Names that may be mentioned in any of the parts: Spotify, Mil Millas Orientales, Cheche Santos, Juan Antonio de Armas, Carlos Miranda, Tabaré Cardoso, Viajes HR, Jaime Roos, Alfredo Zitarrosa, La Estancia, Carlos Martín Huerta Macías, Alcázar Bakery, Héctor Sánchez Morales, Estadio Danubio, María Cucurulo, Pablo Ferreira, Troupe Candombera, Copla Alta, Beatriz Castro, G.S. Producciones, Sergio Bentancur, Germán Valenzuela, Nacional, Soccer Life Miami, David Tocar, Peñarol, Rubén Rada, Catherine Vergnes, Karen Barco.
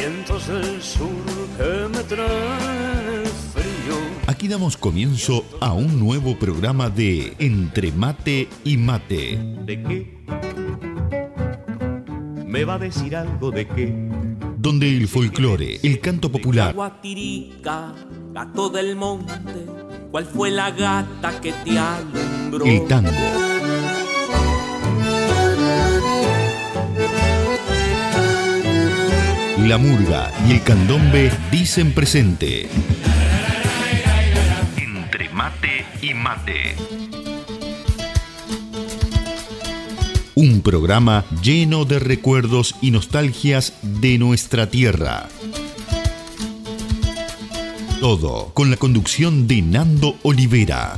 vientos del sur que me traen frío. Aquí damos comienzo a un nuevo programa de Entre Mate y Mate. ¿De qué? ¿Me va a decir algo de qué? Donde el folclore, el canto popular. Guatirica, gato del monte, ¿cuál fue la gata que te alumbró? El tango. La murga y el candombe dicen presente. Entre Mate y Mate. Un programa lleno de recuerdos y nostalgias de nuestra tierra. Todo con la conducción de Nando Olivera.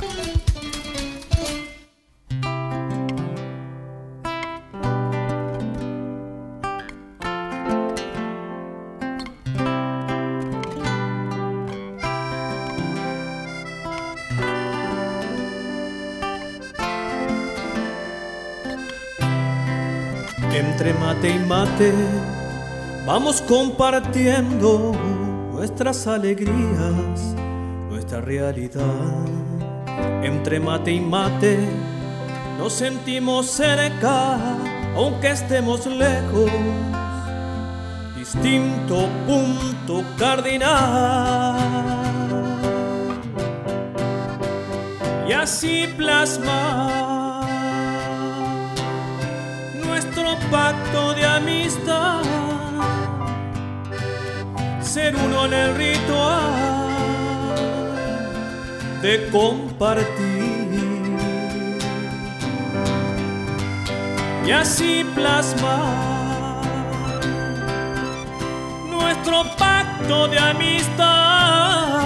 Vamos compartiendo nuestras alegrías, nuestra realidad. Entre mate y mate nos sentimos cerca, aunque estemos lejos. Distinto punto cardinal. Y así plasmar pacto de amistad, ser uno en el ritual de compartir y así plasmar nuestro pacto de amistad,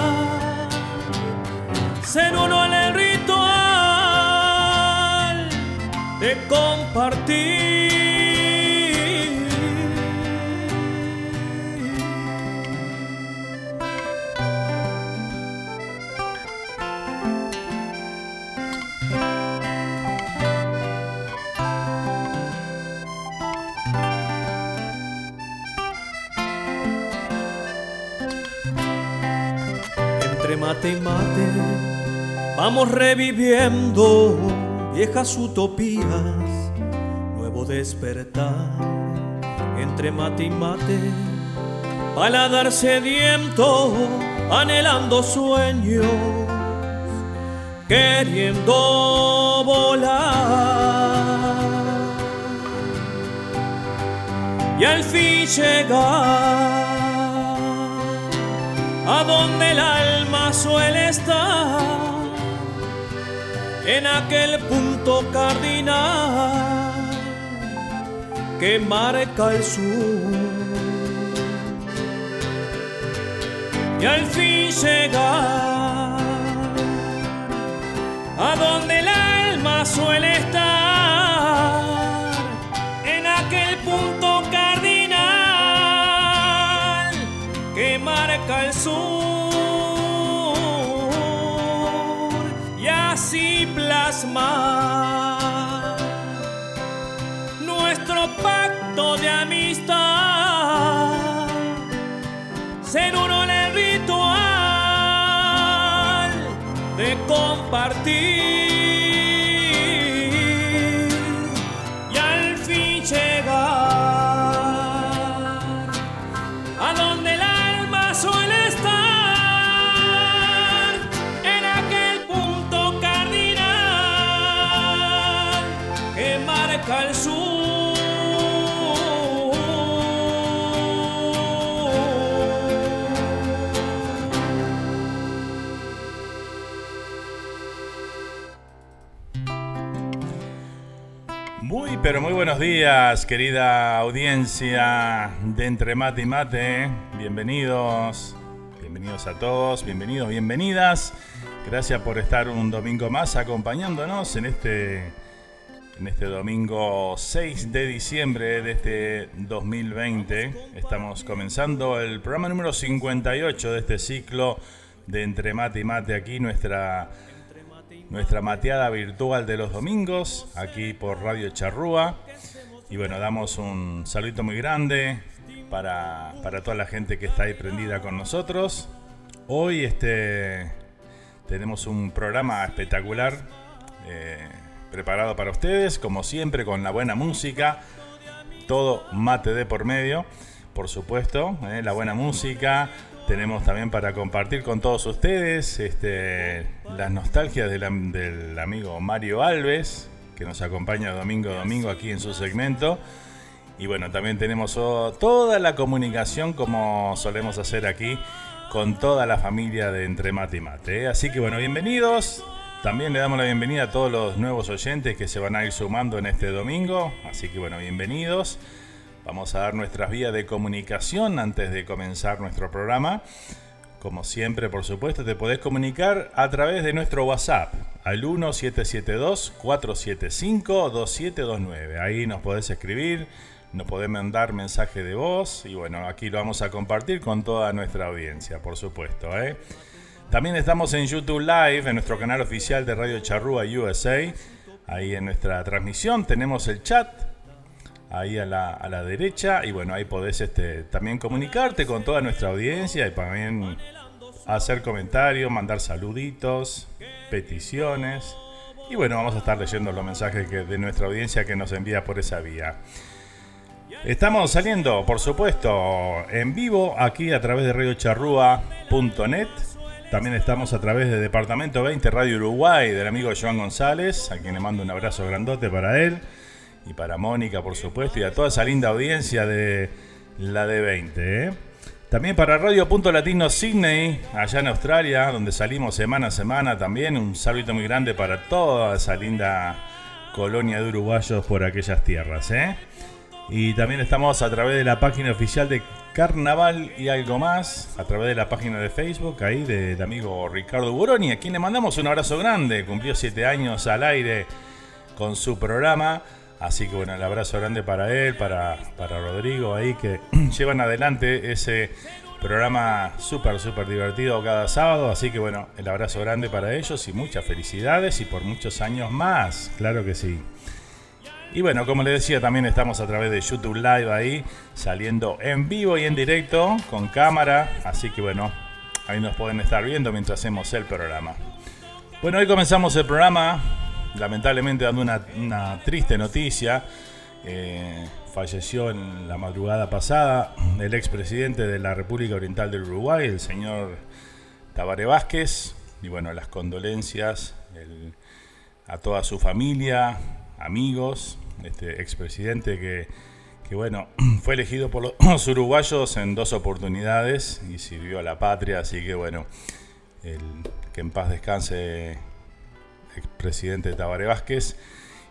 ser uno en el ritual de compartir. Mate y mate, vamos reviviendo viejas utopías, nuevo despertar. Entre mate y mate, paladar sediento, anhelando sueños, queriendo volar y al fin llegar a donde el alma suele estar, en aquel punto cardinal que marca el sur. Y al fin llegar a donde el alma suele estar, en aquel punto cardinal que marca el sur. Nuestro pacto de amistad, ser uno en el ritual de compartir y al fin llegar a donde el alma suele estar. Al sur. Muy, pero muy buenos días, querida audiencia de Entre Mate y Mate. Bienvenidos, bienvenidos a todos, bienvenidos, bienvenidas. Gracias por estar un domingo más acompañándonos en este domingo 6 de diciembre de este 2020. Estamos comenzando el programa número 58 de este ciclo de Entre Mate y Mate. Aquí nuestra mateada virtual de los domingos, aquí por Radio Charrúa. Y bueno, damos un saludo muy grande para toda la gente que está ahí prendida con nosotros. Hoy tenemos un programa espectacular preparado para ustedes, como siempre, con la buena música, todo mate de por medio, por supuesto, la buena música. Tenemos también para compartir con todos ustedes las nostalgias del amigo Mario Alves, que nos acompaña domingo a domingo aquí en su segmento. Y bueno, también tenemos toda la comunicación, como solemos hacer aquí, con toda la familia de Entre Mate y Mate, ¿eh? Así que bueno, bienvenidos. También le damos la bienvenida a todos los nuevos oyentes que se van a ir sumando en este domingo. Así que bueno, bienvenidos. Vamos a dar nuestras vías de comunicación antes de comenzar nuestro programa. Como siempre, por supuesto, te podés comunicar a través de nuestro WhatsApp al 1772-475-2729. Ahí nos podés escribir, nos podés mandar mensaje de voz. Y bueno, aquí lo vamos a compartir con toda nuestra audiencia, por supuesto, ¿eh? También estamos en YouTube Live, en nuestro canal oficial de Radio Charrúa USA. Ahí en nuestra transmisión tenemos el chat ahí a la derecha, y bueno, ahí podés también comunicarte con toda nuestra audiencia y también hacer comentarios, mandar saluditos, peticiones, y bueno, vamos a estar leyendo los mensajes de nuestra audiencia que nos envía por esa vía. Estamos saliendo, por supuesto, en vivo aquí a través de radiocharrúa.net. También estamos a través de Departamento 20 Radio Uruguay, del amigo Joan González, a quien le mando un abrazo grandote para él. Y para Mónica, por supuesto, y a toda esa linda audiencia de la de 20, ¿eh? También para Radio Punto Latino Sydney, allá en Australia, donde salimos semana a semana también. Un saludo muy grande para toda esa linda colonia de uruguayos por aquellas tierras, ¿eh? Y también estamos a través de la página oficial de Carnaval y algo más, a través de la página de Facebook, ahí del amigo Ricardo Buroni, a quien le mandamos un abrazo grande. Cumplió 7 años al aire con su programa. Así que bueno, el abrazo grande para él, para Rodrigo ahí, que llevan adelante ese programa súper, súper divertido cada sábado. Así que bueno, el abrazo grande para ellos y muchas felicidades y por muchos años más, claro que sí. Y bueno, como les decía, también estamos a través de YouTube Live ahí, saliendo en vivo y en directo, con cámara. Así que bueno, ahí nos pueden estar viendo mientras hacemos el programa. Bueno, hoy comenzamos el programa, lamentablemente dando una triste noticia. Falleció en la madrugada pasada el expresidente de la República Oriental del Uruguay, el señor Tabaré Vázquez. Y bueno, las condolencias a toda su familia, amigos, este expresidente que bueno, fue elegido por los uruguayos en 2 oportunidades y sirvió a la patria. Así que bueno, que en paz descanse, expresidente Tabaré Vázquez.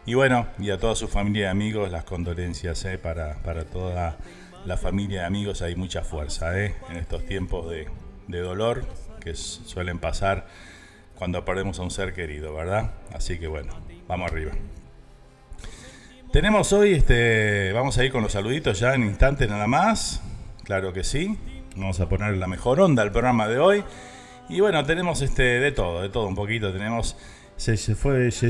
Y bueno, y a toda su familia y amigos, las condolencias, ¿eh? Para toda la familia y amigos. Hay mucha fuerza, ¿eh? En estos tiempos de dolor que suelen pasar cuando perdemos a un ser querido, ¿verdad? Así que bueno, vamos arriba. Tenemos hoy, vamos a ir con los saluditos ya en instantes nada más, claro que sí. Vamos a poner la mejor onda al programa de hoy. Y bueno, tenemos de todo un poquito. Tenemos Se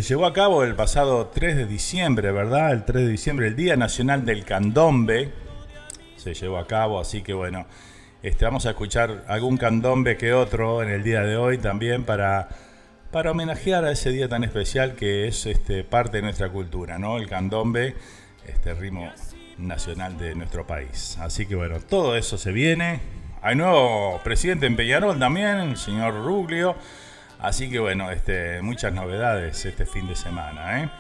llevó a cabo el pasado 3 de diciembre, ¿verdad? El 3 de diciembre, el Día Nacional del Candombe. Se llevó a cabo, así que bueno, vamos a escuchar algún candombe que otro en el día de hoy también para homenajear a ese día tan especial que es parte de nuestra cultura, ¿no? El candombe, ritmo nacional de nuestro país. Así que bueno, todo eso se viene. Hay nuevo presidente en Peñarol también, el señor Ruglio. Así que bueno, muchas novedades este fin de semana, ¿eh?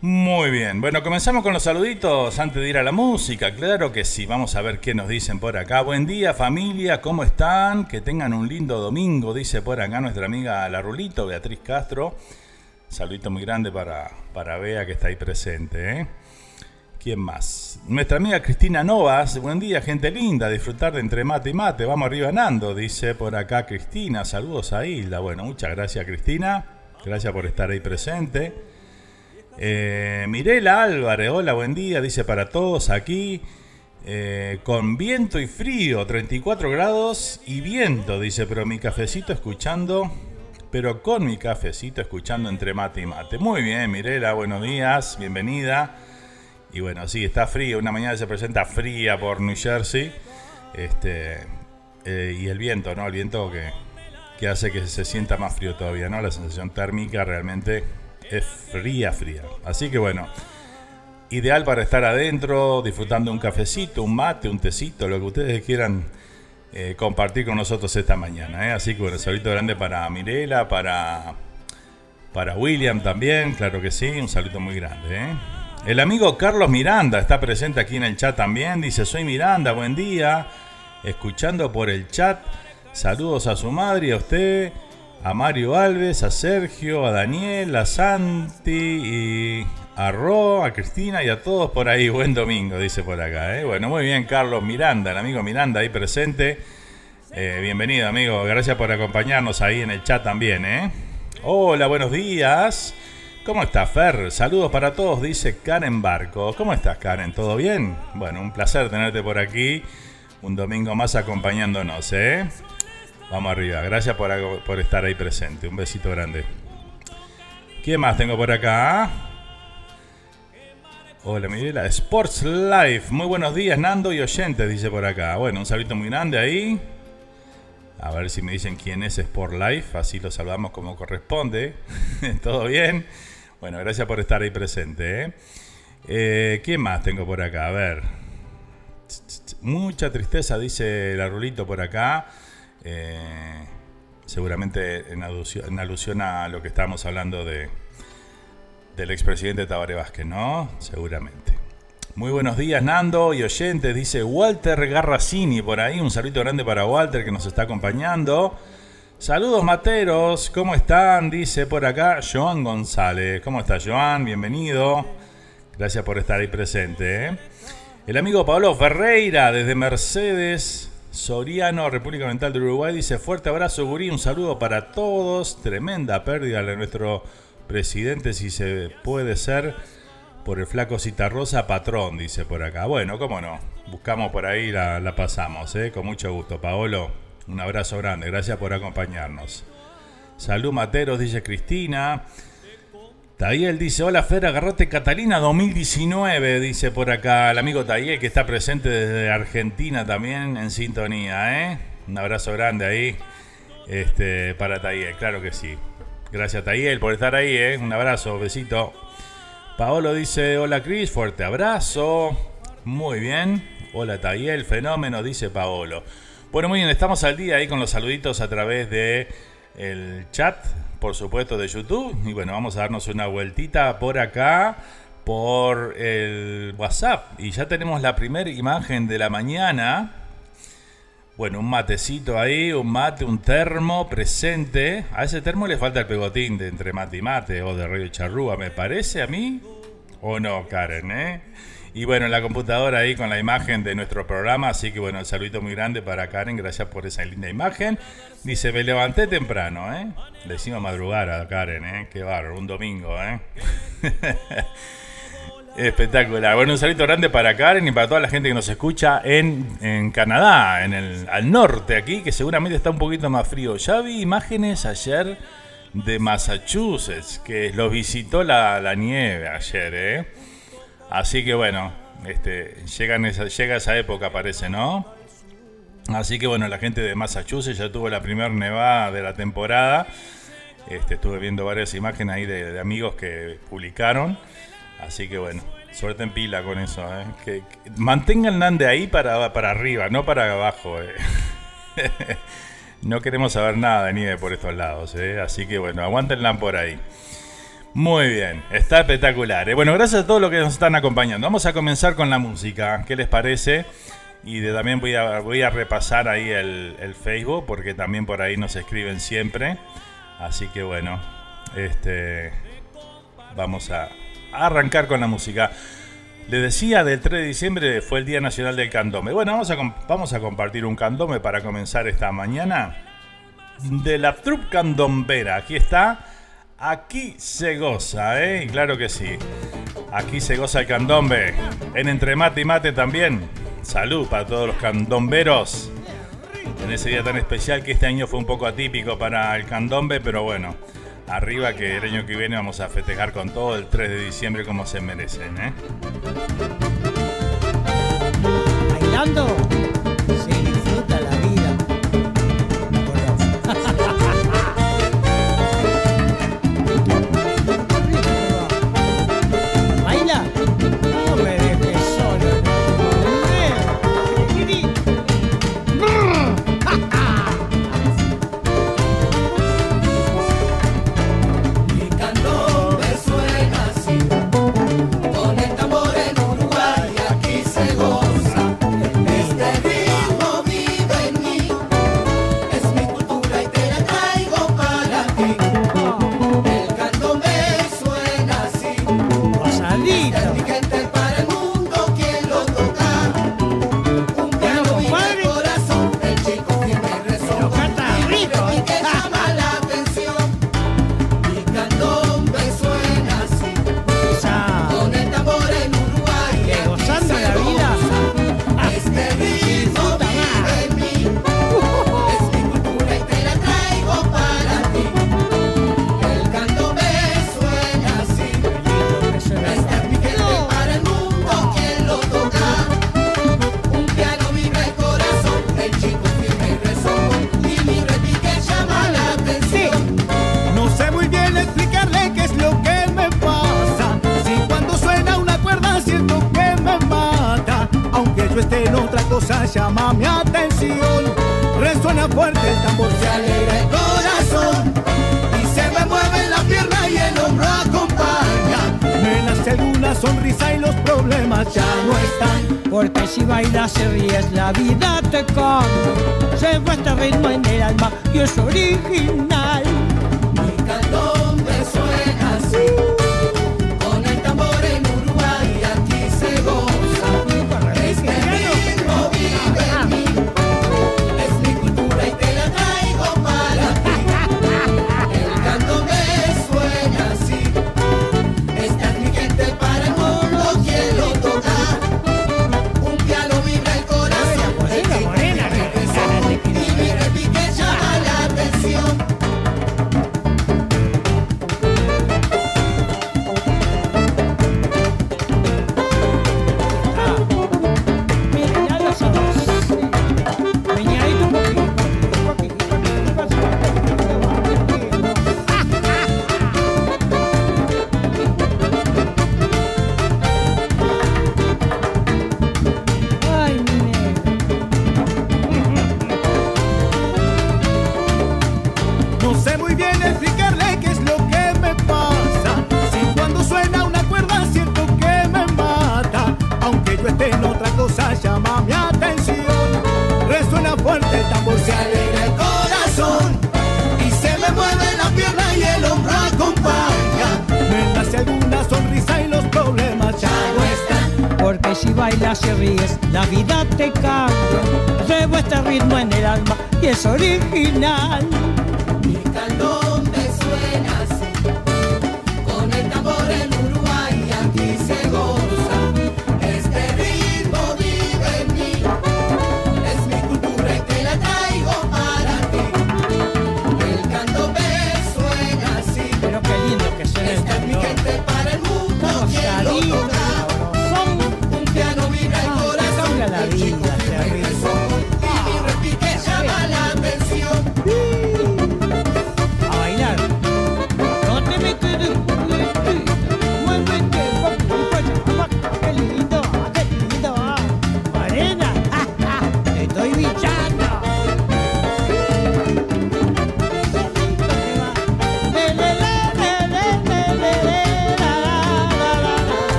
Muy bien, bueno, comenzamos con los saluditos antes de ir a la música, claro que sí. Vamos a ver qué nos dicen por acá. Buen día, familia, ¿cómo están? Que tengan un lindo domingo, dice por acá nuestra amiga La Rulito, Beatriz Castro. Saludito muy grande para Bea, que está ahí presente, ¿eh? ¿Quién más? Nuestra amiga Cristina Novas. Buen día, gente linda. Disfrutar de Entre Mate y Mate. Vamos arriba, Nando, dice por acá Cristina. Saludos a Hilda. Bueno, muchas gracias, Cristina. Gracias por estar ahí presente. Mirela Álvarez. Hola, buen día. Dice para todos aquí. Con viento y frío. 34 grados y viento, dice. Pero con mi cafecito escuchando Entre Mate y Mate. Muy bien, Mirela. Buenos días. Bienvenida. Y bueno, sí, está fría. Una mañana se presenta fría por New Jersey. Y el viento, ¿no? El viento que hace que se sienta más frío todavía, ¿no? La sensación térmica realmente es fría, fría. Así que bueno, ideal para estar adentro, disfrutando un cafecito, un mate, un tecito, lo que ustedes quieran compartir con nosotros esta mañana, ¿eh? Así que bueno, saludito grande para Mirela, para William también, claro que sí, un saludo muy grande, ¿eh? El amigo Carlos Miranda está presente aquí en el chat también, dice: soy Miranda, buen día, escuchando por el chat, saludos a su madre, a usted, a Mario Alves, a Sergio, a Daniel, a Santi, y a Ro, a Cristina y a todos por ahí. Buen domingo, dice por acá, ¿eh? Bueno, muy bien, Carlos Miranda, el amigo Miranda ahí presente. Bienvenido, amigo, gracias por acompañarnos ahí en el chat también, ¿eh? Hola, buenos días. ¿Cómo estás, Fer? Saludos para todos, dice Karen Barco. ¿Cómo estás, Karen? ¿Todo bien? Bueno, un placer tenerte por aquí. Un domingo más acompañándonos, ¿eh? Vamos arriba. Gracias por estar ahí presente. Un besito grande. ¿Qué más tengo por acá? Hola, Mirela. Sports Life. Muy buenos días, Nando y oyentes, dice por acá. Bueno, un saludito muy grande ahí. A ver si me dicen quién es Sport Life. Así lo saludamos como corresponde. ¿Todo bien? Bueno, gracias por estar ahí presente, ¿eh? ¿Qué más tengo por acá? A ver. Mucha tristeza, dice el Arulito por acá. Seguramente en alusión a lo que estábamos hablando del expresidente Tabaré Vázquez, ¿no? Seguramente. Muy buenos días, Nando y oyentes, dice Walter Garracini por ahí. Un saludo grande para Walter que nos está acompañando. Saludos, materos, ¿cómo están? Dice por acá Joan González. ¿Cómo está, Joan? Bienvenido. Gracias por estar ahí presente, ¿eh? El amigo Pablo Ferreira desde Mercedes Soriano, República Oriental de Uruguay, dice: fuerte abrazo, gurí, un saludo para todos. Tremenda pérdida de nuestro presidente, si se puede ser, por el flaco Zitarrosa, patrón, dice por acá. Bueno, cómo no, buscamos por ahí, la pasamos, ¿eh? Con mucho gusto, Paolo, un abrazo grande, gracias por acompañarnos. Salud, materos, dice Cristina. Tayel dice: hola, Fer, agarrate Catalina 2019, dice por acá el amigo Tayel, que está presente desde Argentina también en sintonía, ¿eh? Un abrazo grande ahí para Tayel, claro que sí. Gracias, Tayel, por estar ahí, ¿eh? Un abrazo, besito. Paolo dice: hola, Cris, fuerte abrazo. Muy bien. Hola, Tayel, fenómeno, dice Paolo. Bueno, muy bien, estamos al día ahí con los saluditos a través de el chat, por supuesto, de YouTube. Y bueno, vamos a darnos una vueltita por acá, por el WhatsApp. Y ya tenemos la primera imagen de la mañana. Bueno, un matecito ahí, un mate, un termo presente. A ese termo le falta el pegotín de Entre Mate y Mate o de Radio Charrúa, me parece a mí. O no, Karen, ¿eh? Y bueno, la computadora ahí con la imagen de nuestro programa. Así que bueno, un saludito muy grande para Karen. Gracias por esa linda imagen. Dice: me levanté temprano, ¿eh? Le decimos madrugar a Karen, ¿eh? Qué bárbaro, un domingo, ¿eh? Espectacular. Bueno, un saludo grande para Karen y para toda la gente que nos escucha en Canadá, al norte aquí, que seguramente está un poquito más frío. Ya vi imágenes ayer de Massachusetts, que los visitó la nieve ayer, ¿eh? Así que bueno, llega esa época, parece, ¿no? Así que bueno, la gente de Massachusetts ya tuvo la primera nevada de la temporada. Estuve viendo varias imágenes ahí de amigos que publicaron. Así que bueno, suerte en pila con eso, ¿eh? Que mantengan de ahí para arriba, no para abajo, ¿eh? No queremos saber nada de nieve por estos lados, ¿eh? Así que bueno, aguántenla por ahí. Muy bien, está espectacular, ¿eh? Bueno, gracias a todos los que nos están acompañando. Vamos a comenzar con la música, ¿qué les parece? Y también voy a repasar ahí el Facebook, porque también por ahí nos escriben siempre. Así que bueno, vamos a arrancar con la música. Les decía, del 3 de diciembre fue el Día Nacional del Candombe. Bueno, vamos a compartir un candombe para comenzar esta mañana, de la Troupe Candombera. Aquí está, aquí se goza, ¿eh? Claro que sí, aquí se goza el candombe. En Entre Mate y Mate también. Salud para todos los candomberos en ese día tan especial, que este año fue un poco atípico para el candombe, pero bueno, arriba, que el año que viene vamos a festejar con todo el 3 de diciembre como se merecen, ¿eh? Bailando se disfruta la vida. Baila, no me dejes solo. Mi candombe suena así, con el tambor en Uruguay aquí se goza. Llama mi atención, resuena fuerte el tambor, se alegra el corazón y se me mueve la pierna y el hombro acompaña. Me nace alguna sonrisa y los problemas ya no están, porque si bailas y ríes la vida te canta. Se va este ritmo en el alma y es original. Mi candombe suena así. Original. Mi candombe suena así, con el tambor en Uruguay aquí se goza. Este ritmo vive en mí, es mi cultura y te la traigo para ti. El candombe suena así, pero qué lindo que suena. Esta es mi gente para el mundo, no, quien lo toca. Son un piano vibra el corazón, la vida.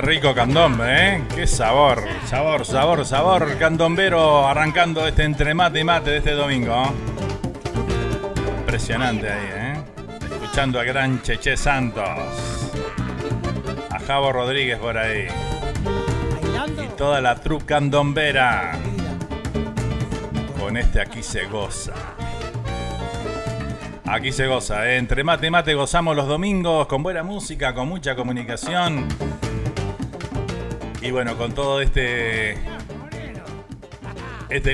Rico candombe, ¿eh? Qué sabor, sabor, sabor, sabor candombero, arrancando este Entre Mate y Mate de este domingo. Impresionante ahí, ¿eh? Escuchando a gran Cheche Santos, a Javo Rodríguez por ahí y toda la Troupe Candombera. con este Aquí se goza. Aquí se goza, ¿eh? Entre mate y mate gozamos los domingos con buena música, con mucha comunicación. Y bueno, con todo este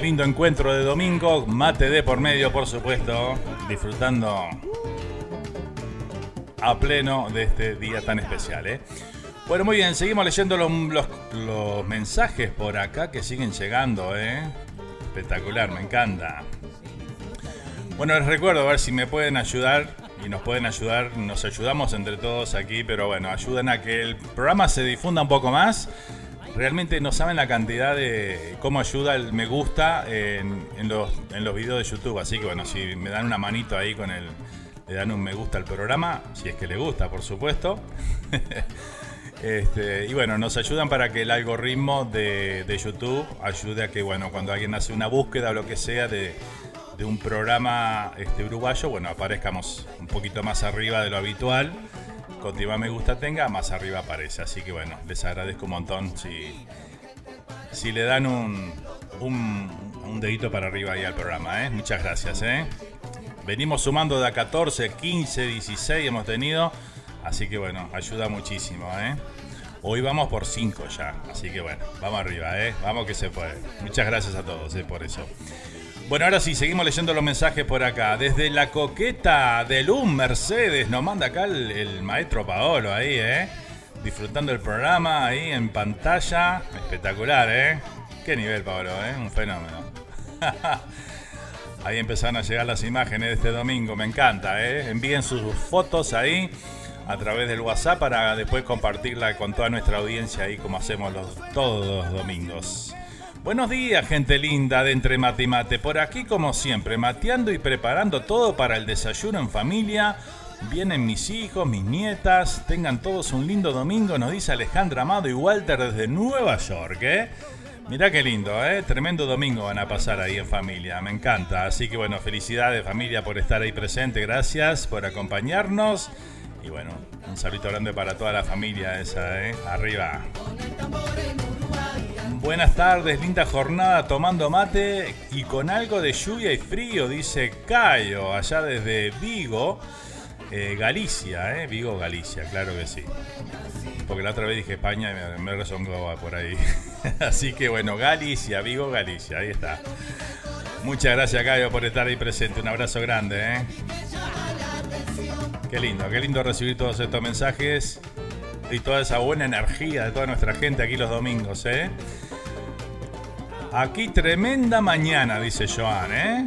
lindo encuentro de domingo, mate de por medio, por supuesto, disfrutando a pleno de este día tan especial, ¿eh? Bueno, muy bien, seguimos leyendo los mensajes por acá que siguen llegando, ¿eh? Espectacular, me encanta. Bueno, les recuerdo, a ver si me pueden ayudar y nos pueden ayudar, nos ayudamos entre todos aquí, pero bueno, ayuden a que el programa se difunda un poco más. Realmente no saben la cantidad de cómo ayuda el me gusta en los videos de YouTube, así que bueno, si me dan una manito ahí con el, le dan un me gusta al programa, si es que le gusta, por supuesto. Y bueno, nos ayudan para que el algoritmo de YouTube ayude a que, bueno, cuando alguien hace una búsqueda o lo que sea de un programa uruguayo, bueno, aparezcamos un poquito más arriba de lo habitual. Cuanto más me gusta tenga, más arriba aparece. Así que bueno, les agradezco un montón si le dan un dedito para arriba ahí al programa, ¿eh? Muchas gracias, ¿eh? Venimos sumando de a 14, 15, 16 hemos tenido. Así que bueno, ayuda muchísimo, ¿eh? Hoy vamos por 5 ya. Así que bueno, vamos arriba, ¿eh? Vamos que se puede. Muchas gracias a todos, ¿eh? Por eso. Bueno, ahora sí, seguimos leyendo los mensajes por acá. Desde la coqueta de Luz Mercedes nos manda acá el maestro Paolo ahí, ¿eh? Disfrutando el programa ahí en pantalla. Espectacular, ¿eh? Qué nivel, Paolo, ¿eh? Un fenómeno. Ahí empezaron a llegar las imágenes de este domingo. Me encanta, ¿eh? Envíen sus fotos ahí a través del WhatsApp para después compartirla con toda nuestra audiencia ahí como hacemos todos los domingos. Buenos días, gente linda de Entre Mate y Mate. Por aquí, como siempre, mateando y preparando todo para el desayuno en familia. Vienen mis hijos, mis nietas. Tengan todos un lindo domingo, nos dice Alejandra Amado y Walter desde Nueva York, ¿eh? Mirá qué lindo, ¿eh? Tremendo domingo van a pasar ahí en familia. Me encanta. Así que, bueno, felicidades, familia, por estar ahí presente. Gracias por acompañarnos. Y, bueno, un saludo grande para toda la familia esa, ¿eh? Arriba. Buenas tardes, linda jornada tomando mate y con algo de lluvia y frío, dice Cayo, allá desde Vigo, Galicia, Vigo, Galicia, claro que sí. Porque la otra vez dije España y me rezongaba por ahí. Así que bueno, Galicia, Vigo, Galicia, ahí está. Muchas gracias, Cayo, por estar ahí presente, un abrazo grande, ¿eh? Qué lindo recibir todos estos mensajes y toda esa buena energía de toda nuestra gente aquí los domingos, ¿eh? Aquí tremenda mañana, dice Joan, ¿eh?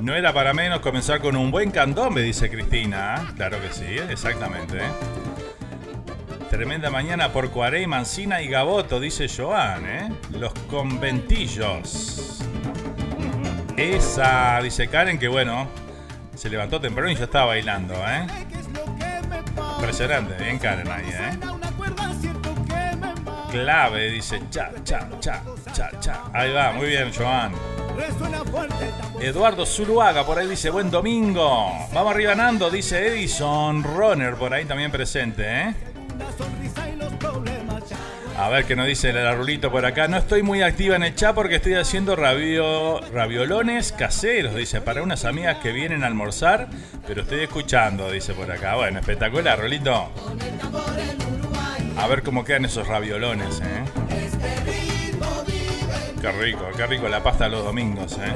No era para menos comenzar con un buen candombe, dice Cristina. Claro que sí, exactamente, ¿eh? Tremenda mañana por Cuarey, Mancina y Gaboto, dice Joan, ¿eh? Los conventillos. Esa, dice Karen, que bueno, se levantó temprano y ya estaba bailando, ¿eh? Impresionante, bien Karen ahí, ¿eh? Clave, dice cha, cha, cha, cha, cha. Ahí va, muy bien, Joan. Eduardo Zuluaga por ahí dice buen domingo. Vamos arriba, Nando, dice Edison Runner por ahí también presente, ¿eh? A ver qué nos dice el Arulito por acá. No estoy muy activa en el chat porque estoy haciendo raviolones caseros, dice, para unas amigas que vienen a almorzar, pero estoy escuchando, dice por acá. Bueno, espectacular, Arulito. A ver cómo quedan esos raviolones, ¿eh? Qué rico la pasta los domingos, ¿eh?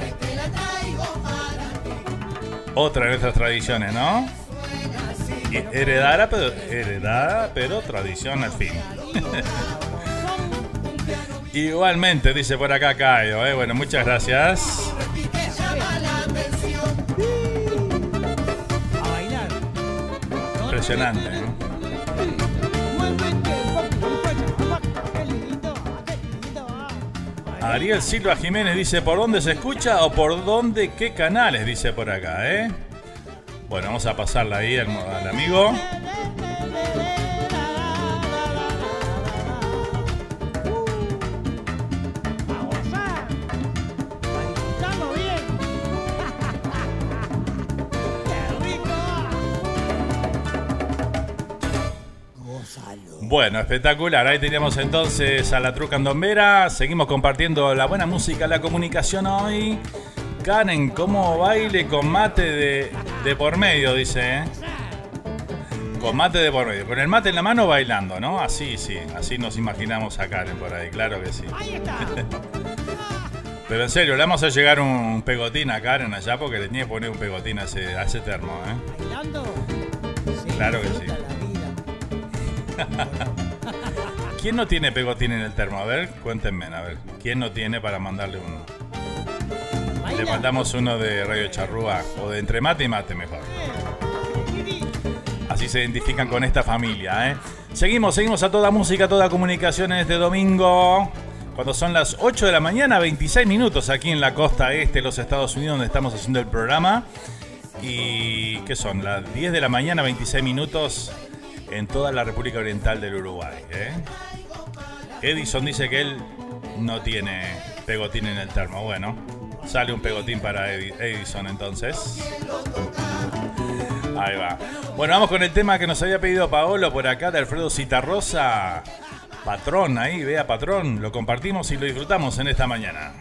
Otra de nuestras tradiciones, ¿no? Heredada, pero tradición al fin. Igualmente, dice por acá Cayo, ¿eh? Bueno, muchas gracias. Impresionante, ¿eh? Ariel Silva Jiménez dice, ¿por dónde se escucha o por dónde qué canales? Dice por acá, ¿eh? Bueno, vamos a pasarla ahí al amigo. Gonzalo. Bueno, espectacular. Ahí teníamos entonces a la Troupe Candombera. Seguimos compartiendo la buena música, la comunicación hoy. Karen, cómo baile con mate de por medio, dice, ¿eh? Con mate de por medio. Con el mate en la mano bailando, ¿no? Así, sí. Así nos imaginamos a Karen por ahí. Claro que sí. Ahí está. Pero en serio, le vamos a llegar un pegotín a Karen allá porque le tenía que poner un pegotín a ese termo, ¿eh? Bailando. Claro que sí. ¿Quién no tiene pegotín en el termo? A ver, cuéntenme, a ver. ¿Quién no tiene para mandarle uno? Le mandamos uno de Radio Charrúa o de Entre Mate y Mate mejor. Así se identifican con esta familia, ¿eh? Seguimos a toda música, a toda comunicación en este domingo. Cuando son las 8 de la mañana, 26 minutos aquí en la costa este de los Estados Unidos, donde estamos haciendo el programa. Y ¿qué son? Las 10 de la mañana, 26 minutos en toda la República Oriental del Uruguay, ¿eh? Edison dice que él no tiene pegotín en el termo. Bueno, sale un pegotín para Edison entonces. Ahí va. Bueno, vamos con el tema que nos había pedido Paolo por acá, de Alfredo Zitarrosa. Patrón, ahí, vea, patrón. Lo compartimos y lo disfrutamos en esta mañana.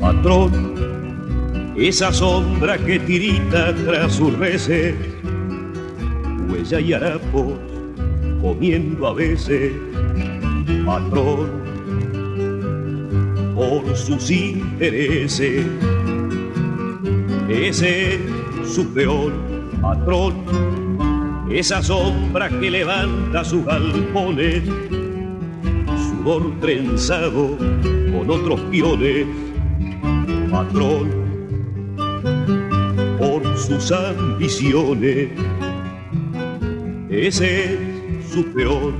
Patrón, esa sombra que tirita tras sus reses, huella y harapos comiendo a veces. Patrón, por sus intereses, ese es su peor. Patrón, esa sombra que levanta sus galpones, sudor trenzado con otros piones. Patrón, por sus ambiciones, ese es su peor.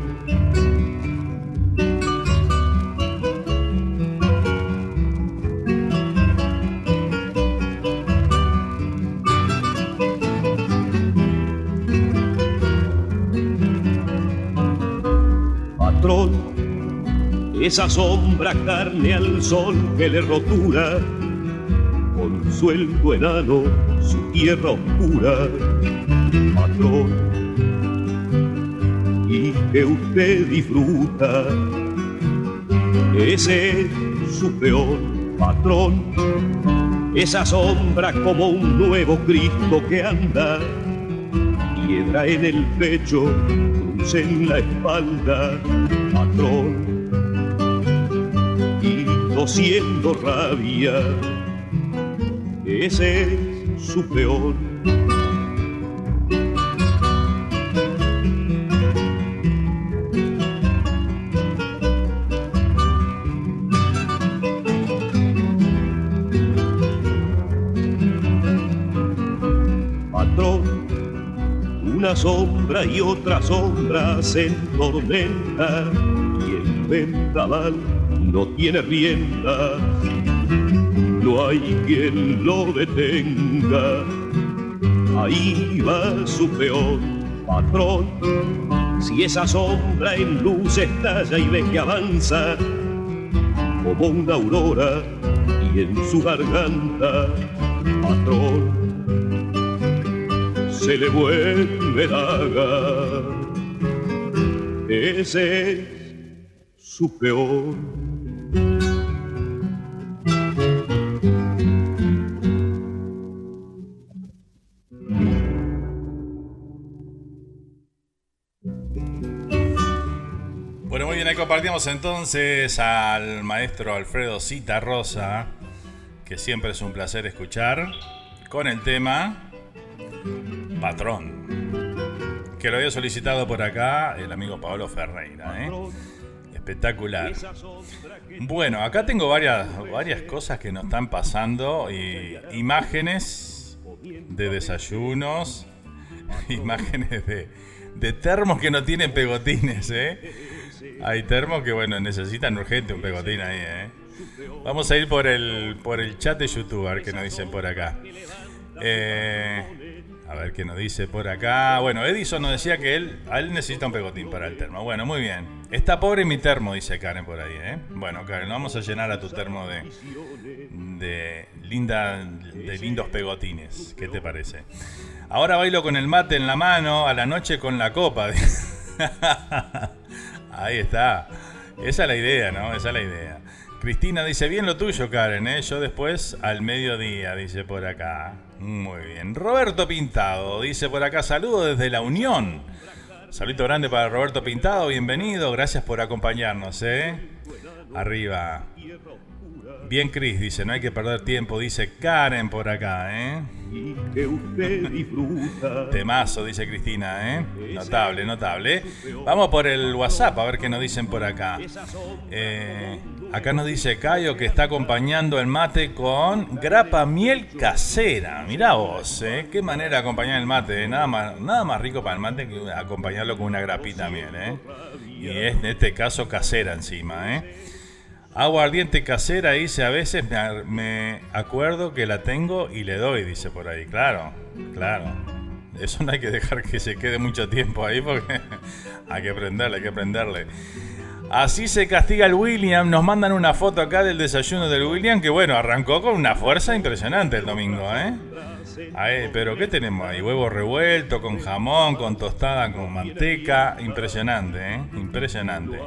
Patrón, esa sombra carne al sol que le rotura, sueldo enano, su tierra oscura. Patrón, y que usted disfruta, ese es su peor. Patrón, esa sombra como un nuevo Cristo que anda, piedra en el pecho, cruz en la espalda. Patrón, y tosiendo rabia, ese es su peor. Patrón, una sombra y otra sombra se entormenta, y el vendaval no tiene rienda. No hay quien lo detenga, ahí va su peor. Patrón, si esa sombra en luz estalla y ve que avanza como una aurora y en su garganta, patrón, se le vuelve daga, ese es su peor. Compartimos entonces al maestro Alfredo Zitarrosa, que siempre es un placer escuchar, con el tema Patrón, que lo había solicitado por acá el amigo Pablo Ferreira, ¿eh? Espectacular. Bueno, acá tengo varias cosas que nos están pasando, y imágenes de desayunos, imágenes de termos que no tienen pegotines, ¿eh? Hay termos que, bueno, necesitan urgente un pegotín ahí, ¿eh? Vamos a ir por el chat de YouTube, a ver qué nos dicen por acá. A ver qué nos dice por acá. Bueno, Edison nos decía que él necesita un pegotín para el termo. Bueno, muy bien. Está pobre mi termo, dice Karen por ahí, ¿eh? Bueno, Karen, vamos a llenar a tu termo de lindos pegotines. ¿Qué te parece? Ahora bailo con el mate en la mano, a la noche con la copa. Ahí está. Esa es la idea, ¿no? Esa es la idea. Cristina dice, bien lo tuyo, Karen, ¿eh? Yo después al mediodía, dice por acá. Muy bien. Roberto Pintado dice por acá, saludo desde La Unión. Saludito grande para Roberto Pintado, bienvenido. Gracias por acompañarnos, ¿eh? Arriba. Bien, Cris, dice, no hay que perder tiempo, dice Karen por acá, ¿eh? Y que usted disfruta. Temazo, dice Cristina, ¿eh? Notable, notable. Vamos por el WhatsApp a ver qué nos dicen por acá. Acá nos dice Cayo que está acompañando el mate con grapa miel casera. Mirá vos, ¿eh? Qué manera de acompañar el mate, ¿eh? Nada más rico para el mate que acompañarlo con una grapita miel, ¿eh? Y es, en este caso, casera encima, ¿eh? Agua ardiente casera, dice, a veces me acuerdo que la tengo y le doy, dice por ahí. Claro, claro. Eso no hay que dejar que se quede mucho tiempo ahí porque hay que aprenderle, hay que aprenderle. Así se castiga el William. Nos mandan una foto acá del desayuno del William, que bueno, arrancó con una fuerza impresionante el domingo, ¿eh? Ahí, pero ¿qué tenemos ahí? Huevo revuelto, con jamón, con tostada, con manteca. Impresionante, ¿eh? Impresionante.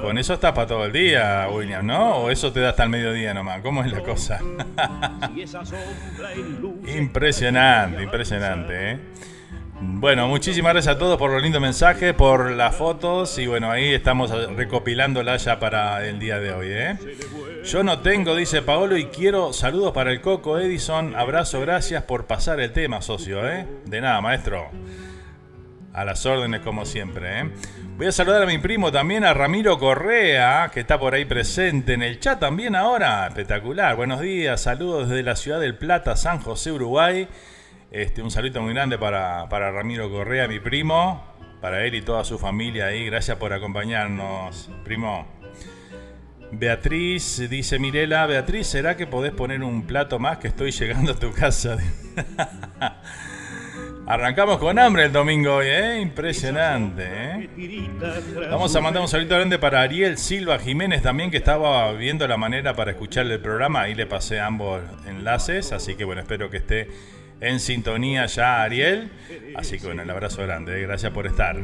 Con eso estás para todo el día, William, ¿no? ¿O eso te da hasta el mediodía nomás? ¿Cómo es la cosa? Impresionante, impresionante, ¿eh? Bueno, muchísimas gracias a todos por los lindos mensajes, por las fotos. Y bueno, ahí estamos recopilándola ya para el día de hoy, ¿eh? Yo no tengo, dice Paolo, y quiero saludos para el Coco Edison. Abrazo, gracias por pasar el tema, socio, ¿eh? De nada, maestro. A las órdenes, como siempre, ¿eh? Voy a saludar a mi primo también, a Ramiro Correa, que está por ahí presente en el chat también ahora. Espectacular. Buenos días, saludos desde la ciudad del Plata, San José, Uruguay. Un saludo muy grande para Ramiro Correa, mi primo, para él y toda su familia ahí. Gracias por acompañarnos, primo. Beatriz, dice Mirela, Beatriz, ¿será que podés poner un plato más que estoy llegando a tu casa? Arrancamos con hambre el domingo hoy, ¿eh? Impresionante, ¿eh? Vamos a mandar un saludo grande para Ariel Silva Jiménez también, que estaba viendo la manera para escucharle el programa. Ahí le pasé ambos enlaces, así que bueno, espero que esté en sintonía ya, Ariel. Así que bueno, el abrazo grande, ¿eh? Gracias por estar.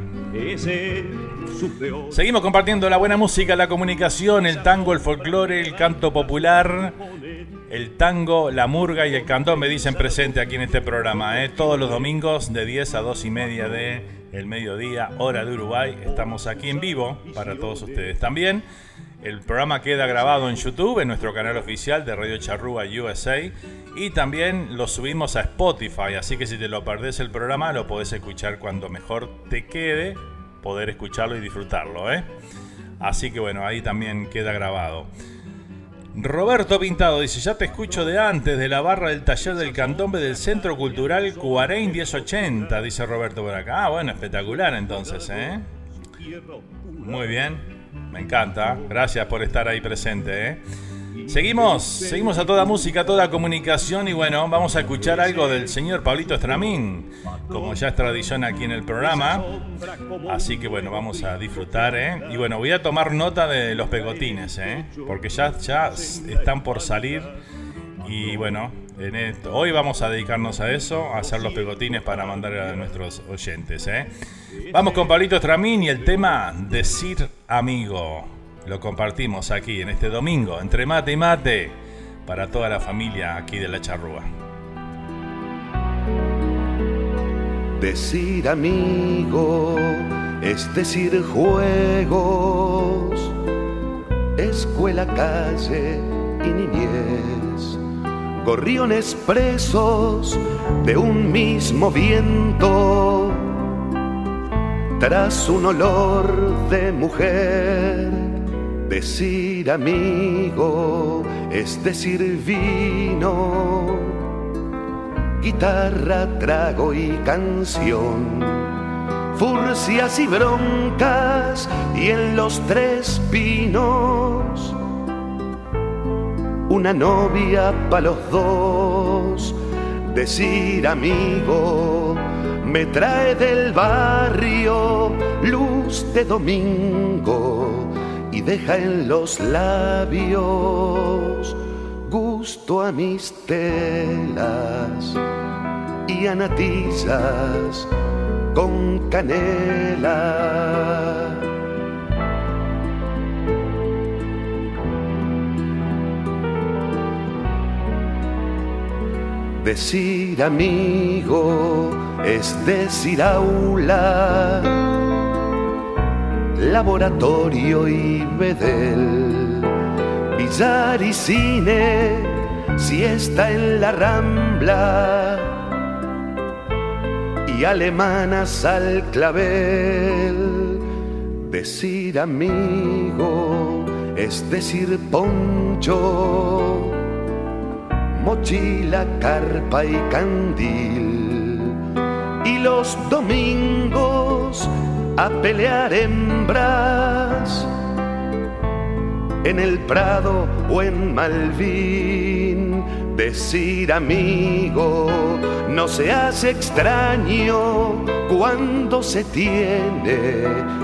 Seguimos compartiendo la buena música, la comunicación, el tango, el folclore, el canto popular, el tango, la murga y el cantón me dicen presente aquí en este programa, ¿eh? Todos los domingos de 10 a 2 y media del mediodía, hora de Uruguay. Estamos aquí en vivo para todos ustedes también. El programa queda grabado en YouTube, en nuestro canal oficial de Radio Charrúa USA. Y también lo subimos a Spotify, así que si te lo perdés el programa, lo podés escuchar cuando mejor te quede, poder escucharlo y disfrutarlo, ¿eh? Así que bueno, ahí también queda grabado. Roberto Pintado dice, ya te escucho de antes, de la barra del taller del candombe del Centro Cultural Cuarein 1080, dice Roberto por acá. Ah, bueno, espectacular entonces, ¿eh? Muy bien, me encanta. Gracias por estar ahí presente, ¿eh? Seguimos a toda música, a toda comunicación. Y bueno, vamos a escuchar algo del señor Pablito Estramín, como ya es tradición aquí en el programa. Así que bueno, vamos a disfrutar, ¿eh? Y bueno, voy a tomar nota de los pegotines, ¿eh? Porque ya están por salir. Y bueno, hoy vamos a dedicarnos a eso, a hacer los pegotines para mandar a nuestros oyentes, ¿eh? Vamos con Pablito Estramín y el tema Decir Amigo. Lo compartimos aquí en este domingo, entre mate y mate, para toda la familia aquí de La Charrúa. Decir amigo es decir juegos, escuela, calle y niñez, gorriones presos de un mismo viento, tras un olor de mujer. Decir amigo es decir vino, guitarra, trago y canción, furcias y broncas y en los Tres Pinos una novia pa' los dos. decir amigo, me trae del barrio luz de domingo y deja en los labios gusto a mis telas y a natillas con canela. Decir amigo es decir aula, laboratorio y bedel, billar y cine, siesta en la Rambla y alemanas al clavel. Decir amigo es decir poncho, mochila, carpa y candil, y los domingos a pelear hembras en el Prado o en Malvin. Decir amigo no se hace extraño cuando se tiene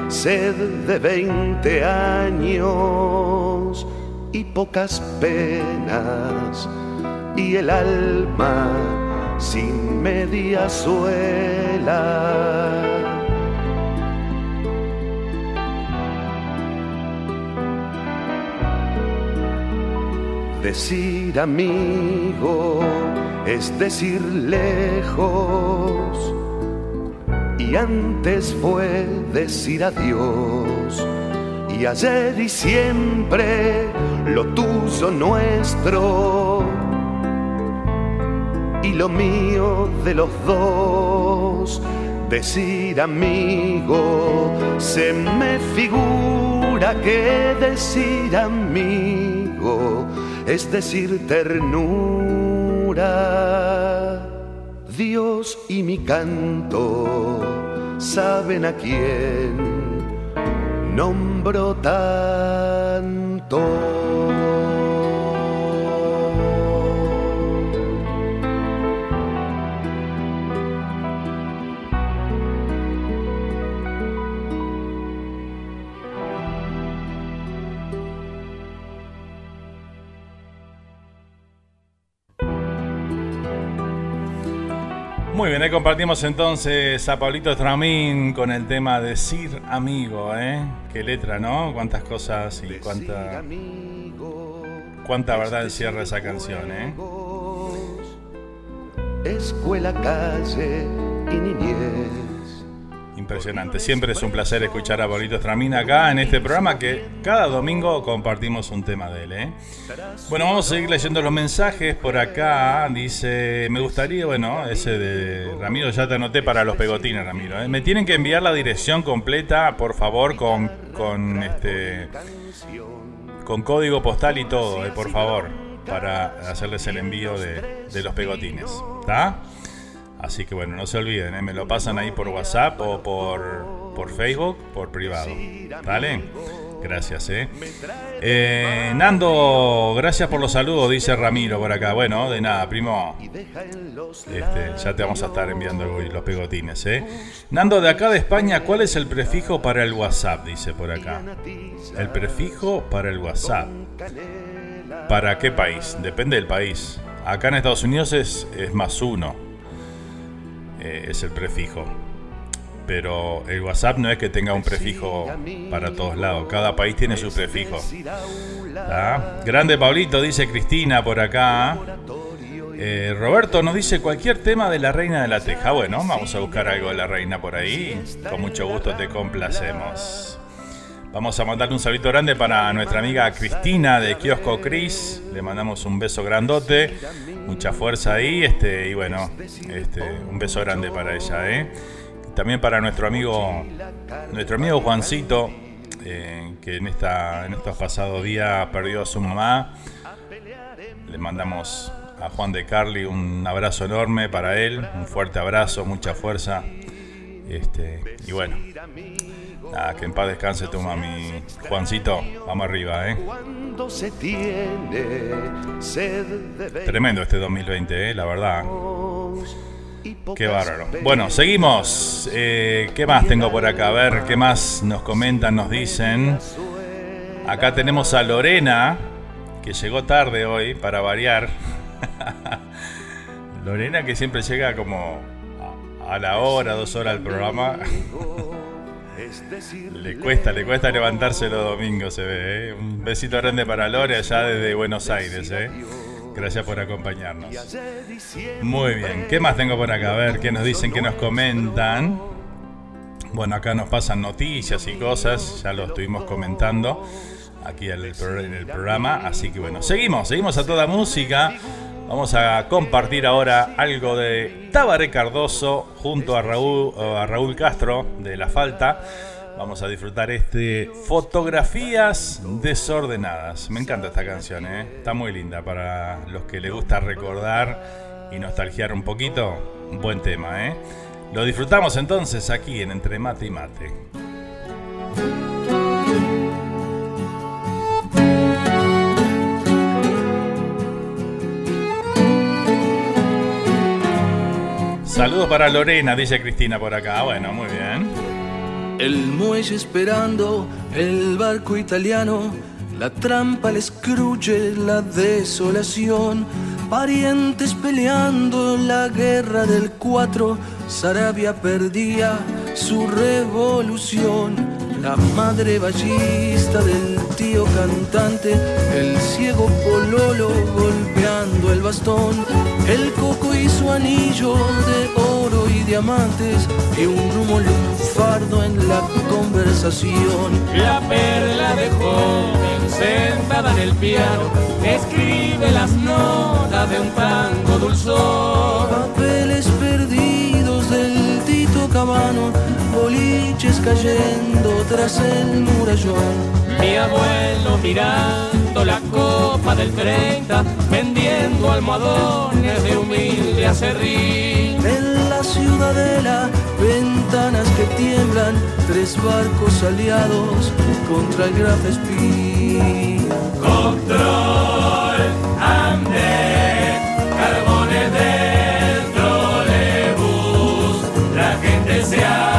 sed de 20 años y pocas penas y el alma sin media suela. Decir amigo es decir lejos, y antes fue decir adiós, y ayer y siempre, lo tuyo nuestro y lo mío de los dos. Decir amigo se me figura que decir amigo es decir ternura. Dios y mi canto saben a quién nombro tanto. Muy bien, ahí compartimos entonces a Pablito Estramín con el tema Decir Amigo, ¿eh? Qué letra, ¿no? Cuántas cosas y cuánta verdad encierra esa canción, ¿eh? Escuela, calle y niñez. Impresionante, siempre es un placer escuchar a Pablito Estramín acá en este programa que cada domingo compartimos un tema de él, ¿eh? Bueno, vamos a seguir leyendo los mensajes por acá. Dice, me gustaría, bueno, ese de Ramiro, ya te anoté para los pegotines, Ramiro, ¿eh? Me tienen que enviar la dirección completa, por favor, con código postal y todo, por favor, para hacerles el envío de los pegotines, ¿está? Así que bueno, no se olviden, ¿eh? Me lo pasan ahí por WhatsApp o por Facebook, por privado, ¿vale? Gracias, ¿eh? Nando, gracias por los saludos, dice Ramiro por acá. Bueno, de nada, primo. Ya te vamos a estar enviando los pegotines, ¿eh? Nando, de acá de España, ¿cuál es el prefijo para el WhatsApp? Dice por acá. El prefijo para el WhatsApp. ¿Para qué país? Depende del país. Acá en Estados Unidos es +1. Es el prefijo. Pero el WhatsApp no es que tenga un prefijo para todos lados. Cada país tiene su prefijo. ¿Tá? Grande Pablito, dice Cristina por acá. Roberto nos dice cualquier tema de la Reina de la Teja. Bueno, vamos a buscar algo de la Reina por ahí. Con mucho gusto te complacemos. Vamos a mandarle un saludo grande para nuestra amiga Cristina de Kiosco Cris. Le mandamos un beso grandote. Mucha fuerza ahí. Y bueno, un beso grande para ella, ¿eh? También para nuestro amigo Juancito, que en estos pasados días perdió a su mamá. Le mandamos a Juan de Carli un abrazo enorme para él, un fuerte abrazo, mucha fuerza. Y bueno, nada, que en paz descanse tu mami. Juancito, vamos arriba, ¿eh? Tremendo este 2020, la verdad. Qué bárbaro. Bueno, seguimos. ¿Qué más tengo por acá? A ver, ¿qué más nos comentan, nos dicen? Acá tenemos a Lorena, que llegó tarde hoy, para variar. Lorena, que siempre llega como a la hora, 2 horas al programa. Le cuesta levantarse los domingos, se ve, ¿eh? Un besito grande para Lore allá desde Buenos Aires, ¿eh? Gracias por acompañarnos. Muy bien, ¿qué más tengo por acá? A ver, ¿qué nos dicen, qué nos comentan? Bueno, acá nos pasan noticias y cosas, ya lo estuvimos comentando aquí en el programa, así que bueno, seguimos a toda música. Vamos a compartir ahora algo de Tabaré Cardoso junto a Raúl Castro de La Falta. Vamos a disfrutar Fotografías Desordenadas. Me encanta esta canción, ¿eh? Está muy linda para los que les gusta recordar y nostalgiar un poquito. Un buen tema, ¿eh? Lo disfrutamos entonces aquí en Entre Mate y Mate. Saludos para Lorena, dice Cristina por acá. Bueno, muy bien. El muelle esperando, el barco italiano, la trampa, el escruche, la desolación, parientes peleando, la guerra del 4, Sarabia perdía su revolución, la madre ballista del tío cantante, el ciego pololo golpeando el bastón, el coco y su anillo de oro y diamantes, y un humo lunfardo en la conversación. La perla de joven sentada en el piano escribe las notas de un tango dulzón. Papeles perdidos del Tito Cabano, boliches cayendo tras el murallón. Mi abuelo mirando la copa del 30, vendiendo almohadones de humilde acerrín. En la ciudadela, ventanas que tiemblan, 3 barcos aliados contra el Graf Spee. Control, Amde, carbones del trolebús, la gente se hace.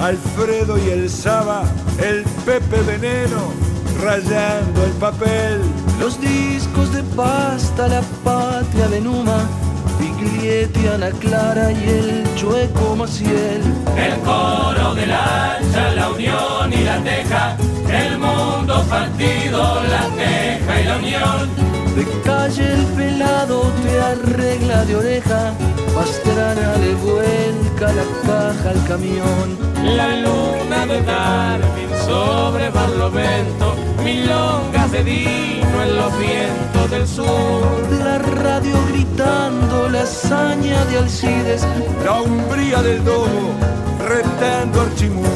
Alfredo y el Saba, el Pepe Veneno, rayando el papel. Los discos de pasta, la patria de Numa, Biglietti, Ana Clara y el Chueco Maciel. El coro del hacha, la unión y la teja, el mundo partido, la teja y la unión. De calle el pelado te arregla de oreja, Pastrana le vuelca la caja al camión. La luna de Darwin sobre Barlovento, milongas de Dino en los vientos del sur. La radio gritando la hazaña de Alcides, la umbría del domo retando Archimur.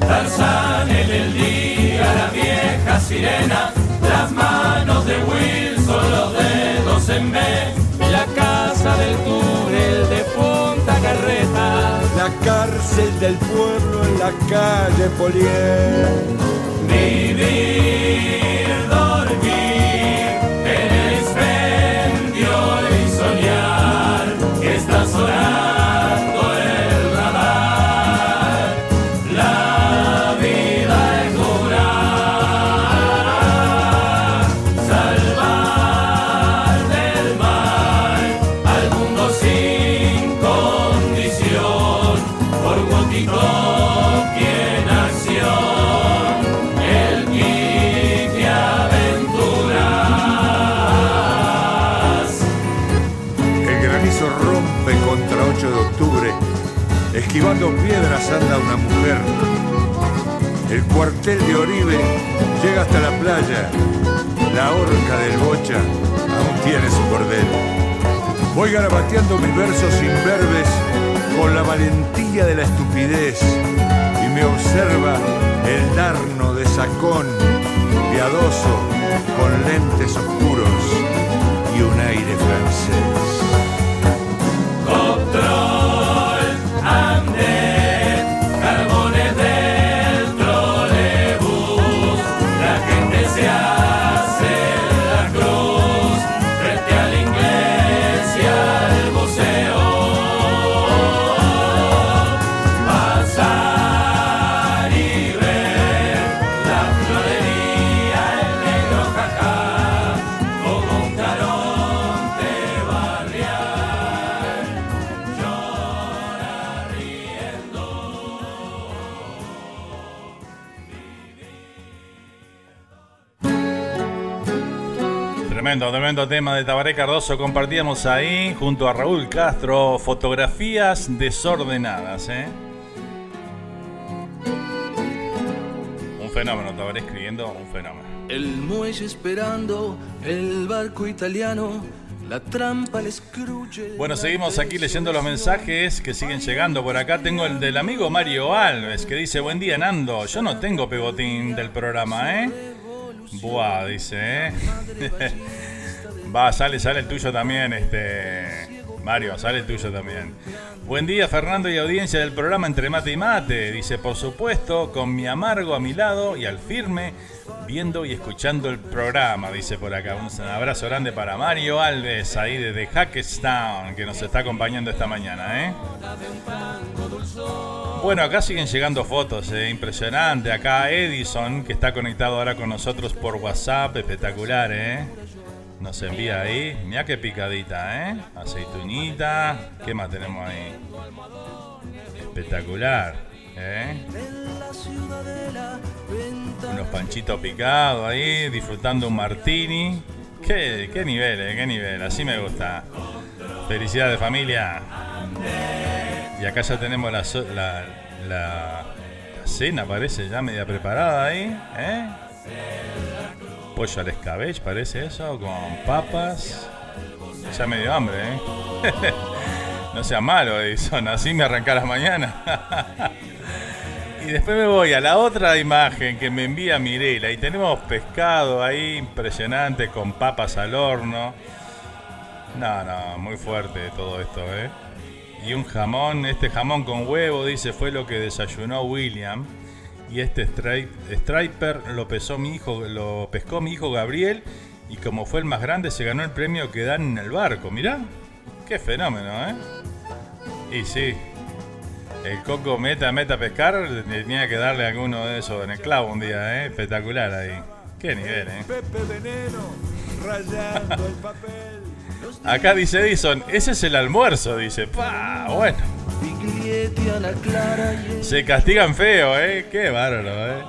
Tarzán en el día, la vieja sirena, las manos de Wilson, los dedos en B. La casa del túnel de Punta Carreta, la cárcel del pueblo en la calle Polié. Vivir, dormir, en el expendio y soñar, que está sonando el radar, la vida es jurar, salvar del mal al mundo sin condición, por Guaticón. esquivando piedras anda una mujer. El cuartel de Oribe llega hasta la playa. La horca del Bocha aún tiene su cordel. Voy garabateando mis versos imberbes con la valentía de la estupidez, y me observa el darno de sacón, piadoso, con lentes oscuros y un aire francés. Control, Amnet, carbones del trolebús, la gente se hace la cruz frente al inglés y al buceo. Pasar y ver la florería, el negro jajá, como un carón te barriar, llora riendo. Tremendo tema de Tabaré Cardoso compartíamos ahí junto a Raúl Castro. Fotografías desordenadas, ¿eh? Un fenómeno, Tabaré escribiendo, un fenómeno. El muelle esperando, el barco italiano, la trampa les cruye. Bueno, seguimos aquí leyendo los mensajes que siguen llegando por acá. Tengo el del amigo Mario Alves que dice: buen día, Nando, yo no tengo pegotín del programa, ¿eh? Buah, dice, ¿eh? Va, sale el tuyo también, Mario, sale el tuyo también. Buen día, Fernando y audiencia del programa Entre Mate y Mate. Dice, por supuesto, con mi amargo a mi lado y al firme, viendo y escuchando el programa, dice por acá. Un abrazo grande para Mario Alves, ahí desde Hackettstown, que nos está acompañando esta mañana, ¿eh? Bueno, acá siguen llegando fotos, impresionante. Acá Edison, que está conectado ahora con nosotros por WhatsApp, espectacular, ¿eh? Nos envía ahí, mirá qué picadita, ¿eh? Aceitunita, ¿qué más tenemos ahí? Espectacular, ¿eh? Unos panchitos picados ahí, disfrutando un martini. Qué nivel, ¿eh? Qué nivel, así me gusta. Felicidades, familia. Y acá ya tenemos la cena, parece, ya media preparada ahí, ¿eh? Pollo al escabeche, parece eso, con papas. Ya me dio hambre, ¿eh? No sea malo, Edison, así me arrancarás mañana. Y después me voy a la otra imagen que me envía Mirela. Y tenemos pescado ahí, impresionante, con papas al horno. No, muy fuerte todo esto, ¿eh? Y un jamón, jamón con huevo, dice, fue lo que desayunó William. Y striper lo pescó mi hijo Gabriel, y como fue el más grande se ganó el premio que dan en el barco. Mirá, qué fenómeno, ¿eh? Y sí, el Coco meta pescar, tenía que darle alguno de esos en el clavo un día, ¿eh? Espectacular ahí, qué nivel, ¿eh? Pepe Veneno, rayando el papel. Acá dice Edison, ese es el almuerzo, dice. Pa, bueno. Se castigan feo, ¿eh? Qué bárbaro, ¿eh?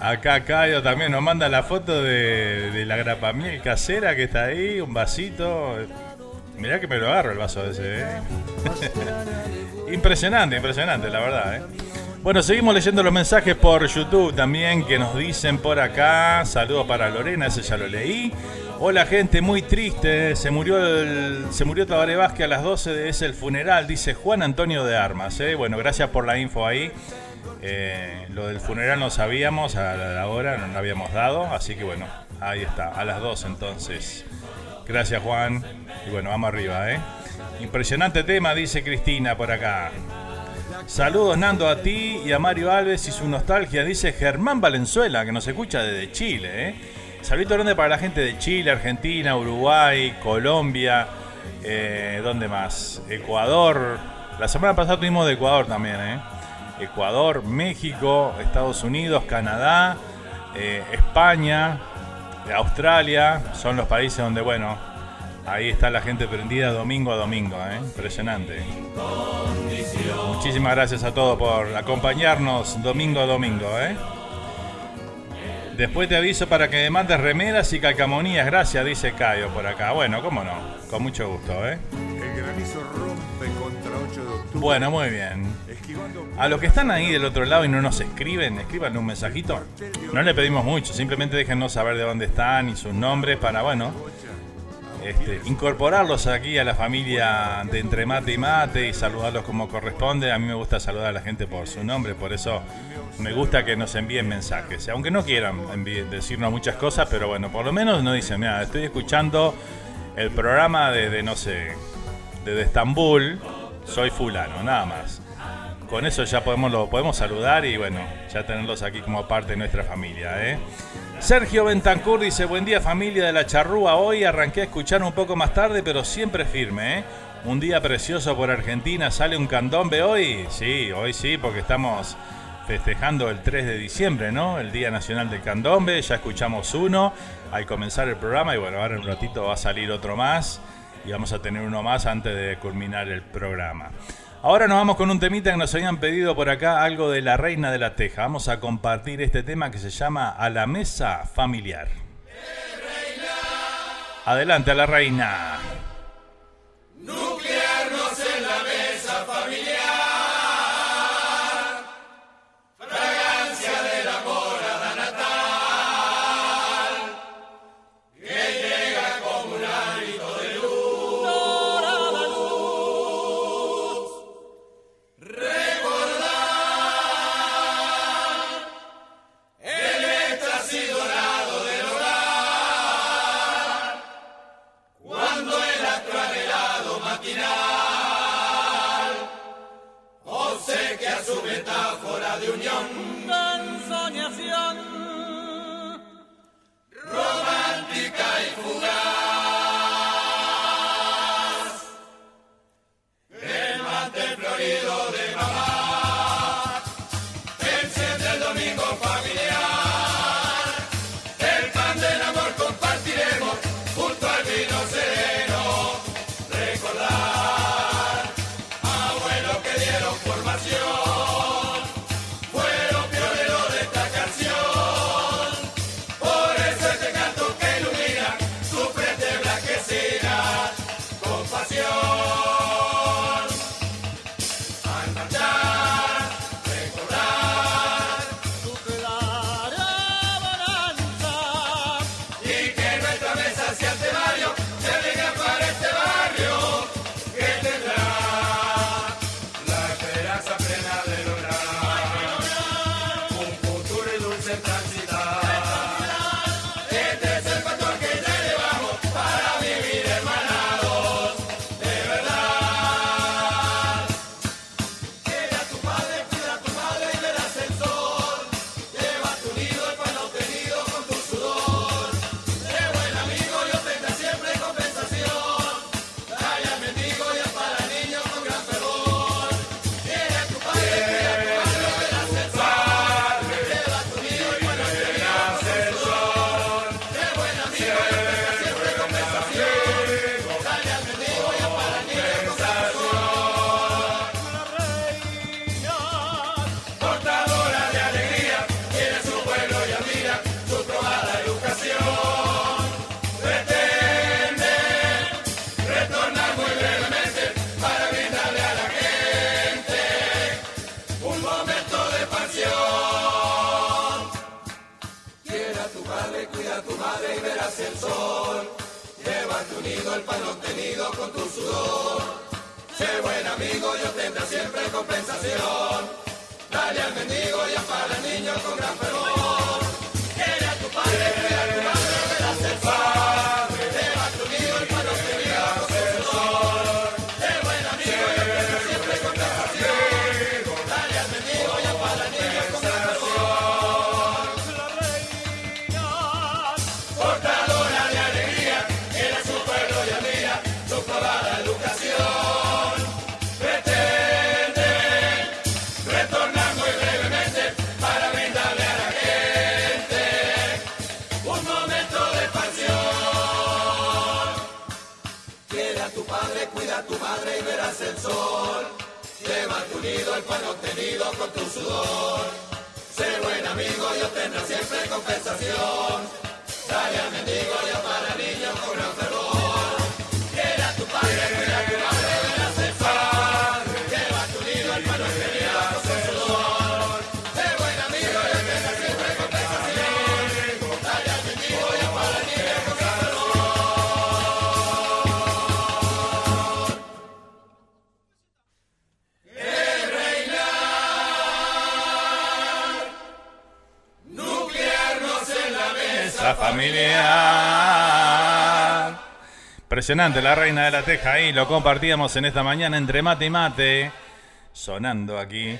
Acá Cayo también nos manda la foto de la grapamiel casera que está ahí, un vasito. Mirá que me lo agarro el vaso ese, ¿eh? Impresionante, la verdad, ¿eh? Bueno, seguimos leyendo los mensajes por YouTube también que nos dicen por acá. Saludos para Lorena, ese ya lo leí. Hola gente, muy triste, se murió Tabaré Vázquez a las 12, es el funeral, dice Juan Antonio de Armas, ¿eh? Bueno, gracias por la info ahí. Lo del funeral no sabíamos, a la hora no lo habíamos dado, así que bueno, ahí está, a las 12 entonces. Gracias Juan, y bueno, vamos arriba, ¿eh? Impresionante tema, dice Cristina por acá. Saludos Nando a ti y a Mario Alves y su nostalgia, dice Germán Valenzuela, que nos escucha desde Chile, ¿eh? Saludito grande para la gente de Chile, Argentina, Uruguay, Colombia, ¿dónde más? Ecuador, la semana pasada tuvimos de Ecuador también, ¿eh? Ecuador, México, Estados Unidos, Canadá, España, Australia, son los países donde, bueno, ahí está la gente prendida domingo a domingo, ¿eh? Impresionante. Muchísimas gracias a todos por acompañarnos domingo a domingo, ¿eh? Después te aviso para que me mandes remeras y calcamonías. Gracias, dice Cayo por acá. Bueno, cómo no, con mucho gusto, ¿eh? granizo rompe contra 8 de octubre. Bueno, muy bien. A los que están ahí del otro lado y no nos escriben, escriban un mensajito. No le pedimos mucho, simplemente déjennos saber de dónde están y sus nombres para, bueno, incorporarlos aquí a la familia de Entre Mate y Mate y saludarlos como corresponde. A mí me gusta saludar a la gente por su nombre, por eso me gusta que nos envíen mensajes. Aunque no quieran decirnos muchas cosas, pero bueno, por lo menos nos dicen, mira, estoy escuchando el programa desde, no sé, desde Estambul, soy fulano, nada más. Con eso ya podemos saludar y bueno, ya tenerlos aquí como parte de nuestra familia, ¿eh? Sergio Bentancur dice, buen día familia de La Charrúa, hoy arranqué a escuchar un poco más tarde, pero siempre firme, ¿eh? Un día precioso por Argentina, ¿sale un candombe hoy? Sí, hoy sí, porque estamos festejando el 3 de diciembre, ¿no? El Día Nacional del Candombe, ya escuchamos uno al comenzar el programa y bueno, ahora en un ratito va a salir otro más y vamos a tener uno más antes de culminar el programa. Ahora nos vamos con un temita que nos habían pedido por acá, algo de la Reina de la Teja. Vamos a compartir este tema que se llama A la Mesa Familiar. Adelante a la Reina. Dale al mendigo y a para niños con gran fervor. Era tu padre, cuida tu madre. familiar. Impresionante, la Reina de la Teja ahí. Lo compartíamos en esta mañana entre mate y mate. Sonando aquí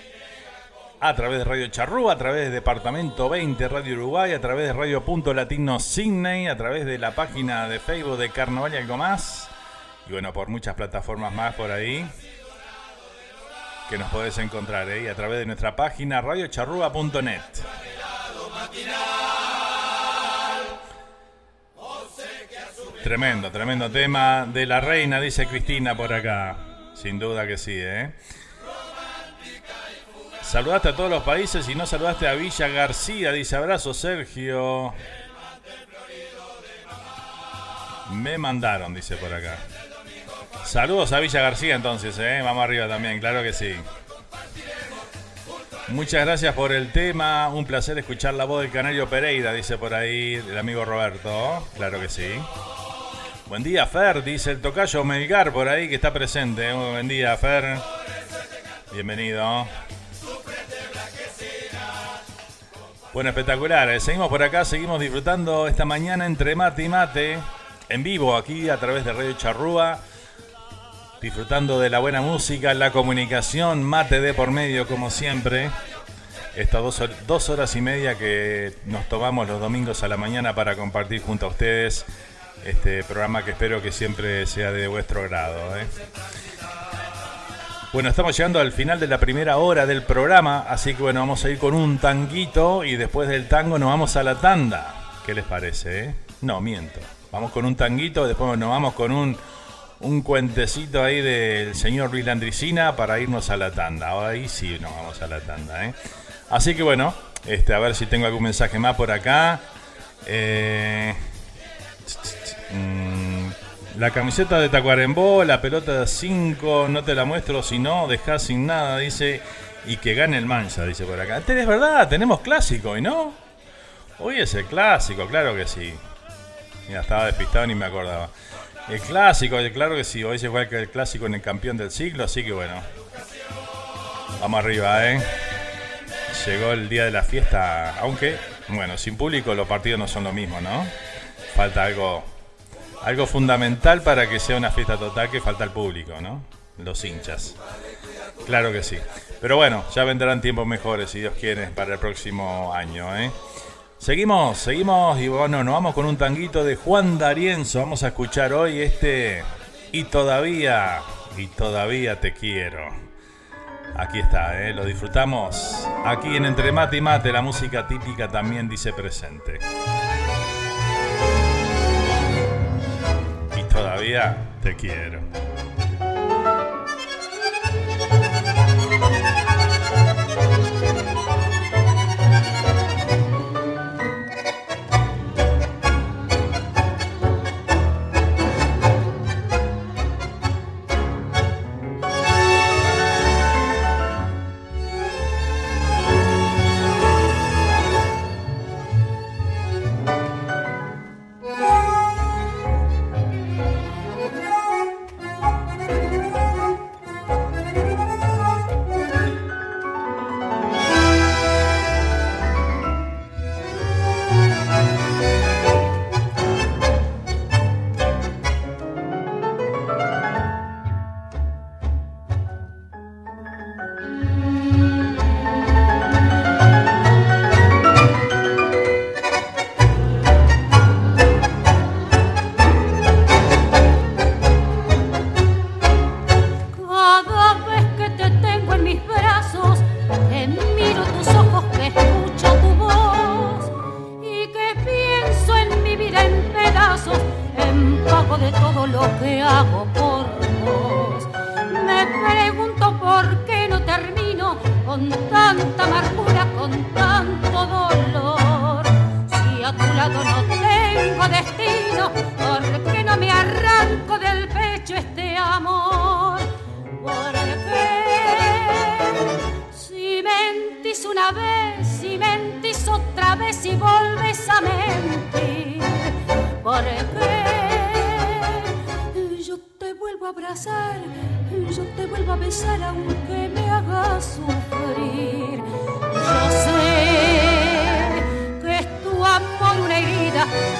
a través de Radio Charrúa, a través de Departamento 20 Radio Uruguay, a través de Radio Punto Latino Sydney, a través de la página de Facebook de Carnaval y algo más. Y bueno, por muchas plataformas más por ahí que nos podés encontrar, ¿eh? A través de nuestra página radiocharrúa.net. Tremendo, tremendo tema de la Reina, dice Cristina por acá. Sin duda que sí, ¿eh? Saludaste a todos los países y no saludaste a Villa García, dice abrazo Sergio. Me mandaron, dice por acá. Saludos a Villa García entonces, ¿eh? Vamos arriba también, claro que sí. Muchas gracias por el tema, un placer escuchar la voz del Canario Pereira, dice por ahí el amigo Roberto, claro que sí. Buen día Fer, dice el tocayo Melgar por ahí que está presente, buen día Fer, bienvenido. Bueno, espectacular, seguimos por acá, seguimos disfrutando esta mañana entre mate y mate, en vivo aquí a través de Radio Charrúa. Disfrutando de la buena música, la comunicación, mate de por medio como siempre. Estas dos horas y media que nos tomamos los domingos a la mañana para compartir junto a ustedes este programa que espero que siempre sea de vuestro grado, ¿eh? Bueno, estamos llegando al final de la primera hora del programa, así que bueno, vamos a ir con un tanguito y después del tango nos vamos a la tanda. ¿Qué les parece, eh? No, miento. Vamos con un tanguito, después nos vamos con un cuentecito ahí del señor Luis Landricina para irnos a la tanda. Ahora ahí sí nos vamos a la tanda, ¿eh? Así que bueno, a ver si tengo algún mensaje más por acá. La camiseta de Tacuarembó, la pelota de 5, no te la muestro, si no, dejás sin nada, dice. Y que gane el Mancha, dice por acá. Es verdad, tenemos clásico, ¿y no? Hoy es el clásico, claro que sí. Mira, estaba despistado ni me acordaba. El clásico, claro que sí, hoy se juega el clásico en el campeón del siglo, así que bueno. Vamos arriba, ¿eh? Llegó el día de la fiesta, aunque, bueno, sin público los partidos no son lo mismo, ¿no? Falta algo fundamental para que sea una fiesta total, que falta el público, ¿no? Los hinchas. Claro que sí. Pero bueno, ya vendrán tiempos mejores, si Dios quiere, para el próximo año, ¿eh? Seguimos y bueno, nos vamos con un tanguito de Juan D'Arienzo. Vamos a escuchar hoy Y todavía te quiero. Aquí está, lo disfrutamos. Aquí en Entre Mate y Mate, la música típica también dice presente. Y todavía te quiero.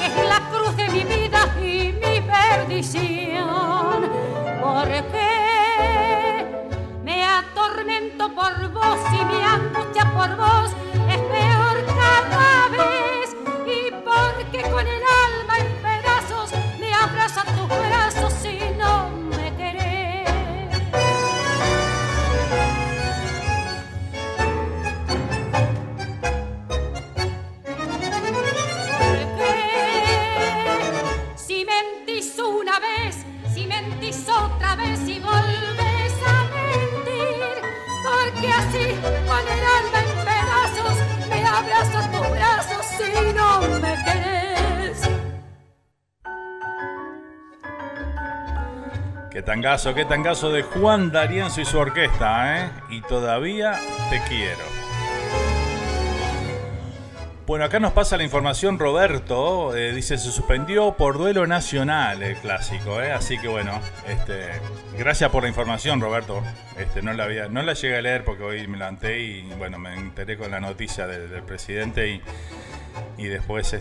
Que tormento por vos y mi angustia por vos es peor cada vez. Y porque con el alma en pedazos me abrazan tus brazos y no me querés. Porque si mentís una vez, si mentís otra vez y volvés a mentir, porque así con el alma en pedazos me abrazo a tus brazos y no me querés. Qué tangazo de Juan D'Arienzo y su orquesta, ¿eh? Y todavía te quiero. Bueno, acá nos pasa la información Roberto, dice se suspendió por duelo nacional el clásico, así que bueno, gracias por la información Roberto, no la llegué a leer porque hoy me levanté y bueno, me enteré con la noticia del presidente y después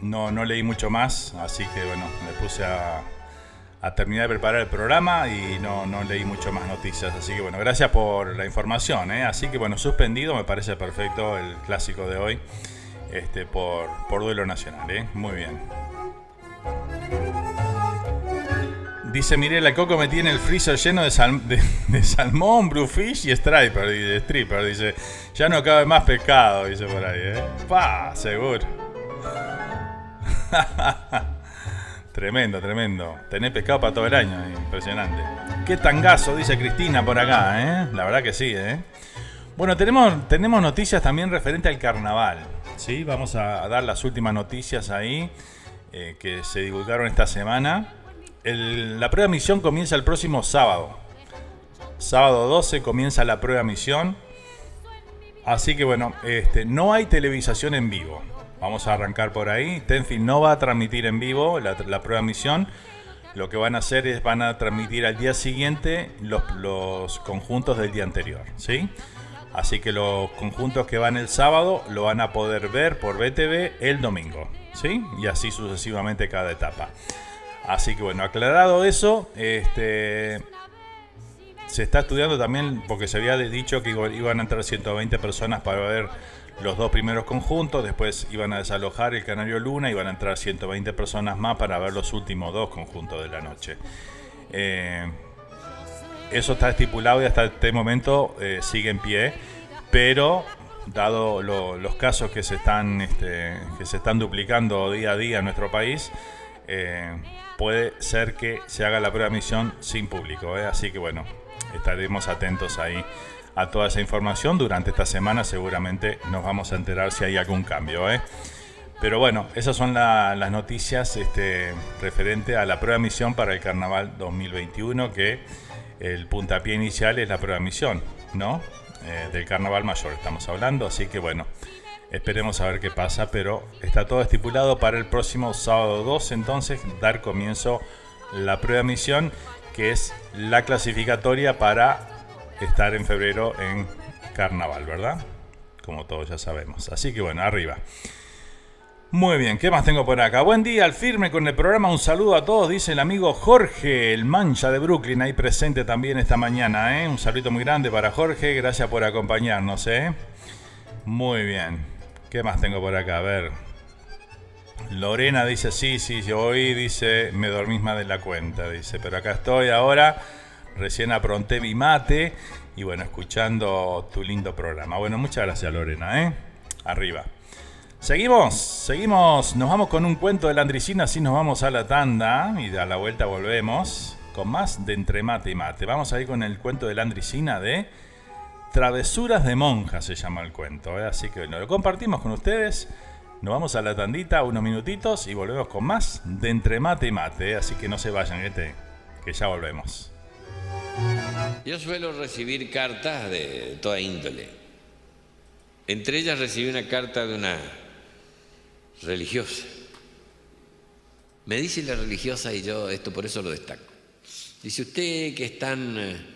no leí mucho más, así que bueno, me puse a terminar de preparar el programa y no leí mucho más noticias, así que bueno, gracias por la información, ¿eh? Así que bueno, suspendido, me parece perfecto el clásico de hoy por duelo nacional, ¿eh? Muy bien. Dice Mirela, Coco me tiene el freezer lleno de salmón, bluefish y stripper, dice, ya no cabe más pescado, dice por ahí, ¿eh? ¡Pah! Seguro. Tremendo, tremendo. Tenés pescado para todo el año, impresionante. Qué tangazo, dice Cristina por acá, ¿eh? La verdad que sí, ¿eh? Bueno, tenemos noticias también referente al carnaval, ¿sí? Vamos a dar las últimas noticias ahí que se divulgaron esta semana. La prueba misión comienza el próximo sábado. Sábado 12 comienza la prueba misión. Así que bueno, no hay televisación en vivo. Vamos a arrancar por ahí. Tenfield no va a transmitir en vivo la prueba misión. Lo que van a hacer es van a transmitir al día siguiente los conjuntos del día anterior, ¿sí? Así que los conjuntos que van el sábado lo van a poder ver por BTV el domingo, ¿sí? Y así sucesivamente cada etapa. Así que bueno, aclarado eso, se está estudiando también porque se había dicho que iban a entrar 120 personas para ver los dos primeros conjuntos, después iban a desalojar el Canario Luna y van a entrar 120 personas más para ver los últimos dos conjuntos de la noche. Eso está estipulado y hasta este momento sigue en pie, pero dado los casos que se están duplicando día a día en nuestro país, puede ser que se haga la prueba de misión sin público, así que bueno, estaremos atentos ahí a toda esa información. Durante esta semana seguramente nos vamos a enterar si hay algún cambio, ¿eh? Pero bueno, esas son las noticias referente a la prueba de misión para el Carnaval 2021, que el puntapié inicial es la prueba de misión, ¿no? Del Carnaval Mayor estamos hablando, así que bueno, esperemos a ver qué pasa, pero está todo estipulado para el próximo sábado 2, entonces, dar comienzo la prueba de misión, que es la clasificatoria para estar en febrero en carnaval, ¿verdad? Como todos ya sabemos. Así que bueno, arriba. Muy bien, ¿qué más tengo por acá? Buen día, al firme con el programa. Un saludo a todos, dice el amigo Jorge, el Mancha de Brooklyn, ahí presente también esta mañana, ¿eh? Un saludo muy grande para Jorge, gracias por acompañarnos, ¿eh? Muy bien, ¿qué más tengo por acá? A ver. Lorena dice, sí, hoy dice, me dormís más de la cuenta, dice, pero acá estoy ahora. Recién apronté mi mate y bueno, escuchando tu lindo programa. Bueno, muchas gracias Lorena, ¿eh? Arriba. Seguimos. Nos vamos con un cuento de Landricina, así nos vamos a la tanda y a la vuelta volvemos con más de Entre Mate y Mate. Vamos a ir con el cuento de Landricina de Travesuras de Monja, se llama el cuento, ¿eh? Así que bueno, lo compartimos con ustedes. Nos vamos a la tandita unos minutitos y volvemos con más de Entre Mate y Mate, ¿eh? Así que no se vayan, gente, que ya volvemos. Yo suelo recibir cartas de toda índole. Entre ellas recibí una carta de una religiosa. Me dice la religiosa, y yo esto por eso lo destaco. Dice, usted que es tan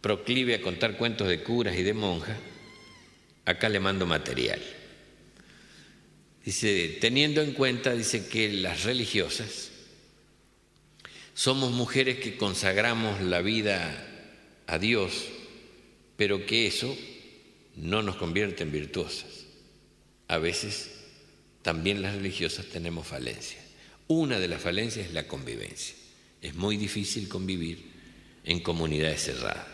proclive a contar cuentos de curas y de monjas, acá le mando material. Dice, teniendo en cuenta, dice, que las religiosas somos mujeres que consagramos la vida a Dios pero que eso no nos convierte en virtuosas. A veces también las religiosas tenemos falencias. Una de las falencias es la convivencia. Es muy difícil convivir en comunidades cerradas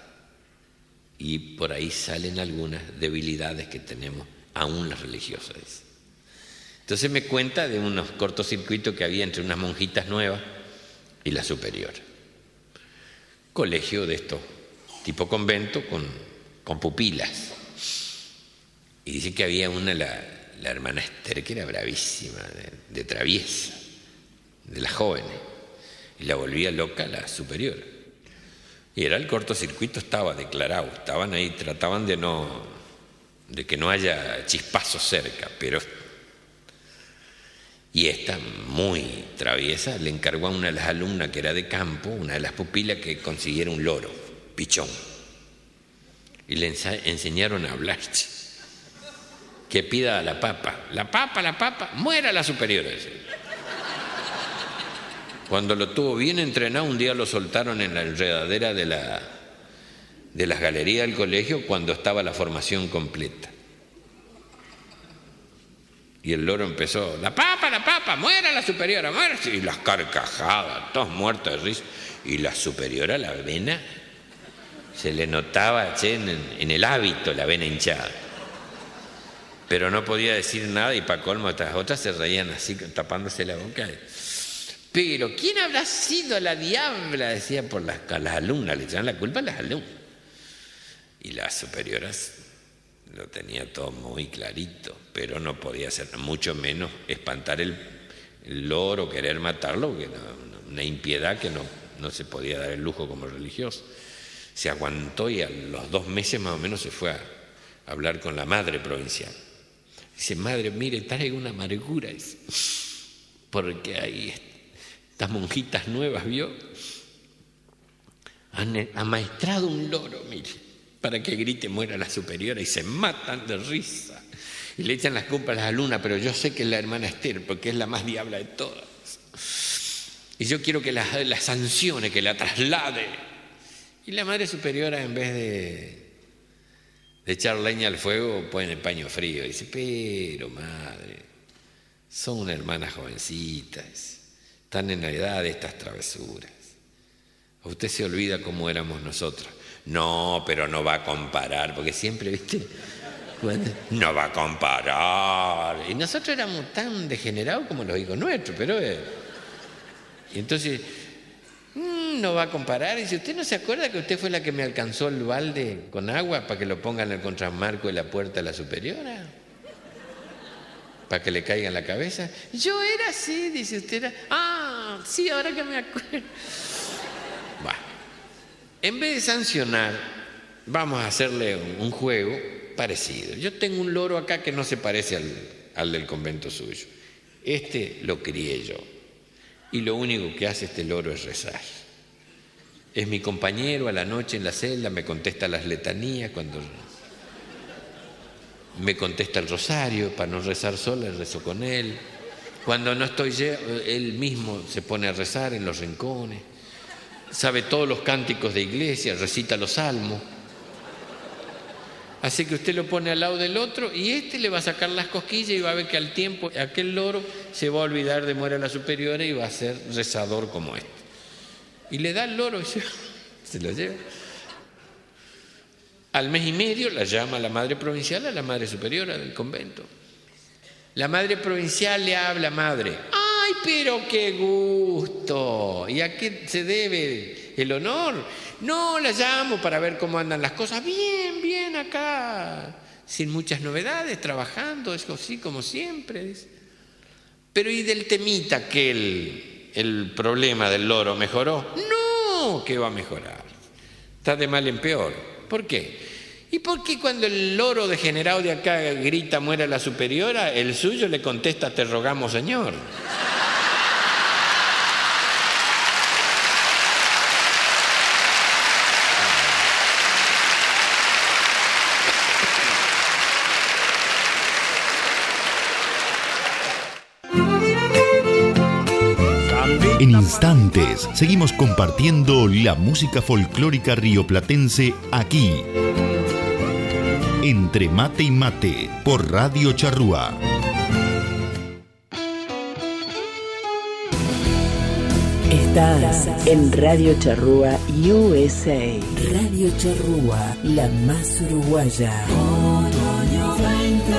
y por ahí salen algunas debilidades que tenemos aún las religiosas. Entonces me cuenta de unos cortocircuitos que había entre unas monjitas nuevas y la superiora. Colegio de estos, tipo convento, con pupilas. Y dice que había una, la hermana Esther, que era bravísima, de traviesa, de las jóvenes. Y la volvía loca la superiora. Y era el cortocircuito, estaba declarado, estaban ahí, trataban de que no haya chispazos cerca, pero... Y esta, muy traviesa, le encargó a una de las alumnas que era de campo, una de las pupilas, que consiguiera un loro, pichón. Y le enseñaron a hablar. Que pida a la papa. La papa, muera la superiora. Cuando lo tuvo bien entrenado, un día lo soltaron en la enredadera de las galerías del colegio cuando estaba la formación completa. Y el loro empezó, la papa, muera la superiora, muera. Y las carcajadas, todos muertos de risa. Y la superiora, la vena, se le notaba en el hábito, la vena hinchada. Pero no podía decir nada y para colmo estas otras se reían así, tapándose la boca. Pero ¿quién habrá sido la diabla? Decía por las alumnas, le echaban la culpa a las alumnas. Y las superioras... Lo tenía todo muy clarito, pero no podía hacer mucho menos espantar el loro, querer matarlo, que una impiedad que no se podía dar el lujo como religioso. Se aguantó y a los 2 meses más o menos se fue a hablar con la madre provincial. Dice, madre, mire, traigo una amargura, porque hay estas monjitas nuevas, ¿vio? Han amaestrado un loro, mire, para que grite muera la superiora y se matan de risa y le echan las culpas a las alumnas, pero yo sé que es la hermana Esther porque es la más diabla de todas y yo quiero que la sancione, que la traslade. Y la madre superiora, en vez de echar leña al fuego, pone el paño frío y dice, pero madre, son hermanas jovencitas, están en la edad de estas travesuras, a usted se olvida cómo éramos nosotros. No, pero no va a comparar, porque siempre, ¿viste? No va a comparar. Y nosotros éramos tan degenerados como los hijos nuestros, pero... Y entonces, no va a comparar. Y si usted no se acuerda que usted fue la que me alcanzó el balde con agua para que lo pongan en el contramarco de la puerta de la superiora, para que le caiga en la cabeza. Yo era así, dice usted. Ah, sí, ahora que me acuerdo. Bueno. En vez de sancionar, vamos a hacerle un juego parecido. Yo tengo un loro acá que no se parece al del convento suyo. Este lo crié yo. Y lo único que hace este loro es rezar. Es mi compañero a la noche en la celda, me contesta las letanías, cuando me contesta el rosario, para no rezar sola, rezo con él. Cuando no estoy yo, él mismo se pone a rezar en los rincones. Sabe todos los cánticos de iglesia, recita los salmos. Así que usted lo pone al lado del otro y este le va a sacar las cosquillas y va a ver que al tiempo aquel loro se va a olvidar de muera la superiora y va a ser rezador como este. Y le da el loro y se lo lleva. Al 1.5 la llama la madre provincial a la madre superiora del convento. La madre provincial le habla, madre. ¡Ay, pero qué gusto! ¿Y a qué se debe el honor? No, la llamo para ver cómo andan las cosas. Bien, bien acá, sin muchas novedades, trabajando, es así como siempre. Pero ¿y del temita que el problema del loro mejoró? No, que va a mejorar. Está de mal en peor. ¿Por qué? ¿Y por qué cuando el loro degenerado de acá grita muera la superiora, el suyo le contesta te rogamos señor? En instantes. oyentes, seguimos compartiendo la música folclórica rioplatense aquí. Entre Mate y Mate, por Radio Charrúa. Estás en Radio Charrúa USA. Radio Charrúa, la más uruguaya. Otoño 2020.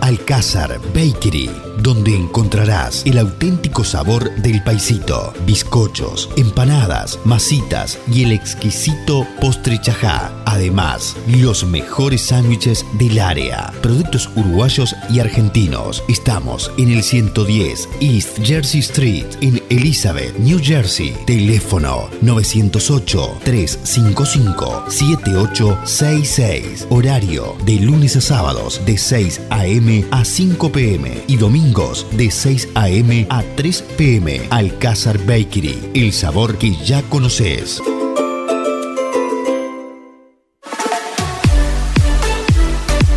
Alcázar Bakery, donde encontrarás el auténtico sabor del paisito, bizcochos, empanadas, masitas y el exquisito postre chajá. Además, los mejores sándwiches del área, productos uruguayos y argentinos. Estamos en el 110 East Jersey Street, en Elizabeth, New Jersey. Teléfono 908-355-7866. Horario de lunes a sábados de 6 a.m. a 5 p.m. y domingo de 6 a.m. a 3 p.m. Alcázar Bakery, el sabor que ya conoces.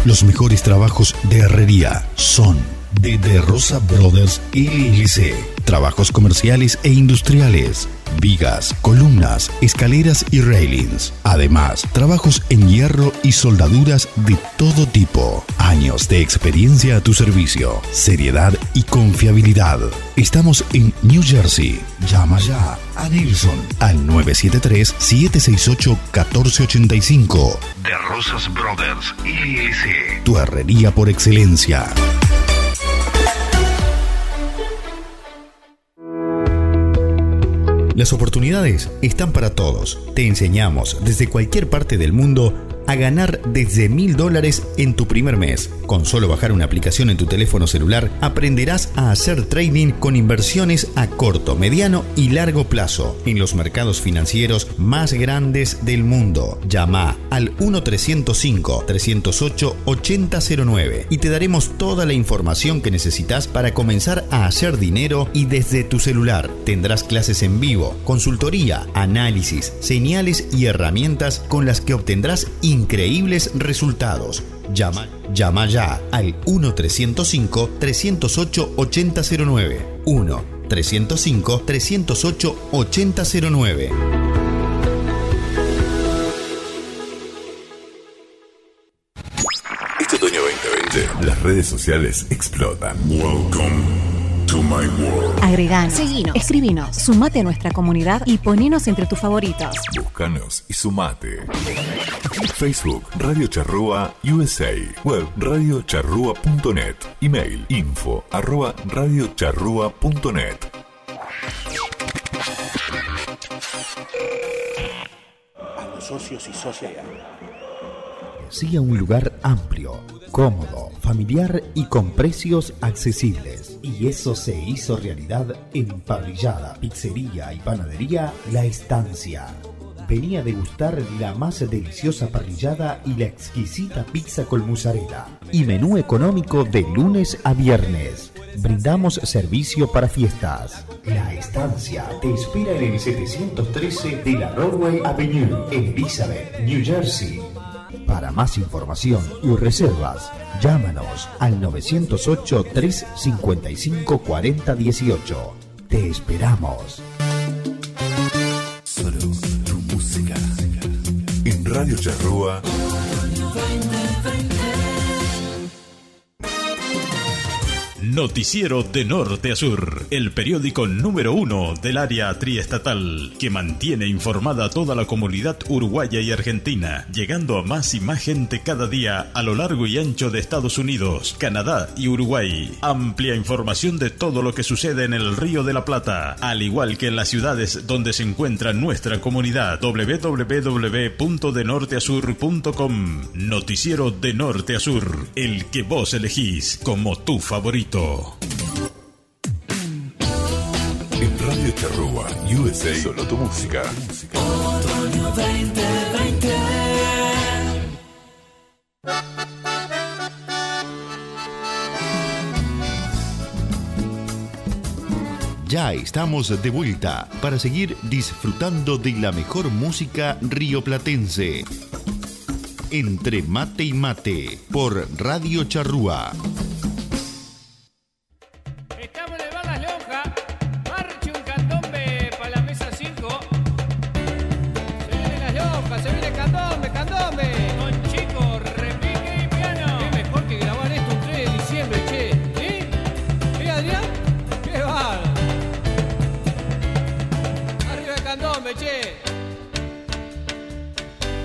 Los mejores trabajos de herrería son de Rosa Brothers LLC. Trabajos comerciales e industriales, vigas, columnas, escaleras y railings. Además, trabajos en hierro y soldaduras de todo tipo. Años de experiencia a tu servicio, seriedad y confiabilidad. Estamos en New Jersey. Llama ya a Nelson al 973-768-1485. De Rosas Brothers LLC. Tu herrería por excelencia. Las oportunidades están para todos. Te enseñamos desde cualquier parte del mundo a ganar desde $1,000 en tu primer mes. Con solo bajar una aplicación en tu teléfono celular, aprenderás a hacer trading con inversiones a corto, mediano y largo plazo en los mercados financieros más grandes del mundo. Llama al 1-305-308-8009 y te daremos toda la información que necesitas para comenzar a hacer dinero y desde tu celular. Tendrás clases en vivo, consultoría, análisis, señales y herramientas con las que obtendrás increíbles resultados. Llama ya al 1-305-308-8009. 1-305-308-8009. Este otoño 2020, las redes sociales explotan. Welcome to my world. Agreganos, seguinos, escribinos, sumate a nuestra comunidad y ponenos entre tus favoritos. Búscanos y sumate. Facebook, Radio Charrúa USA. Web, radiocharrúa.net. Email, info@radiocharrúa.net. A los socios y socias. Sigue un lugar amplio, cómodo, familiar y con precios accesibles. Y eso se hizo realidad en parrillada, pizzería y panadería La Estancia. Vení a degustar la más deliciosa parrillada y la exquisita pizza con mozzarella. Y menú económico de lunes a viernes. Brindamos servicio para fiestas. La Estancia te espera en el 713 de la Broadway Avenue, en Elizabeth, New Jersey. Para más información y reservas, llámanos al 908-355-4018. Te esperamos. Solo tu música. En Radio Charrúa. Noticiero de Norte a Sur, el periódico número uno del área triestatal, que mantiene informada a toda la comunidad uruguaya y argentina, llegando a más y más gente cada día a lo largo y ancho de Estados Unidos, Canadá y Uruguay. Amplia información de todo lo que sucede en el Río de la Plata, al igual que en las ciudades donde se encuentra nuestra comunidad. www.denorteasur.com. Noticiero de Norte a Sur, el que vos elegís como tu favorito. En Radio Charrúa USA, solo tu música. Otoño 2020. Ya estamos de vuelta para seguir disfrutando de la mejor música rioplatense. Entre Mate y Mate por Radio Charrúa.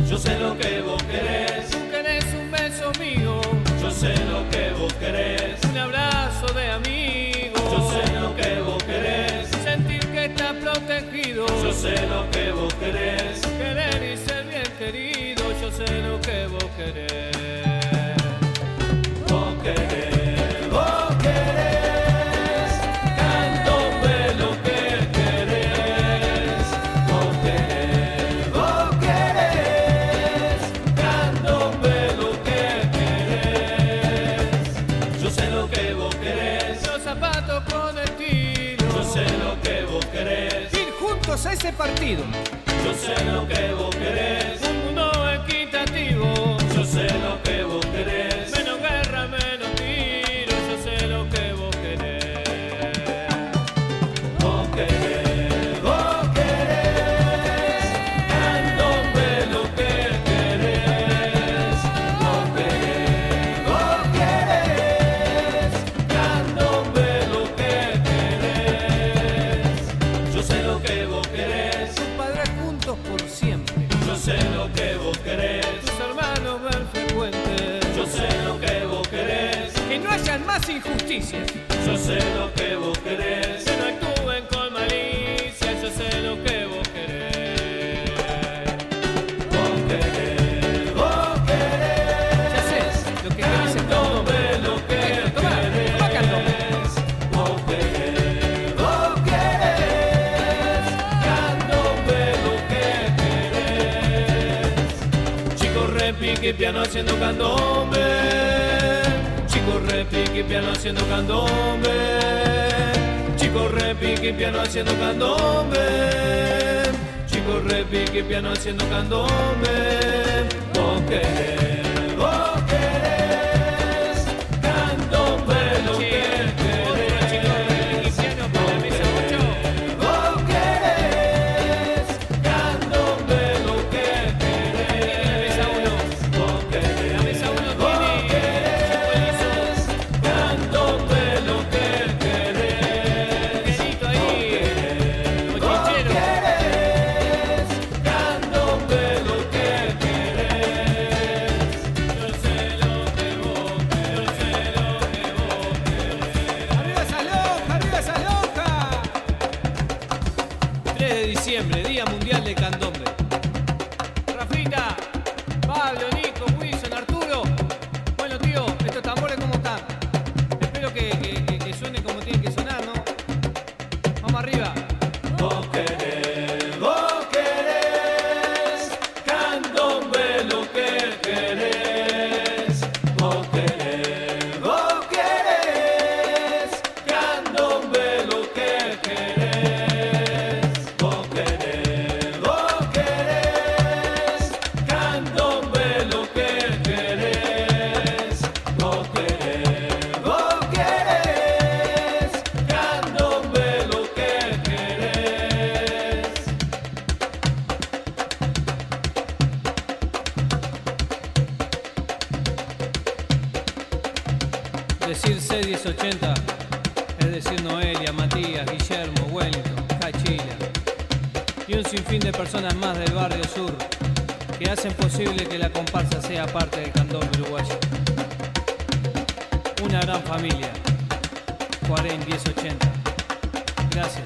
Yo sé lo que vos querés. Tú querés un beso mío. Yo sé lo que vos querés. Un abrazo de amigo. Yo sé lo que vos querés. Sentir que estás protegido. Yo sé lo que vos querés. Querer y ser bien querido. Yo sé lo que vos querés. Vos querés, vos querés. Candombe lo que a ese partido. Yo sé lo que vos querés. Un mundo equitativo. Yo sé lo que vos querés. Menos guerra, menos tiro. Yo sé lo que vos querés. Vos querés, vos querés. Candombe lo que querés. Vos querés, vos querés. Candombe lo que querés. Yo sé lo que vos querés, tus padres juntos por siempre. Yo sé lo que vos querés, tus hermanos ver frecuentes. Yo sé lo que vos querés, que no hayan más injusticias. Yo sé lo que vos querés, que no actúen con malicia. Yo sé lo que vos querés. Vos querés, vos querés. Ya sé lo que querés, candombe lo que querés. Toma candombe. Vos querés, vos querés. Candombe lo que querés. Chicos repique piano haciendo candombe. Chicos repique piano haciendo candombe. Chicos repique piano haciendo candombe. Chicos repique piano haciendo candombe. Vos querés, vos querés. Candombe lo que querés. Vos querés, vos querés. Candombe lo que querés. Vos querés, vos querés. Candombe lo que querés. Vos querés, vos querés. Candombe lo que querés. Yo sé lo que vos querés. Yo sé lo que vos querés. ¡Arriba esa loca! ¡Arriba esa loca! 3 de diciembre, Día Mundial de Candombe. Rafita, Pablo, Nico, Wilson, Arturo. Bueno, tío, estos tambores, ¿cómo están? Espero que suene como tienen que sonar, ¿no? Vamos arriba. Vos querés, vos querés. Candombe lo que querés. Vos querés, vos querés. Candombe lo que querés. Vos querés, vos querés. Candombe lo que querés. Vos querés, vos querés. Candombe lo que querés. Decir C1080 es decir Noelia, Matías, Guillermo, Wellington, Cachila y un sinfín de personas más del barrio sur que hacen posible que la comparsa sea parte del candombe uruguayo. Una gran familia. Juarén 1080. Gracias.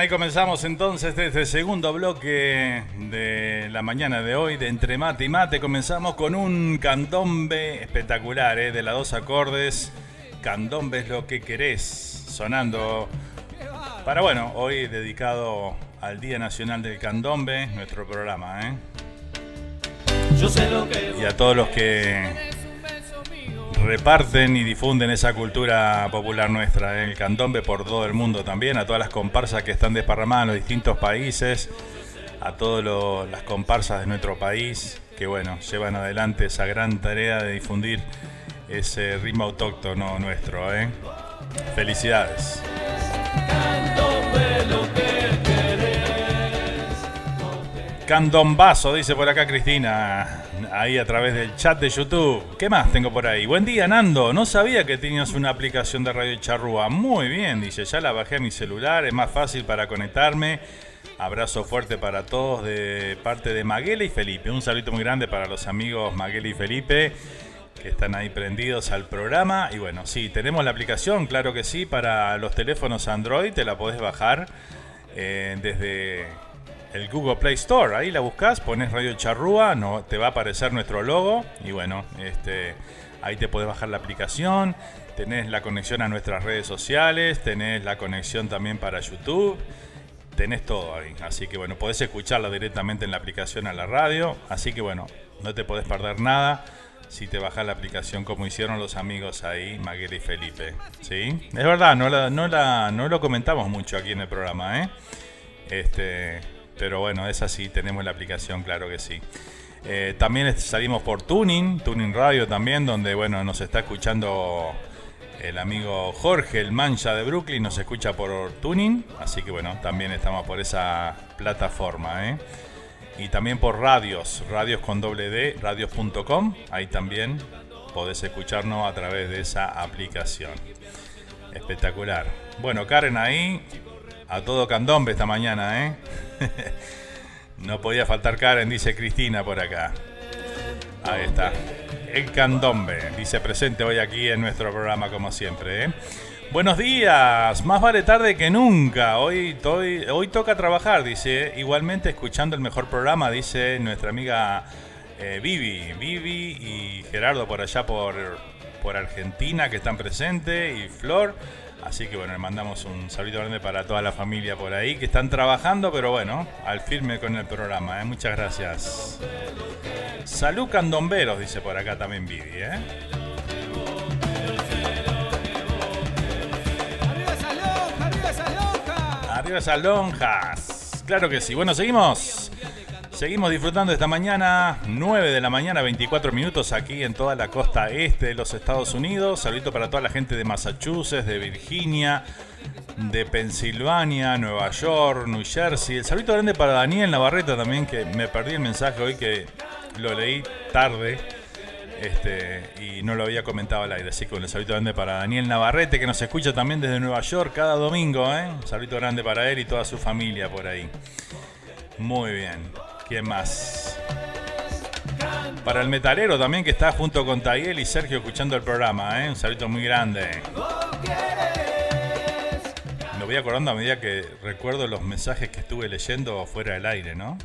ahí comenzamos entonces desde el segundo bloque de la mañana de hoy, de Entre Mate y Mate. Comenzamos con un candombe espectacular, de la dos acordes. Candombe es lo que querés, sonando para, bueno, hoy dedicado al Día Nacional del Candombe, nuestro programa, Y a todos los que reparten y difunden esa cultura popular nuestra, el candombe por todo el mundo también, a todas las comparsas que están desparramadas en los distintos países, a todas las comparsas de nuestro país, que bueno, llevan adelante esa gran tarea de difundir ese ritmo autóctono nuestro, Felicidades. Candombazo, dice por acá Cristina, ahí a través del chat de YouTube. ¿Qué más tengo por ahí? Buen día, Nando. No sabía que tenías una aplicación de Radio Charrúa. Muy bien, dice. Ya la bajé a mi celular, es más fácil para conectarme. Abrazo fuerte para todos de parte de Maguela y Felipe. Un saludo muy grande para los amigos Maguela y Felipe que están ahí prendidos al programa. Y bueno, sí, tenemos la aplicación, claro que sí, para los teléfonos Android. Te la podés bajar desde el Google Play Store, ahí la buscas, pones Radio Charrúa, no, te va a aparecer nuestro logo y bueno, ahí te podés bajar la aplicación, tenés la conexión a nuestras redes sociales, tenés la conexión también para YouTube, tenés todo ahí, así que bueno, podés escucharla directamente en la aplicación a la radio, así que bueno, no te podés perder nada si te bajás la aplicación como hicieron los amigos ahí, Maguela y Felipe, ¿sí? Es verdad, no lo comentamos mucho aquí en el programa, pero bueno, es así, tenemos la aplicación, claro que sí. También salimos por Tuning Radio también, donde bueno, nos está escuchando el amigo Jorge, el Mancha de Brooklyn, nos escucha por Tuning. Así que bueno, también estamos por esa plataforma. Y también por radios con .d, radios.com. Ahí también podés escucharnos a través de esa aplicación. Espectacular. Bueno, Karen ahí, a todo candombe esta mañana, No podía faltar Karen, dice Cristina por acá. Ahí está. El candombe, dice presente hoy aquí en nuestro programa como siempre, Buenos días, más vale tarde que nunca. Hoy toca trabajar, dice. Igualmente escuchando el mejor programa, dice nuestra amiga Vivi y Gerardo por allá por Argentina que están presentes y Flor. Así que bueno, le mandamos un saludo grande para toda la familia por ahí que están trabajando, pero bueno, al firme con el programa, Muchas gracias. Salud candomberos, dice por acá también Vivi, Arriba esas lonjas. Claro que sí. Bueno, seguimos disfrutando esta mañana, 9 de la mañana, 24 minutos aquí en toda la costa este de los Estados Unidos. Saludito para toda la gente de Massachusetts, de Virginia, de Pensilvania, Nueva York, New Jersey. El saludito grande para Daniel Navarrete también, que me perdí el mensaje hoy, que lo leí tarde y no lo había comentado al aire. Así que un saludito grande para Daniel Navarrete, que nos escucha también desde Nueva York cada domingo. Un saludito grande para él y toda su familia por ahí. Muy bien. ¿Quién más? Para el metalero también que está junto con Tayel y Sergio escuchando el programa, Un saludo muy grande. Lo voy acordando a medida que recuerdo los mensajes que estuve leyendo fuera del aire, ¿no?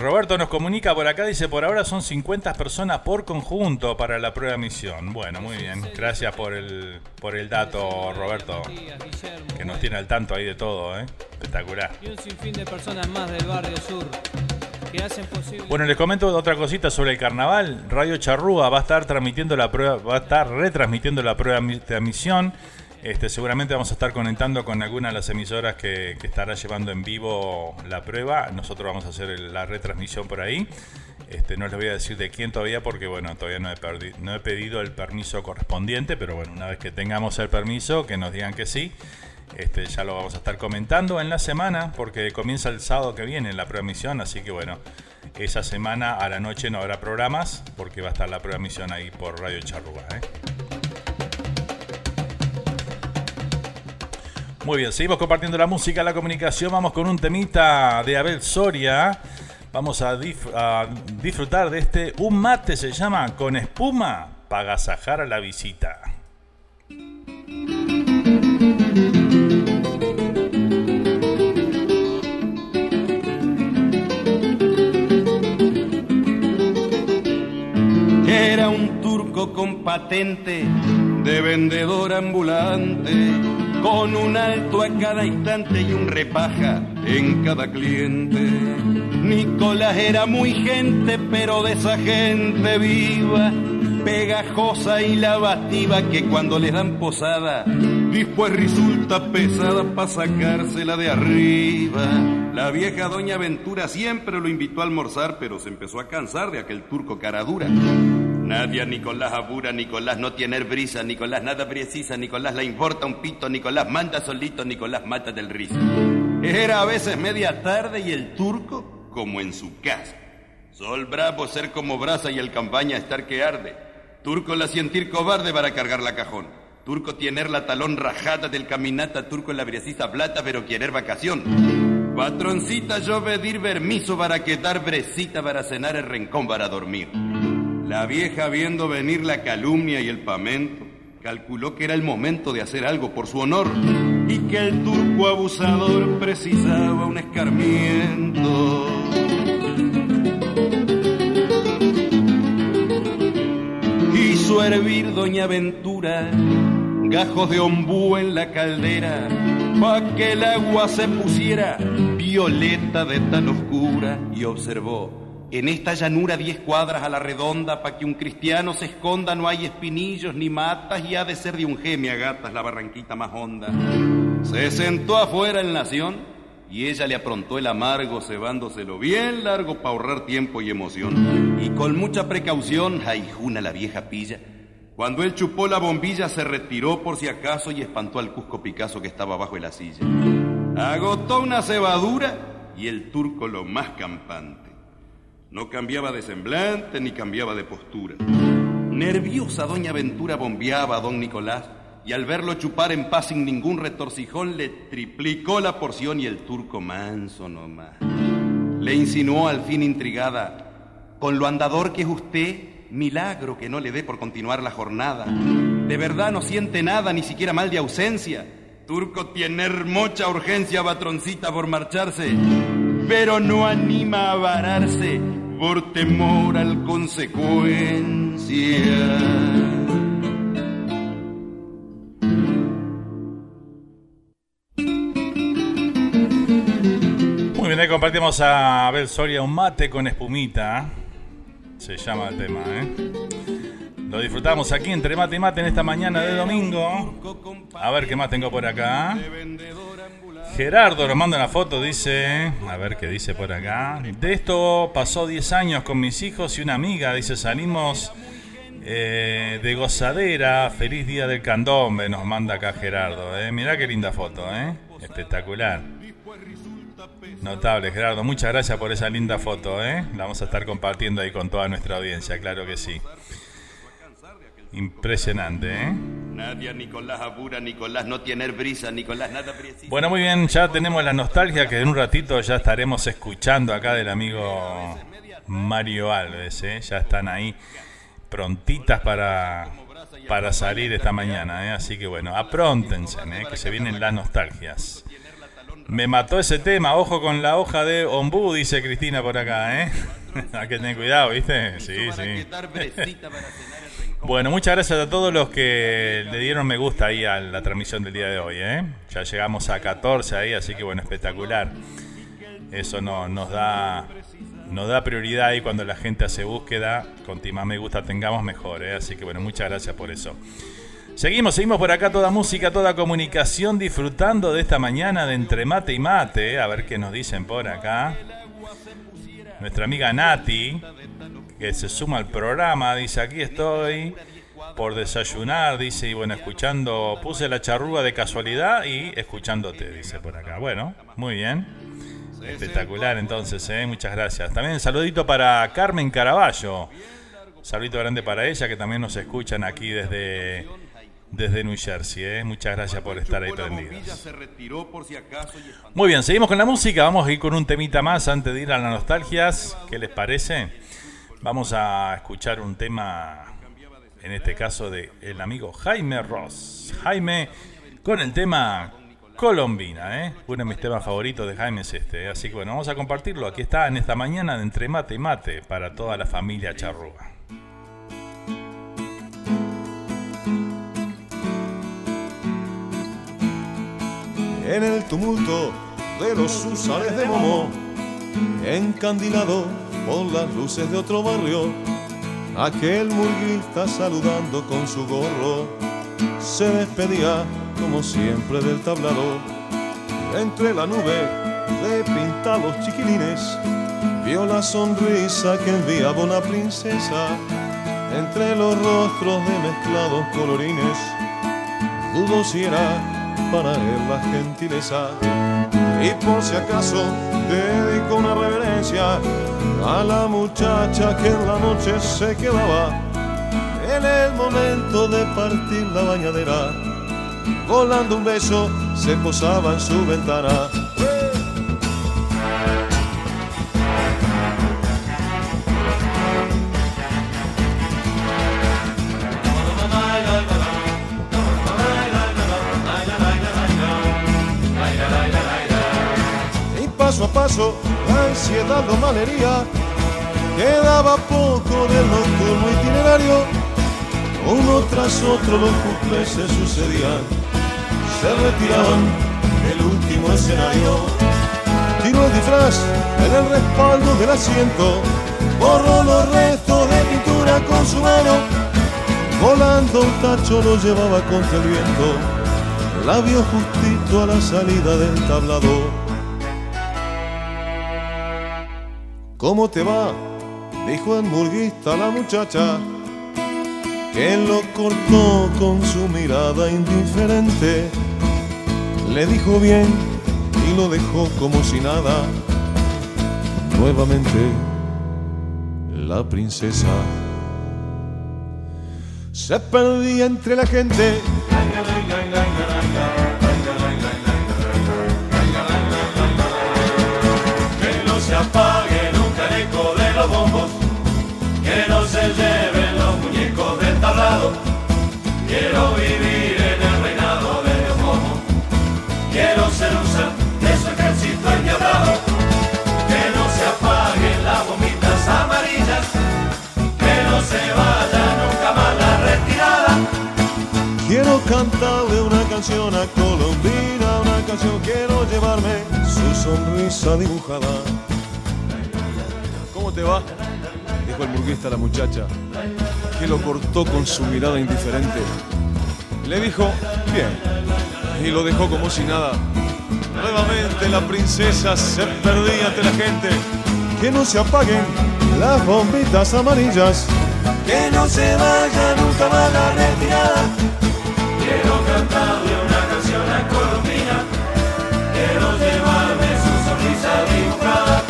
Roberto nos comunica por acá, dice, por ahora son 50 personas por conjunto para la prueba misión. Bueno, muy bien. Gracias por el dato, Roberto, que nos tiene al tanto ahí de todo, Espectacular. Y un sinfín de personas más del barrio sur que hacen posible. Bueno, les comento otra cosita sobre el carnaval. Radio Charrúa va a estar retransmitiendo la prueba de misión. Seguramente vamos a estar conectando con alguna de las emisoras que estará llevando en vivo la prueba. Nosotros vamos a hacer la retransmisión por ahí. No les voy a decir de quién todavía porque, bueno, todavía no he pedido el permiso correspondiente. Pero, bueno, una vez que tengamos el permiso, que nos digan que sí, ya lo vamos a estar comentando en la semana porque comienza el sábado que viene la prueba misión. Así que, bueno, esa semana a la noche no habrá programas porque va a estar la prueba misión ahí por Radio Charrúa, Muy bien, seguimos compartiendo la música, la comunicación. Vamos con un temita de Abel Soria. Vamos a disfrutar de este Un Mate se llama, con espuma para agasajar a la visita. con patente de vendedor ambulante, con un alto a cada instante y un repaja en cada cliente. Nicolás era muy gente, pero de esa gente viva, pegajosa y lavativa, que cuando les dan posada después resulta pesada para sacársela de arriba. La vieja doña Ventura siempre lo invitó a almorzar, pero se empezó a cansar de aquel turco cara dura. Nadia, Nicolás abura, Nicolás no tiene brisa, Nicolás nada precisa, Nicolás le importa un pito, Nicolás manda solito, Nicolás mata del risa. Era a veces media tarde y el turco como en su casa. Sol bravo ser como brasa y el campaña estar que arde. Turco la sentir cobarde para cargar la cajón. Turco tener la talón rajada del caminata, turco la brecisa plata pero querer vacación. Patroncita yo pedir permiso para quedar brecita, para cenar el rincón, para dormir. La vieja viendo venir la calumnia y el pamento, calculó que era el momento de hacer algo por su honor y que el turco abusador precisaba un escarmiento. Hizo hervir doña Ventura gajos de ombú en la caldera pa' que el agua se pusiera violeta de tan oscura, y observó: en esta llanura 10 cuadras a la redonda, pa' que un cristiano se esconda no hay espinillos ni matas, y ha de ser de un geme a gatas la barranquita más honda. Se sentó afuera el nación y ella le aprontó el amargo, cebándoselo bien largo pa' ahorrar tiempo y emoción. Y con mucha precaución, aijuna la vieja pilla, cuando él chupó la bombilla se retiró por si acaso y espantó al Cusco Picasso que estaba bajo de la silla. Agotó una cebadura y el turco lo más campante. No cambiaba de semblante ni cambiaba de postura. Nerviosa doña Ventura bombeaba a don Nicolás y al verlo chupar en paz sin ningún retorcijón le triplicó la porción, y el turco manso nomás. Le insinuó al fin intrigada: con lo andador que es usted, milagro que no le dé por continuar la jornada. De verdad no siente nada, ni siquiera mal de ausencia. Turco tiene mucha urgencia, patroncita, por marcharse, pero no anima a vararse por temor al consecuencia. Muy bien, ahí compartimos a Abel Soria un mate con espumita. Se llama el tema, Lo disfrutamos aquí entre mate y mate en esta mañana de domingo. A ver qué más tengo por acá. Gerardo nos manda una foto, dice, a ver qué dice por acá. De esto pasó 10 años con mis hijos y una amiga, dice, salimos de gozadera, feliz día del candombe, nos manda acá Gerardo. Mirá qué linda foto, espectacular. Notable, Gerardo, muchas gracias por esa linda foto, La vamos a estar compartiendo ahí con toda nuestra audiencia, claro que sí. Impresionante, Nadia, Nicolás abura, Nicolás no tiene brisa, Nicolás nada precisa. Bueno, muy bien, ya tenemos la nostalgia que en un ratito ya estaremos escuchando acá del amigo Mario Alves, Ya están ahí prontitas para salir esta mañana, Así que bueno, apróntense, que se vienen las nostalgias. Me mató ese tema, ojo con la hoja de ombú, dice Cristina por acá, Hay que tener cuidado, ¿viste? Sí, sí. Bueno, muchas gracias a todos los que le dieron me gusta ahí a la transmisión del día de hoy, Ya llegamos a 14 ahí, así que bueno, espectacular. Eso nos da prioridad ahí cuando la gente hace búsqueda. Cuanto más me gusta tengamos, mejor, Así que bueno, muchas gracias por eso. Seguimos por acá, toda música, toda comunicación, disfrutando de esta mañana de entre mate y mate. A ver qué nos dicen por acá. Nuestra amiga Nati, que se suma al programa, dice: aquí estoy por desayunar, dice, y bueno, escuchando, puse la charrúa de casualidad y escuchándote, dice por acá. Bueno, muy bien, espectacular entonces, muchas gracias. También un saludito para Carmen Caraballo, un saludito grande para ella, que también nos escuchan aquí desde New Jersey, Muchas gracias por estar ahí prendidos. Muy bien, seguimos con la música, vamos a ir con un temita más antes de ir a las nostalgias, ¿qué les parece? Vamos a escuchar un tema, en este caso de el amigo Jaime Roos. Jaime con el tema Colombina, Uno de mis temas favoritos de Jaime es este, Así que bueno, vamos a compartirlo. Aquí está en esta mañana de entre mate y mate para toda la familia charrúa. en el tumulto de los susales de Momo, encandilado por las luces de otro barrio, aquel murguista saludando con su gorro, se despedía como siempre del tablado. Entre la nube de pintados chiquilines, vio la sonrisa que enviaba una princesa, entre los rostros de mezclados colorines, dudo si era para él la gentileza. Y por si acaso dedicó una reverencia a la muchacha que en la noche se quedaba en el momento de partir la bañadera, volando un beso se posaba en su ventana. Paso a paso, la ansiedad o malería, quedaba poco del nocturno itinerario, uno tras otro los cumples se sucedían, se retiraban del último escenario. Tiró el disfraz en el respaldo del asiento, borró los restos de pintura con su mano, volando un tacho lo llevaba contra el viento, la vio justito a la salida del tablado. ¿Cómo te va?, dijo el murguista a la muchacha, que lo cortó con su mirada indiferente. Le dijo bien y lo dejó como si nada. Nuevamente la princesa se perdía entre la gente. Que no se apague de los bombos, que no se lleven los muñecos del tablado. Quiero vivir en el reinado de los bombos, quiero ser usar de su ejército endiablado. Que no se apaguen las bombitas amarillas, que no se vaya nunca más la retirada. Quiero cantarle una canción a Colombina, una canción, quiero llevarme su sonrisa dibujada. ¿Cómo te va?, dijo el murguista a la muchacha, que lo cortó con su mirada indiferente. Le dijo bien y lo dejó como si nada. Nuevamente la princesa se perdía ante la gente. Que no se apaguen las bombitas amarillas, que no se vaya nunca más la retirada. Quiero cantarle una canción a Colombina, quiero llevarme su sonrisa dibujada.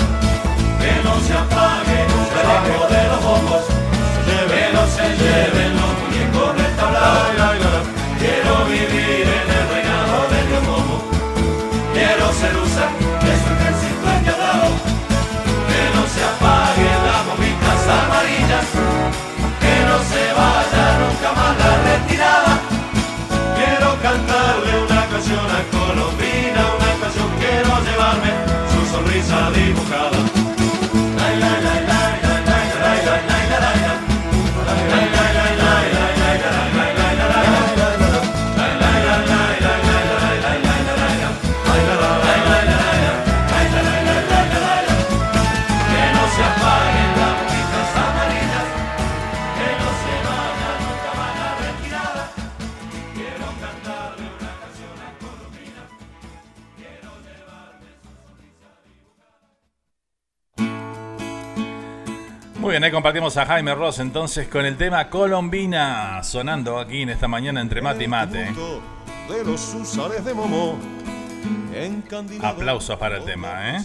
Que no se apague nunca el eco de los bombos, que no se lleven los muñecos del tablado. Quiero vivir en el reinado de Dios Momo, quiero ser usa de su ejército engañado. Que no se apaguen las bombitas amarillas, que no se vaya nunca más la retirada. Quiero cantarle una canción a Colombina, una canción, quiero llevarme su sonrisa dibujada. Bien, ahí compartimos a Jaime Roos entonces con el tema Colombina, sonando aquí en esta mañana entre mate y mate. Aplausos para el tema, ¿eh?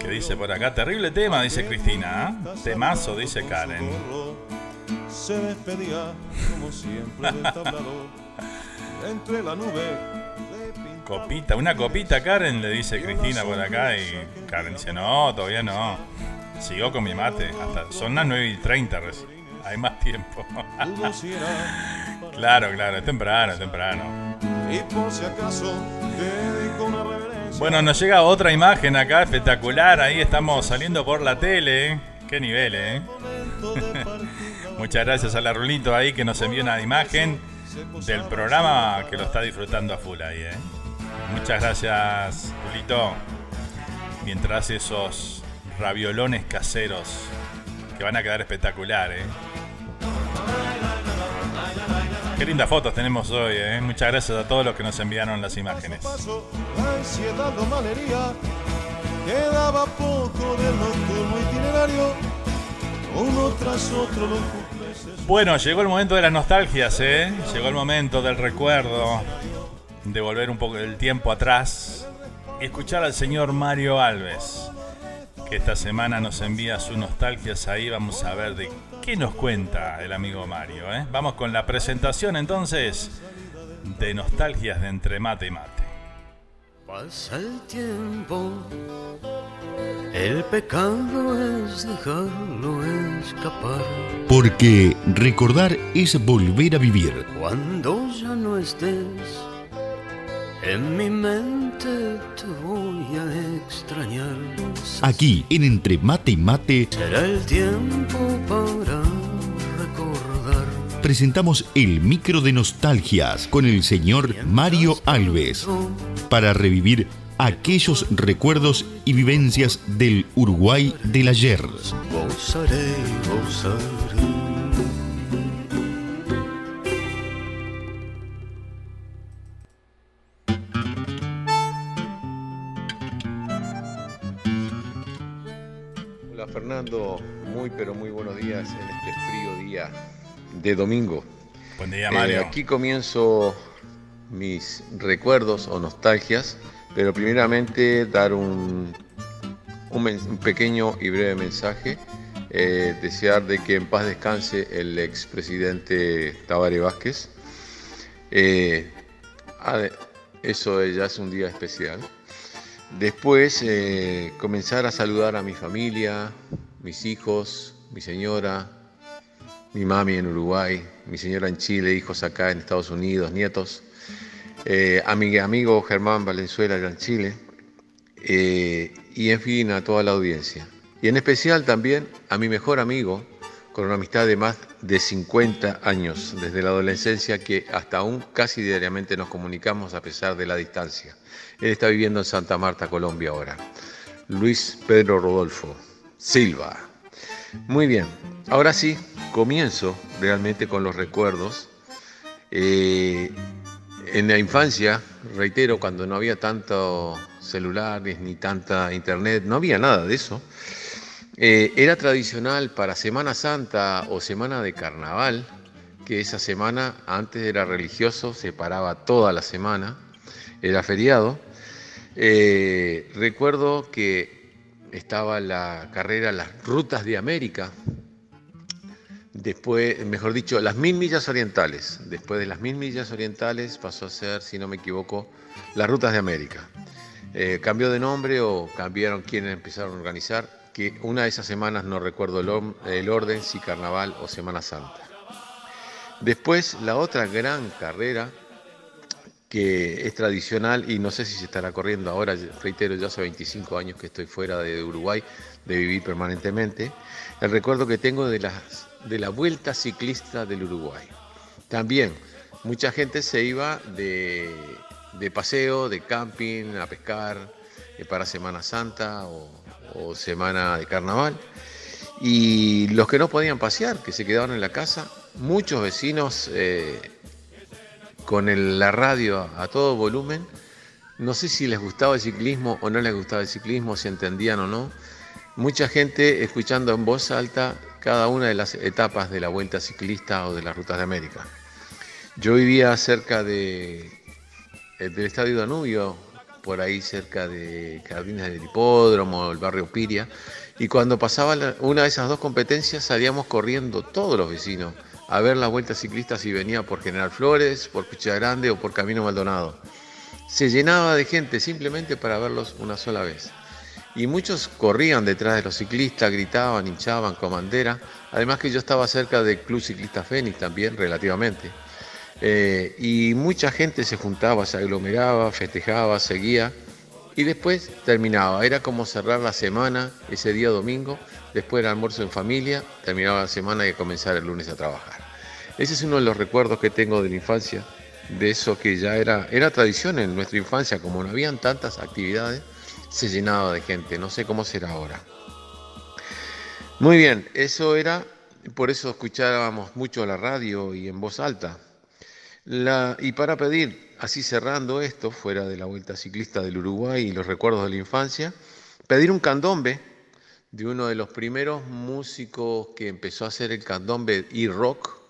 Que dice por acá, terrible tema, dice Cristina. Temazo, dice Karen. Copita, una copita, Karen, le dice Cristina por acá. Y Karen dice, no, todavía no. Sigo con mi mate, hasta son las 9:30 recién. Hay más tiempo. Claro, es temprano. Bueno, nos llega otra imagen acá, espectacular. Ahí estamos saliendo por la tele. Qué nivel, ¿eh? Muchas gracias a la Rulito ahí que nos envió una imagen del programa que lo está disfrutando a full ahí, ¿eh? Muchas gracias, Julito. Mientras esos raviolones caseros que van a quedar espectacular, ¿eh? Qué lindas fotos tenemos hoy, ¿eh? Muchas gracias a todos los que nos enviaron las imágenes. Paso a paso, ansiedad, normalería. Quedaba poco del nocturno itinerario. Uno tras otro los cumpleaños. Bueno, llegó el momento de las nostalgias, ¿eh? Llegó el momento del recuerdo, de volver un poco del tiempo atrás y escuchar al señor Mario Alves, que esta semana nos envía sus nostalgias. Ahí vamos a ver de qué nos cuenta el amigo Mario, ¿eh? Vamos con la presentación entonces de Nostalgias de Entre Mate y Mate. Pasa el tiempo, el pecado es dejarlo escapar. Porque recordar es volver a vivir. Cuando ya no estés, en mi mente te voy a extrañar. Aquí, en Entre Mate y Mate, será el tiempo para recordar. Presentamos el micro de nostalgias con el señor Mario Alves para revivir aquellos recuerdos y vivencias del Uruguay del ayer. Gozaré, gozaré. Fernando, muy pero muy buenos días en este frío día de domingo. Buen día, Mario. Aquí comienzo mis recuerdos o nostalgias, pero primeramente dar un pequeño y breve mensaje. Desear de que en paz descanse el expresidente Tabaré Vázquez. Eso ya es un día especial. Después comenzar a saludar a mi familia, mis hijos, mi señora, mi mami en Uruguay, mi señora en Chile, hijos acá en Estados Unidos, nietos, a mi amigo Germán Valenzuela allá en Chile, y en fin a toda la audiencia. Y en especial también a mi mejor amigo, con una amistad de más de 50 años, desde la adolescencia que hasta aún casi diariamente nos comunicamos a pesar de la distancia. Él está viviendo en Santa Marta, Colombia ahora. Luis Pedro Rodolfo Silva. Muy bien, ahora sí, comienzo realmente con los recuerdos. En la infancia, reitero, cuando no había tanto celulares ni tanta internet, no había nada de eso. Era tradicional para Semana Santa o Semana de Carnaval, que esa semana antes era religioso, se paraba toda la semana, era feriado. Recuerdo que estaba la carrera, las Rutas de América, después, mejor dicho, las Mil Millas Orientales. Después de las Mil Millas Orientales pasó a ser, si no me equivoco, las Rutas de América. Cambió de nombre o cambiaron quienes empezaron a organizar, que una de esas semanas no recuerdo el orden, si Carnaval o Semana Santa. Después, la otra gran carrera, que es tradicional, y no sé si se estará corriendo ahora, reitero, ya hace 25 años que estoy fuera de Uruguay, de vivir permanentemente, el recuerdo que tengo de la Vuelta Ciclista del Uruguay. También, mucha gente se iba de paseo, de camping, a pescar, para Semana Santa o Semana de Carnaval, y los que no podían pasear, que se quedaban en la casa, muchos vecinos con la radio a todo volumen, no sé si les gustaba el ciclismo o no les gustaba el ciclismo, si entendían o no, mucha gente escuchando en voz alta cada una de las etapas de la Vuelta Ciclista o de las Rutas de América. Yo vivía cerca del Estadio Danubio, por ahí cerca de Jardines del Hipódromo, el barrio Piria, y cuando pasaba una de esas dos competencias salíamos corriendo todos los vecinos a ver la Vuelta Ciclista, si venía por General Flores, por Cuchilla Grande o por Camino Maldonado. Se llenaba de gente simplemente para verlos una sola vez. Y muchos corrían detrás de los ciclistas, gritaban, hinchaban con bandera, además que yo estaba cerca del Club Ciclista Fénix también, relativamente. Y mucha gente se juntaba, se aglomeraba, festejaba, seguía y después terminaba. Era como cerrar la semana ese día domingo, después del almuerzo en familia, terminaba la semana y comenzar el lunes a trabajar. Ese es uno de los recuerdos que tengo de la infancia de eso que ya era tradición en nuestra infancia, como no habían tantas actividades, se llenaba de gente, no sé cómo será ahora. Muy bien, eso era, por eso escuchábamos mucho la radio y en voz alta. Y para pedir, así cerrando esto, fuera de la Vuelta Ciclista del Uruguay y los recuerdos de la infancia, pedir un candombe de uno de los primeros músicos que empezó a hacer el candombe y rock,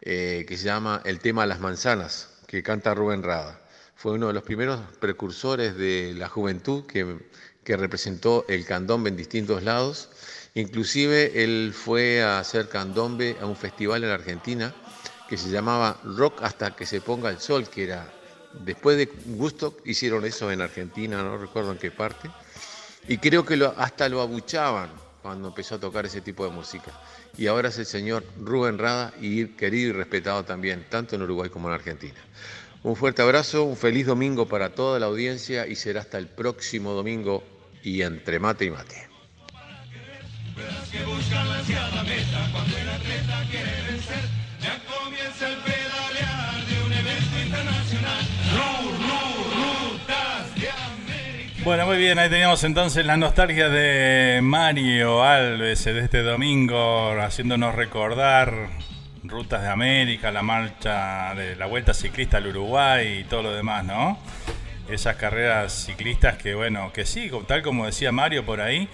que se llama El tema de las manzanas, que canta Rubén Rada. Fue uno de los primeros precursores de la juventud que representó el candombe en distintos lados. Inclusive él fue a hacer candombe a un festival en la Argentina que se llamaba Rock hasta que se ponga el sol, que era después de Gusto, hicieron eso en Argentina, no recuerdo en qué parte, y creo que hasta lo abuchaban cuando empezó a tocar ese tipo de música. Y ahora es el señor Rubén Rada, y querido y respetado también, tanto en Uruguay como en Argentina. Un fuerte abrazo, un feliz domingo para toda la audiencia, y será hasta el próximo domingo, y entre mate y mate. Bueno, muy bien, ahí teníamos entonces la nostalgia de Mario Alves de este domingo, haciéndonos recordar Rutas de América, la marcha de la Vuelta Ciclista al Uruguay y todo lo demás, ¿no? Esas carreras ciclistas que, bueno, que sí, tal como decía Mario por ahí,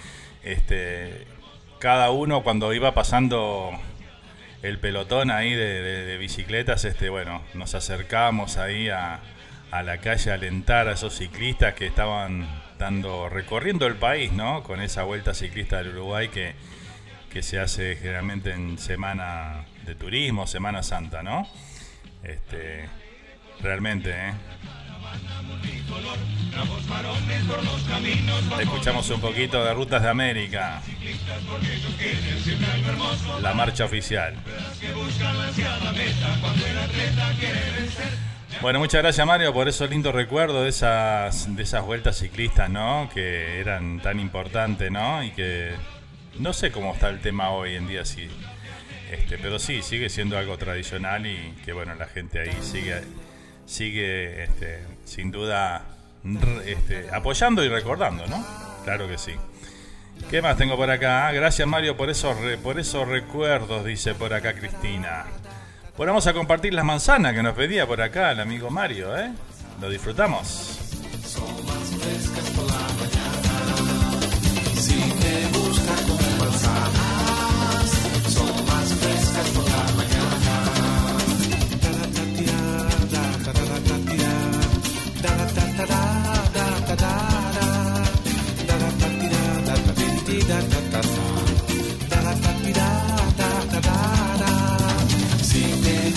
cada uno cuando iba pasando el pelotón ahí de bicicletas, bueno, nos acercamos ahí a la calle a alentar a esos ciclistas que estaban recorriendo el país, ¿no? Con esa Vuelta Ciclista del Uruguay que se hace generalmente en Semana de Turismo, Semana Santa, ¿no? Realmente, Escuchamos un poquito de Rutas de América, la marcha oficial. Bueno, muchas gracias, Mario, por esos lindos recuerdos de esas vueltas ciclistas, ¿no? Que eran tan importantes, ¿no? Y que no sé cómo está el tema hoy en día, sí. Pero sí, sigue siendo algo tradicional y que, bueno, la gente ahí sigue sin duda apoyando y recordando, ¿no? Claro que sí. ¿Qué más tengo por acá? Gracias, Mario, por esos recuerdos, dice por acá Cristina. Bueno, vamos a compartir las manzanas que nos pedía por acá el amigo Mario, ¿eh? Lo disfrutamos. Son más frescas por la mañana. Si te gusta comer manzanas, son más frescas por la mañana.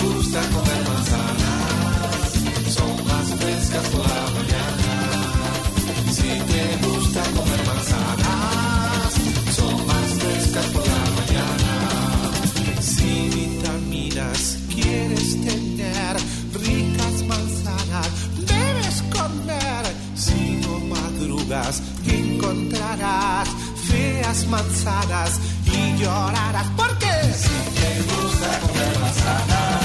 Gusta comer manzanas, son más frescas por la mañana. Si te gusta comer manzanas, son más frescas por la mañana. Si vitaminas quieres tener, ricas manzanas debes comer. Si no madrugas, encontrarás feas manzanas y llorarás porque si te gusta comer manzanas.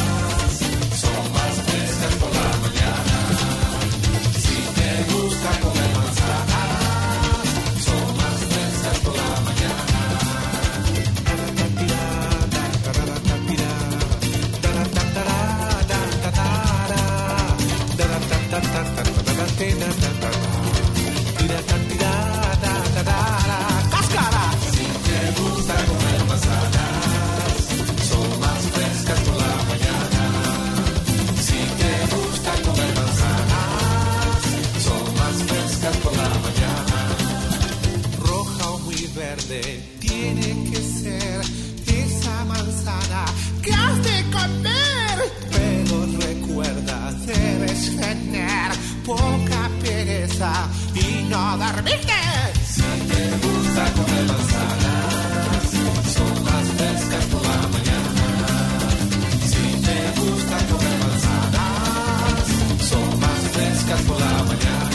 Tiene que ser esa manzana que has de comer. Pero recuerda, debes tener poca pereza y no dormirte. Si te gusta comer manzanas, son más frescas por la mañana. Si te gusta comer manzanas, son más frescas por la mañana.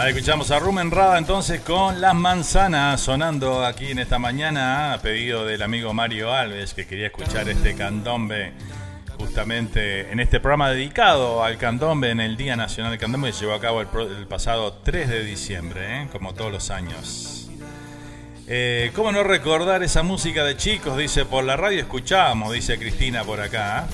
Ahí escuchamos a Rumen Rada entonces con Las Manzanas, sonando aquí en esta mañana a pedido del amigo Mario Alves, que quería escuchar este candombe justamente en este programa dedicado al candombe, en el Día Nacional del Candombe, que se llevó a cabo el pasado 3 de diciembre, como todos los años. ¿Cómo no recordar esa música de chicos? Dice, por la radio escuchábamos, dice Cristina por acá.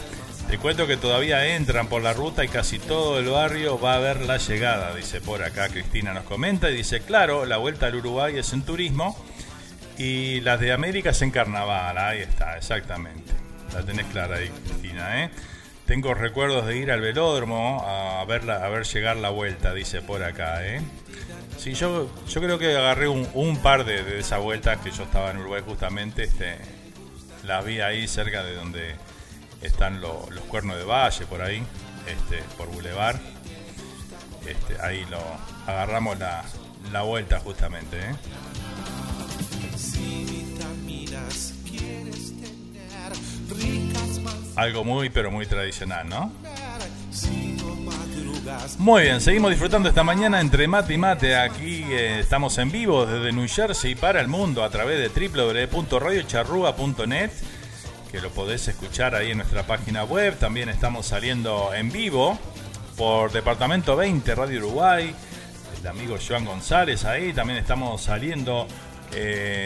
Te cuento que todavía entran por la ruta y casi todo el barrio va a ver la llegada, dice por acá. Cristina nos comenta y dice, claro, la vuelta al Uruguay es en turismo y las de América es en carnaval. Ahí está, exactamente. La tenés clara ahí, Cristina, ¿eh? Tengo recuerdos de ir al velódromo a ver llegar la vuelta, dice por acá, ¿eh? Sí, yo creo que agarré un par de esas vueltas que yo estaba en Uruguay justamente. Las vi ahí cerca de donde están los cuernos de valle por ahí, por Boulevard. Ahí lo agarramos la vuelta justamente, ¿eh? Algo muy, pero muy tradicional, ¿no? Muy bien, seguimos disfrutando esta mañana entre mate y mate. Aquí estamos en vivo desde New Jersey para el mundo a través de www.radiocharrúa.net, que lo podés escuchar ahí en nuestra página web. También estamos saliendo en vivo por Departamento 20 Radio Uruguay, el amigo Joan González ahí. También estamos saliendo,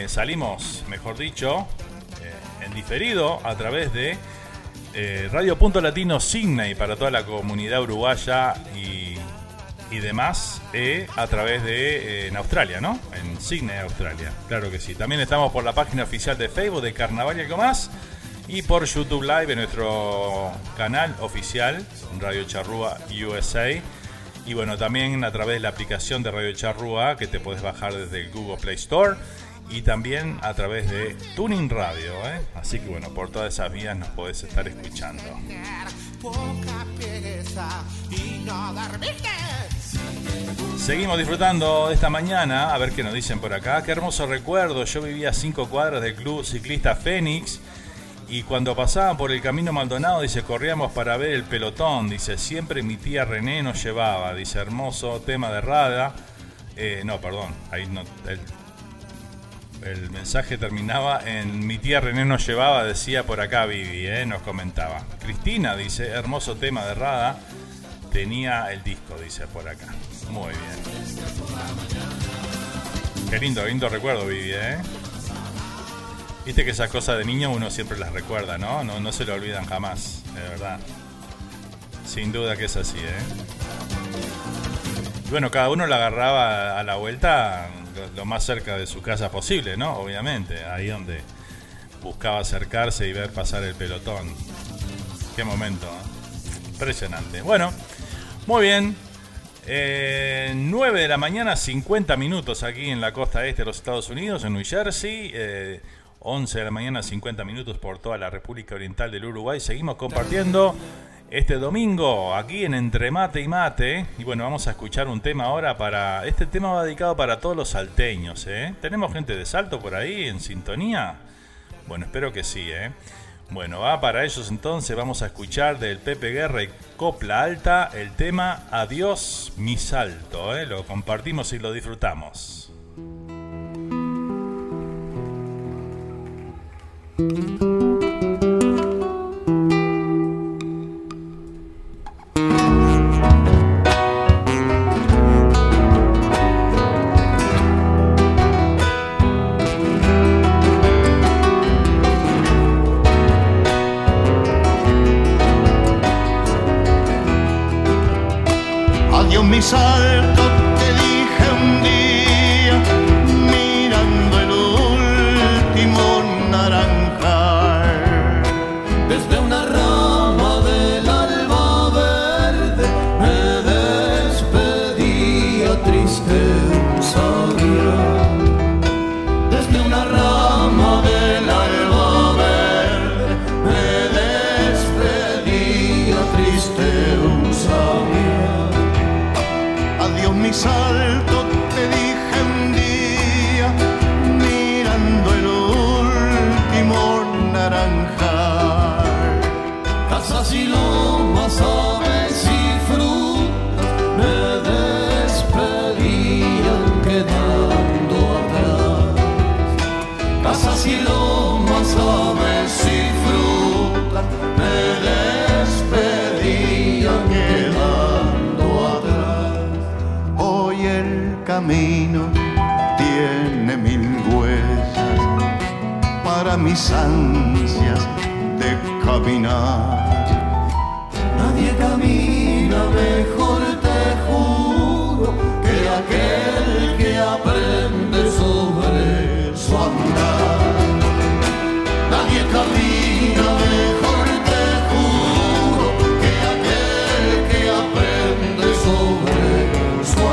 salimos, mejor dicho, en diferido a través de Radio Punto Latino Sydney para toda la comunidad uruguaya y demás, a través de en Australia, ¿no? En Sydney, Australia, claro que sí. También estamos por la página oficial de Facebook de Carnaval y algo más y por YouTube Live en nuestro canal oficial Radio Charrúa USA. Y bueno, también a través de la aplicación de Radio Charrúa que te podés bajar desde el Google Play Store. Y también a través de Tuning Radio, ¿eh? Así que bueno, por todas esas vías nos podés estar escuchando. Seguimos disfrutando esta mañana, a ver qué nos dicen por acá. Qué hermoso recuerdo, yo vivía a 5 cuadras del Club Ciclista Fénix y cuando pasaban por el Camino Maldonado, dice, corríamos para ver el pelotón, dice, siempre mi tía René nos llevaba, dice, hermoso tema de Rada. No, perdón, ahí no... El mensaje terminaba en mi tía René nos llevaba, decía por acá Vivi, nos comentaba. Cristina dice, hermoso tema de Rada, tenía el disco, dice por acá. Muy bien. Qué lindo, lindo recuerdo, Vivi, Viste que esas cosas de niño uno siempre las recuerda, ¿no? No, no se lo olvidan jamás, de verdad. Sin duda que es así, Y bueno, cada uno la agarraba a la vuelta lo más cerca de su casa posible, ¿no? Obviamente, ahí donde buscaba acercarse y ver pasar el pelotón. Qué momento, ¿eh? Impresionante. Bueno, muy bien. 9 de la mañana, 50 minutos aquí en la costa este de los Estados Unidos, en New Jersey. 11 de la mañana, 50 minutos por toda la República Oriental del Uruguay. Seguimos compartiendo este domingo aquí en Entre Mate y Mate. Y bueno, vamos a escuchar un tema ahora para... Este tema va dedicado para todos los salteños, ¿Tenemos gente de Salto por ahí en sintonía? Bueno, espero que sí, Bueno, va para ellos entonces. Vamos a escuchar del Pepe Guerra y Copla Alta el tema Adiós mi Salto, Lo compartimos y lo disfrutamos. Aves y frutas me despedí. y los más aves y frutas me despedían quedando atrás. Hoy el camino tiene mil huellas para mis ansias de caminar. Nadie camina mejor, te juro, que aquel que aprende sobre su andar. Nadie camina mejor, te juro, que aquel que aprende sobre su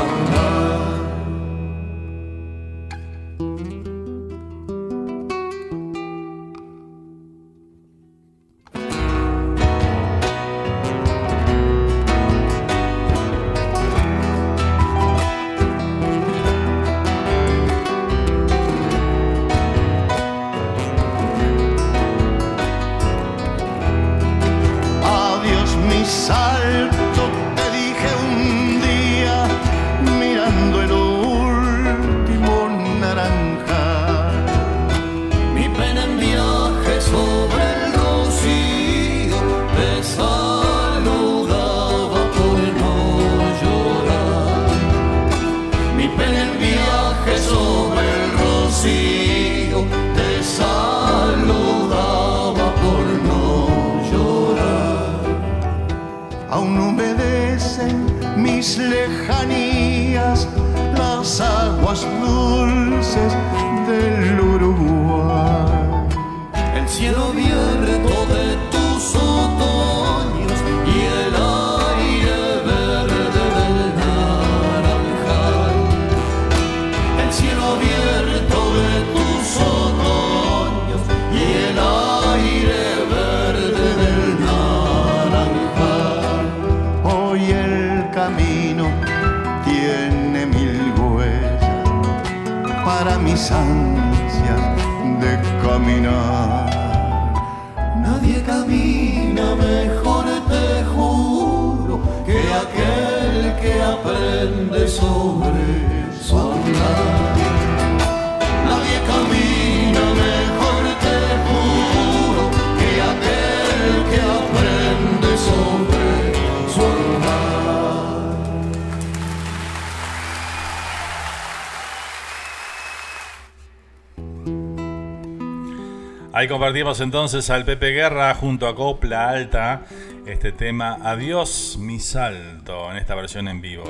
Ahí compartimos entonces al Pepe Guerra junto a Copla Alta este tema Adiós mi salto, en esta versión en vivo,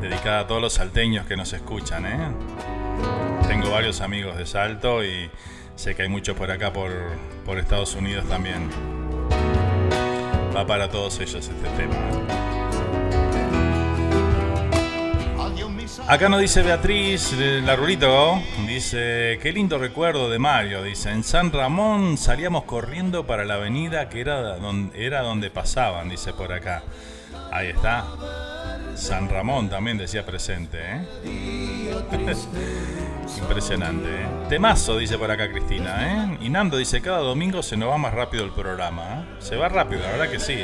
dedicada a todos los salteños que nos escuchan, Tengo varios amigos de Salto y sé que hay muchos por acá, por Estados Unidos también. Va para todos ellos este tema, Acá nos dice Beatriz Larrurito, dice, qué lindo recuerdo de Mario, dice, en San Ramón salíamos corriendo para la avenida que era donde pasaban, dice por acá. Ahí está, San Ramón también decía presente, Impresionante, Temazo, dice por acá Cristina, Y Nando dice, cada domingo se nos va más rápido el programa, Se va rápido, la verdad que sí,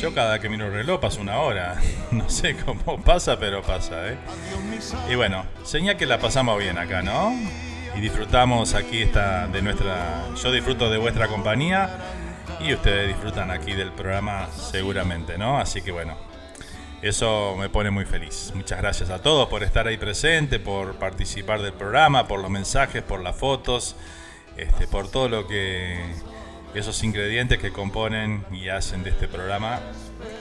Yo cada que miro el reloj pasa una hora. No sé cómo pasa, pero pasa, Y bueno, señal que la pasamos bien acá, ¿no? Y disfrutamos aquí yo disfruto de vuestra compañía y ustedes disfrutan aquí del programa seguramente, ¿no? Así que bueno, eso me pone muy feliz. Muchas gracias a todos por estar ahí presente, por participar del programa, por los mensajes, por las fotos, por todo lo que... esos ingredientes que componen y hacen de este programa,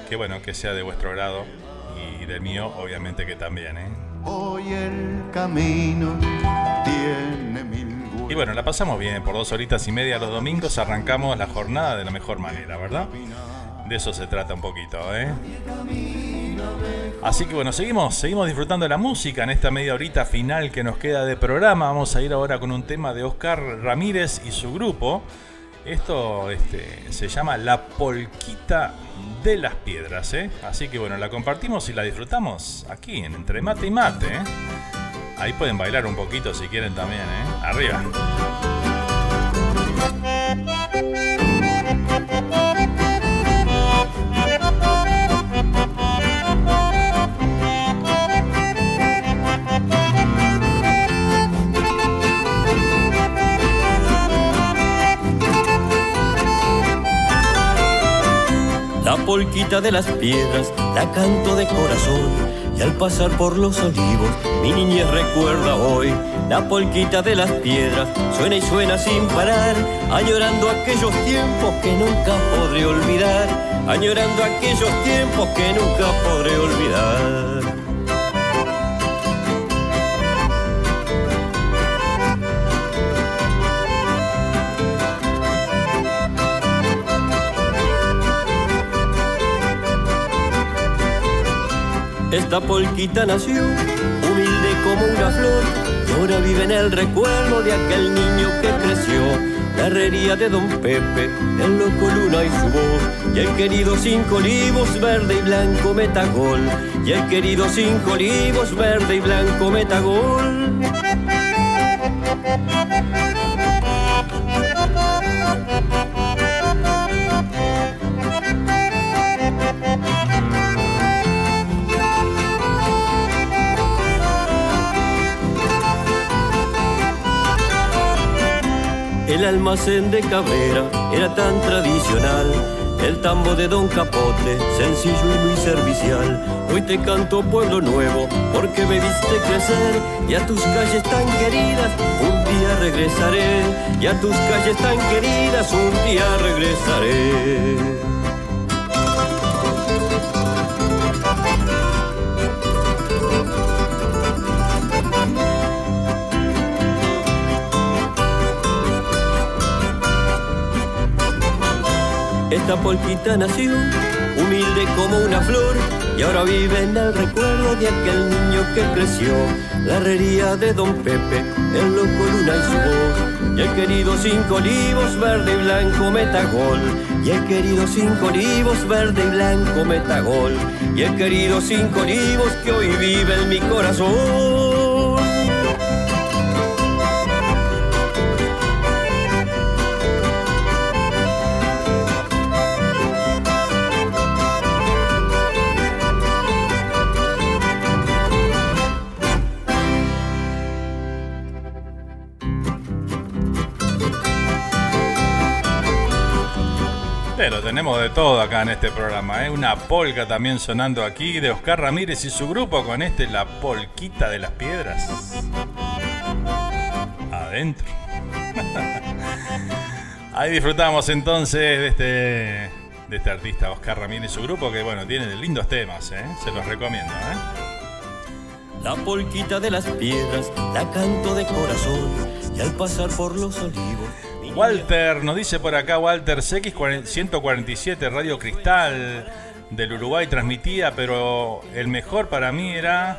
que bueno, que sea de vuestro grado y del mío, obviamente que también, Hoy el camino tiene mil... Y bueno, la pasamos bien, por 2 horitas y media los domingos arrancamos la jornada de la mejor manera, ¿verdad? De eso se trata un poquito, Así que bueno, seguimos disfrutando de la música en esta media horita final que nos queda de programa. Vamos a ir ahora con un tema de Oscar Ramírez y su grupo. Esto se llama La Polquita de las Piedras, Así que bueno, la compartimos y la disfrutamos aquí en Entre Mate y Mate, Ahí pueden bailar un poquito si quieren también, Arriba. revolquita de las piedras, la canto de corazón. Y al pasar por los olivos, mi niñez recuerda hoy. La polquita de las piedras suena y suena sin parar, añorando aquellos tiempos que nunca podré olvidar, añorando aquellos tiempos que nunca podré olvidar. Esta polquita nació, humilde como una flor, y ahora vive en el recuerdo de aquel niño que creció. La herrería de Don Pepe, el loco Luna y su voz, y el querido Cinco Olivos, verde y blanco Metagol, y el querido Cinco Olivos, verde y blanco Metagol. El almacén de Cabrera era tan tradicional, el tambo de Don Capote, sencillo y muy servicial. Hoy te canto Pueblo Nuevo, porque me viste crecer, y a tus calles tan queridas un día regresaré, y a tus calles tan queridas un día regresaré. Esta polquita nació, humilde como una flor, y ahora vive en el recuerdo de aquel niño que creció. La herrería de Don Pepe, el loco Luna y su voz, y el querido Cinco Olivos, verde y blanco Metagol, y el querido Cinco Olivos, verde y blanco Metagol, y el querido Cinco Olivos que hoy vive en mi corazón. Pero tenemos de todo acá en este programa, ¿eh? Una polca también sonando aquí de Oscar Ramírez y su grupo con este La Polquita de las Piedras. Adentro. Ahí disfrutamos entonces de este artista Oscar Ramírez y su grupo, que bueno, tiene lindos temas, ¿eh? Se los recomiendo, ¿eh? La polquita de las piedras, la canto de corazón, y al pasar por los olivos. Walter, nos dice por acá Walter, CX147 Radio Cristal del Uruguay transmitía, pero el mejor para mí era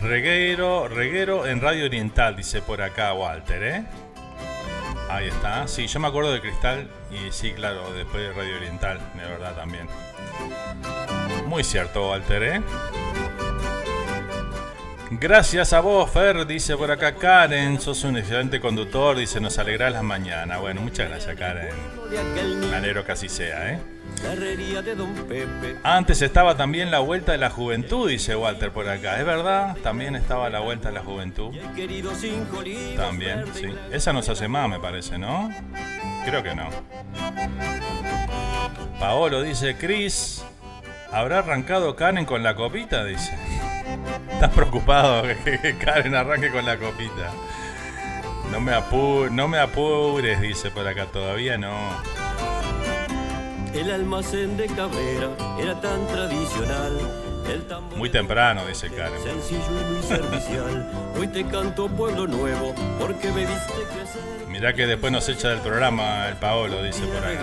Reguero en Radio Oriental, dice por acá Walter, ¿eh? Ahí está, sí, yo me acuerdo de Cristal y sí, claro, después de Radio Oriental, de verdad también. Muy cierto, Walter, ¿eh? Gracias a vos, Fer, dice por acá Karen, sos un excelente conductor, dice, nos alegrás las mañanas. Bueno, muchas gracias, Karen. Me alegro que así sea, ¿eh? Antes estaba también la Vuelta de la Juventud, dice Walter por acá. ¿Es verdad? También estaba la Vuelta de la Juventud. También, sí. Esa nos hace más, me parece, ¿no? Creo que no. Paolo dice, Cris, ¿habrá arrancado Karen con la copita? Dice. ¿Estás preocupado que Karen arranque con la copita? No me apures, dice por acá, todavía no. El almacén de Cabrera era tan tradicional. Muy temprano, dice Karen. Sencillo y muy servicial. Hoy te canto Pueblo Nuevo, porque me viste crecer. Mirá que después nos echa del programa el Paolo, dice por acá.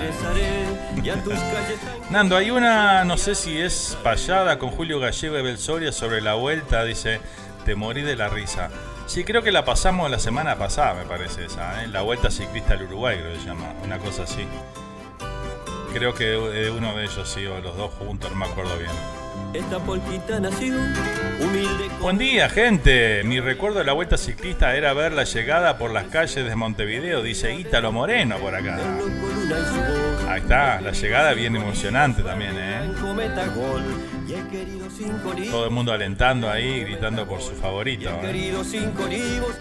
Nando, hay una, no sé si es payada con Julio Gallego y Abel Soria sobre la vuelta, dice, te morí de la risa. Sí, creo que la pasamos la semana pasada, me parece esa, ¿eh? La Vuelta Ciclista del Uruguay, creo que se llama, una cosa así. Creo que uno de ellos, sí, o los dos juntos, no me acuerdo bien. Esta polquita nació, humilde. Buen día, gente. Mi recuerdo de la Vuelta Ciclista era ver la llegada por las calles de Montevideo, dice Ítalo Moreno por acá. Ahí está, la llegada bien emocionante también, ¿eh? Todo el mundo alentando ahí, gritando por su favorito, ¿eh?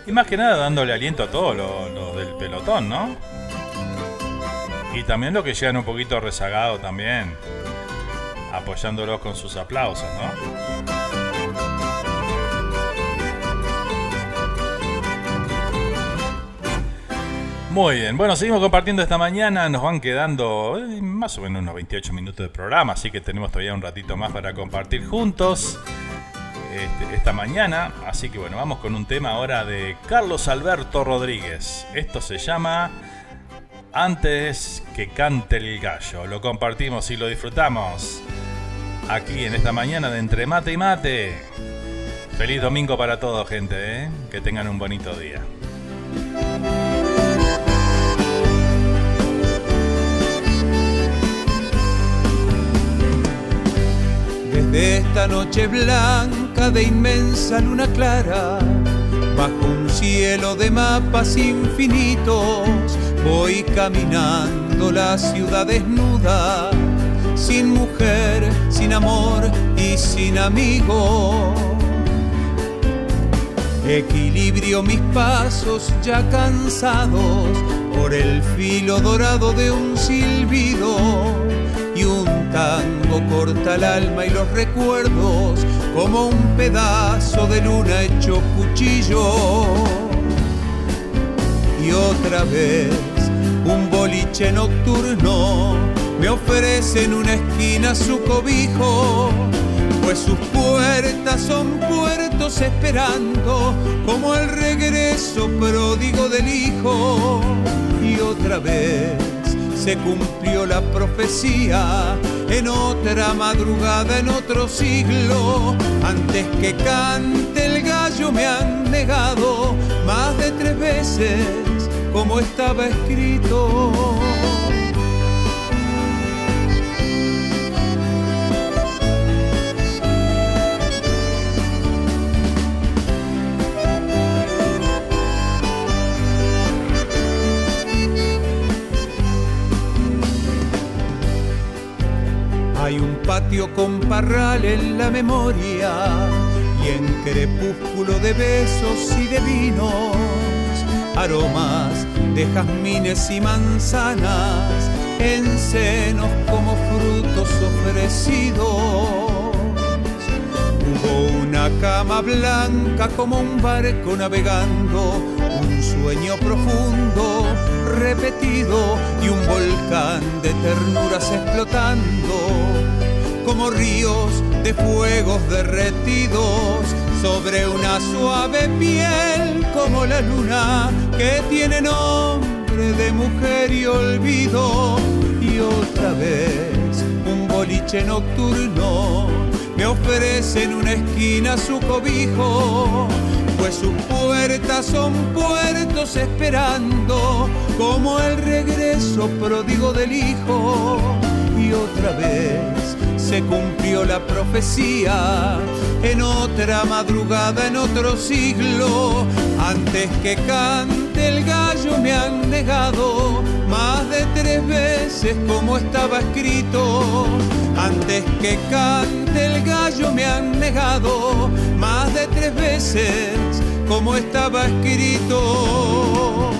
Y más que nada dándole aliento a todos los del pelotón, ¿no? Y también los que llegan un poquito rezagados también, apoyándolos con sus aplausos, ¿no? Muy bien, bueno, seguimos compartiendo esta mañana, nos van quedando más o menos unos 28 minutos de programa, así que tenemos todavía un ratito más para compartir juntos esta mañana, así que bueno, vamos con un tema ahora de Carlos Alberto Rodríguez, esto se llama Antes que cante el gallo, lo compartimos y lo disfrutamos aquí en esta mañana de Entre Mate y Mate. Feliz domingo para todos, gente, ¿eh? Que tengan un bonito día. De esta noche blanca de inmensa luna clara, bajo un cielo de mapas infinitos, voy caminando la ciudad desnuda, sin mujer, sin amor y sin amigo. Equilibrio mis pasos ya cansados por el filo dorado de un silbido. Y un tango corta el alma y los recuerdos como un pedazo de luna hecho cuchillo. Y otra vez un boliche nocturno me ofrece en una esquina su cobijo, pues sus puertas son puertos esperando como el regreso pródigo del hijo. Y otra vez se cumplió la profecía, en otra madrugada, en otro siglo. Antes que cante el gallo me han negado más de 3 veces como estaba escrito. Hay un patio con parral en la memoria y en crepúsculo de besos y de vinos, aromas de jazmines y manzanas en senos como frutos ofrecidos. Hubo una cama blanca como un barco navegando, un sueño profundo repetido y un volcán de ternuras explotando como ríos de fuegos derretidos sobre una suave piel como la luna que tiene nombre de mujer y olvido. Y otra vez un boliche nocturno me ofrece en una esquina su cobijo, pues sus puertas son puertos esperando como el regreso pródigo del hijo. Y otra vez se cumplió la profecía, en otra madrugada, en otro siglo. Antes que cante el gallo me han negado más de 3 veces como estaba escrito. Antes que cante el gallo me han negado más de 3 veces como estaba escrito.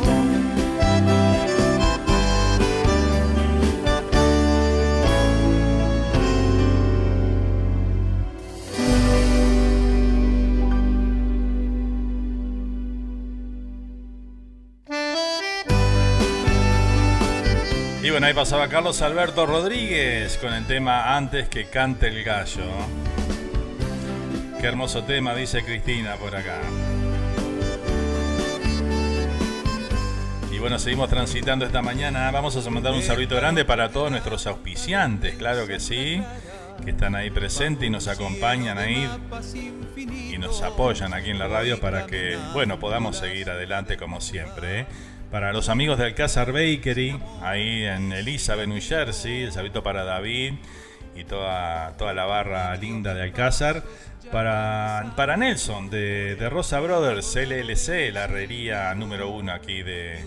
Y bueno, ahí pasaba Carlos Alberto Rodríguez con el tema Antes que cante el gallo. Qué hermoso tema, dice Cristina por acá. Y bueno, seguimos transitando esta mañana. Vamos a mandar un saludo grande para todos nuestros auspiciantes, claro que sí, que están ahí presentes y nos acompañan ahí y nos apoyan aquí en la radio para que, bueno, podamos seguir adelante como siempre, ¿eh? Para los amigos de Alcázar Bakery, ahí en Elizabeth, New Jersey, el saludo para David y toda la barra linda de Alcázar. Para Nelson, de Rosa Brothers LLC, la herrería número 1 aquí del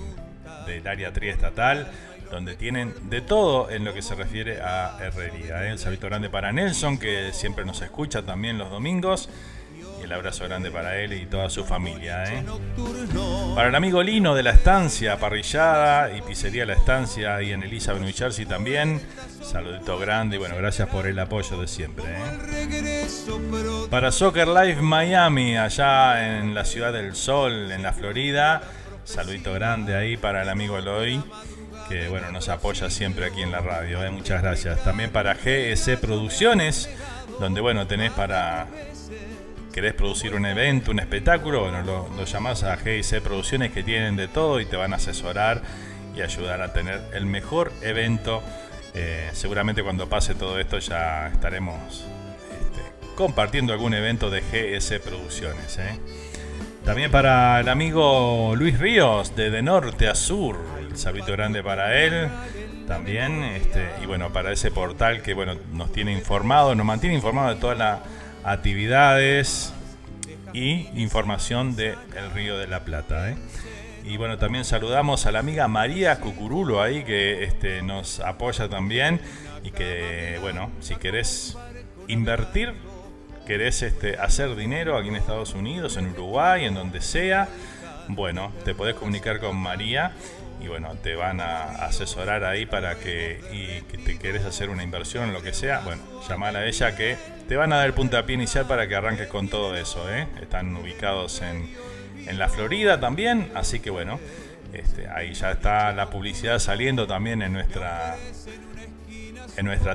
área triestatal, donde tienen de todo en lo que se refiere a herrería, ¿eh? El saludo grande para Nelson, que siempre nos escucha también los domingos. Y el abrazo grande para él y toda su familia, ¿eh? Para el amigo Lino de La Estancia, parrillada y pizzería La Estancia, ahí en Elizabeth, New Jersey también. Saludito grande y bueno, gracias por el apoyo de siempre, ¿eh? Para Soccer Life Miami, allá en la Ciudad del Sol, en la Florida. Saludito grande ahí para el amigo Eloy, que bueno, nos apoya siempre aquí en la radio, ¿eh? Muchas gracias. También para GEC Producciones, donde bueno, tenés para... ¿Querés producir un evento, un espectáculo? Bueno, lo llamás a GIC Producciones, que tienen de todo y te van a asesorar y ayudar a tener el mejor evento. Seguramente cuando pase todo esto ya estaremos compartiendo algún evento de GIC Producciones, ¿eh? También para el amigo Luis Ríos, de Norte a Sur. El saludo grande para él también. Y bueno, para ese portal que bueno, nos tiene informado, nos mantiene informado de toda la... actividades y información de el Río de la Plata, ¿eh? Y bueno, también saludamos a la amiga María Cucurulo ahí, que nos apoya también, y que bueno, si querés invertir, querés hacer dinero aquí en Estados Unidos, en Uruguay, en donde sea, bueno, te podés comunicar con María y bueno, te van a asesorar ahí para que te querés hacer una inversión, lo que sea, bueno, llamar a ella, que te van a dar el puntapié inicial para que arranques con todo eso, ¿eh? Están ubicados en la Florida también, así que bueno, ahí ya está la publicidad saliendo también en nuestra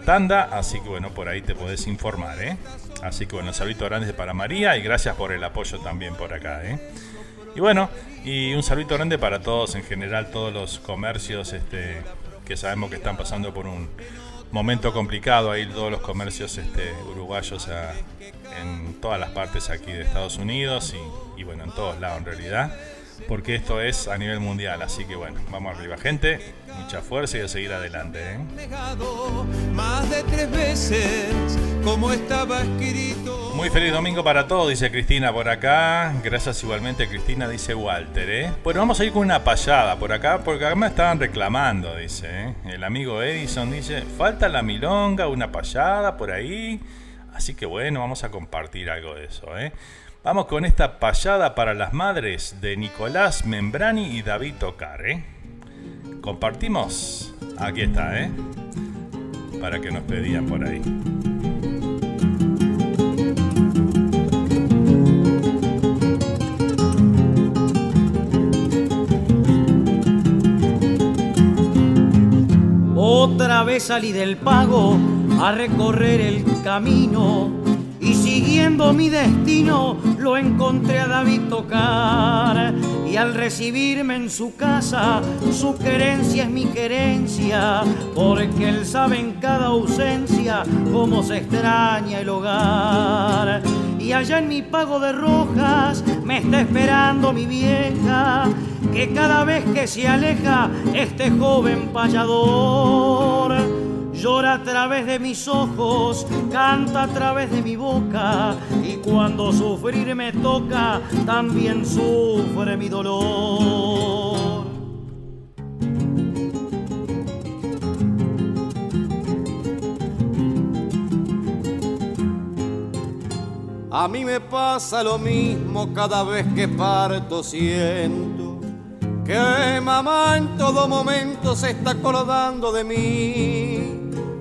tanda, así que bueno, por ahí te podés informar, ¿eh? Así que bueno, saludos grandes para María y gracias por el apoyo también por acá, ¿eh? Y bueno, y un saludo grande para todos en general, todos los comercios que sabemos que están pasando por un momento complicado ahí, todos los comercios uruguayos en todas las partes aquí de Estados Unidos y bueno, en todos lados en realidad, porque esto es a nivel mundial, así que bueno, vamos arriba gente, mucha fuerza y a seguir adelante, ¿eh? Más de 3 veces, como estaba escrito. Muy feliz domingo para todos, dice Cristina por acá. Gracias igualmente, Cristina, dice Walter, ¿eh? Bueno, vamos a ir con una payada por acá, porque acá me estaban reclamando, dice, ¿eh? El amigo Edison dice, falta la milonga, una payada por ahí. Así que bueno, vamos a compartir algo de eso, ¿eh? Vamos con esta payada para las madres de Nicolás Membrani y David Tocar, ¿eh? Compartimos. Aquí está, ¿eh? Para que nos pedían por ahí. Otra vez salí del pago a recorrer el camino y siguiendo mi destino lo encontré a David Tocar, y al recibirme en su casa su querencia es mi querencia, porque él sabe en cada ausencia cómo se extraña el hogar. Y allá en mi pago de Rojas me está esperando mi vieja, que cada vez que se aleja este joven payador llora a través de mis ojos, canta a través de mi boca, y cuando sufrir me toca, también sufre mi dolor. A mí me pasa lo mismo cada vez que parto, siento que mamá en todo momento se está acordando de mí.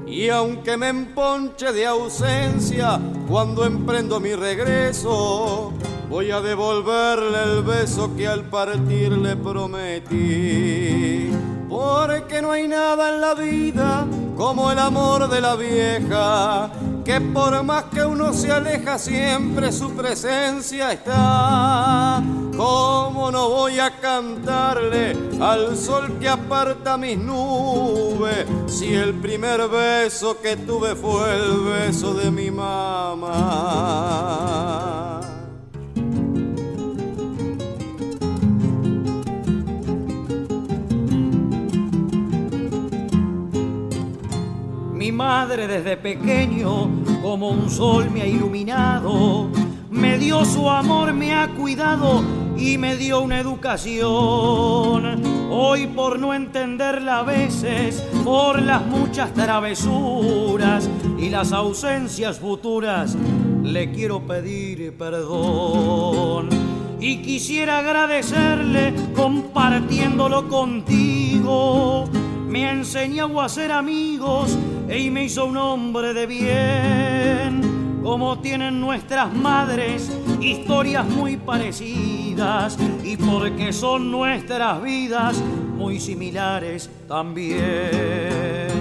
Y aunque me emponche de ausencia, cuando emprendo mi regreso, voy a devolverle el beso que al partir le prometí. Porque no hay nada en la vida como el amor de la vieja, que por más que uno se aleja siempre su presencia está. ¿Cómo no voy a cantarle al sol que aparta mis nubes, si el primer beso que tuve fue el beso de mi mamá? Mi madre desde pequeño como un sol me ha iluminado, me dio su amor, me ha cuidado y me dio una educación. Hoy por no entenderla a veces, por las muchas travesuras y las ausencias futuras, le quiero pedir perdón. y quisiera agradecerle compartiéndolo contigo. Me enseñó a ser amigos y me hizo un hombre de bien. Como tienen nuestras madres historias muy parecidas y porque son nuestras vidas muy similares también.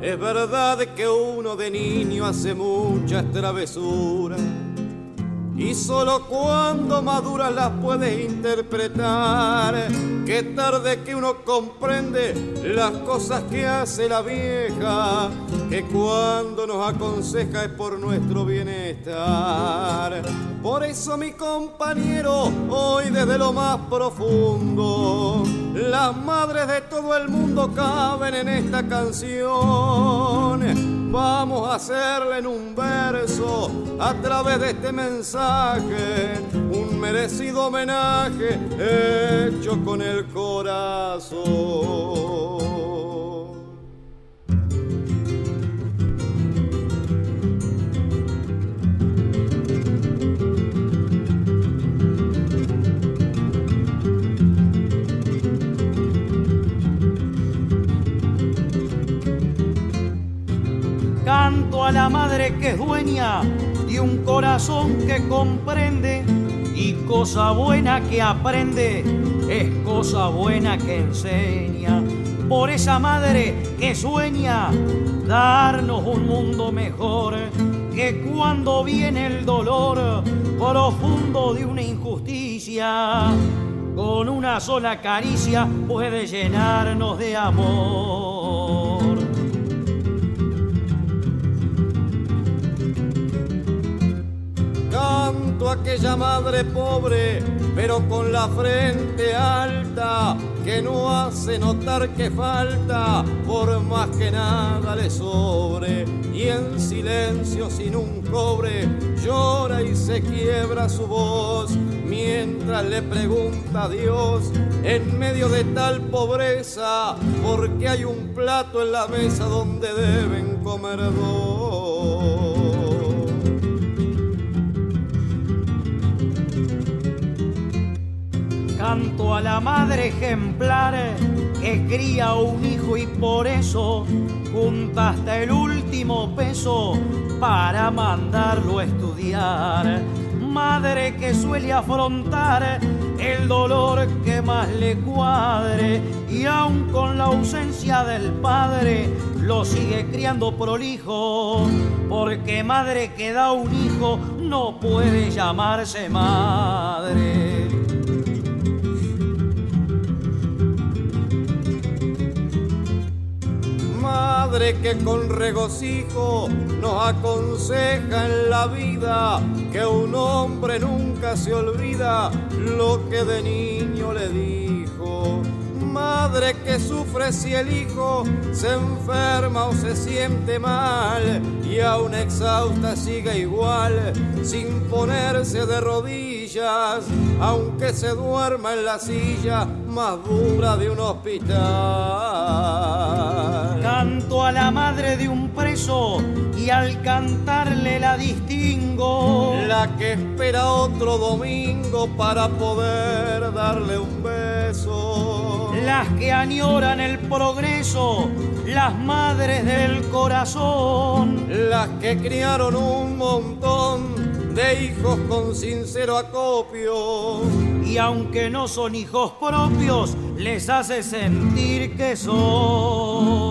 Es verdad que uno de niño hace muchas travesuras y solo cuando maduras las puedes interpretar. Qué tarde que uno comprende las cosas que hace la vieja, que cuando nos aconseja es por nuestro bienestar. Por eso, mi compañero, hoy desde lo más profundo, las madres de todo el mundo caben en esta canción. Vamos a hacerle en un verso, a través de este mensaje, un merecido homenaje hecho con el corazón. Canto a la madre que es dueña de un corazón que comprende, y cosa buena que aprende es cosa buena que enseña. Por esa madre que sueña darnos un mundo mejor, que cuando viene el dolor profundo de una injusticia, con una sola caricia puede llenarnos de amor. Canto a aquella madre pobre, pero con la frente alta, que no hace notar que falta, por más que nada le sobre. Y en silencio, sin un cobre, llora y se quiebra su voz, mientras le pregunta a Dios, en medio de tal pobreza, ¿por qué hay un plato en la mesa donde deben comer dos? Canto a la madre ejemplar que cría un hijo y por eso junta hasta el último peso para mandarlo a estudiar. Madre que suele afrontar el dolor que más le cuadre y aun con la ausencia del padre lo sigue criando prolijo, porque madre que da un hijo no puede llamarse madre. Madre que con regocijo nos aconseja en la vida, que un hombre nunca se olvida lo que de niño le dijo. Madre que sufre si el hijo se enferma o se siente mal, y aún exhausta sigue igual, sin ponerse de rodillas, aunque se duerma en la silla más dura de un hospital. Canto a la madre de un preso y al cantarle la distingo, la que espera otro domingo para poder darle un beso. Las que añoran el progreso, las madres del corazón, las que criaron un montón de hijos con sincero acopio, y aunque no son hijos propios, les hace sentir que son.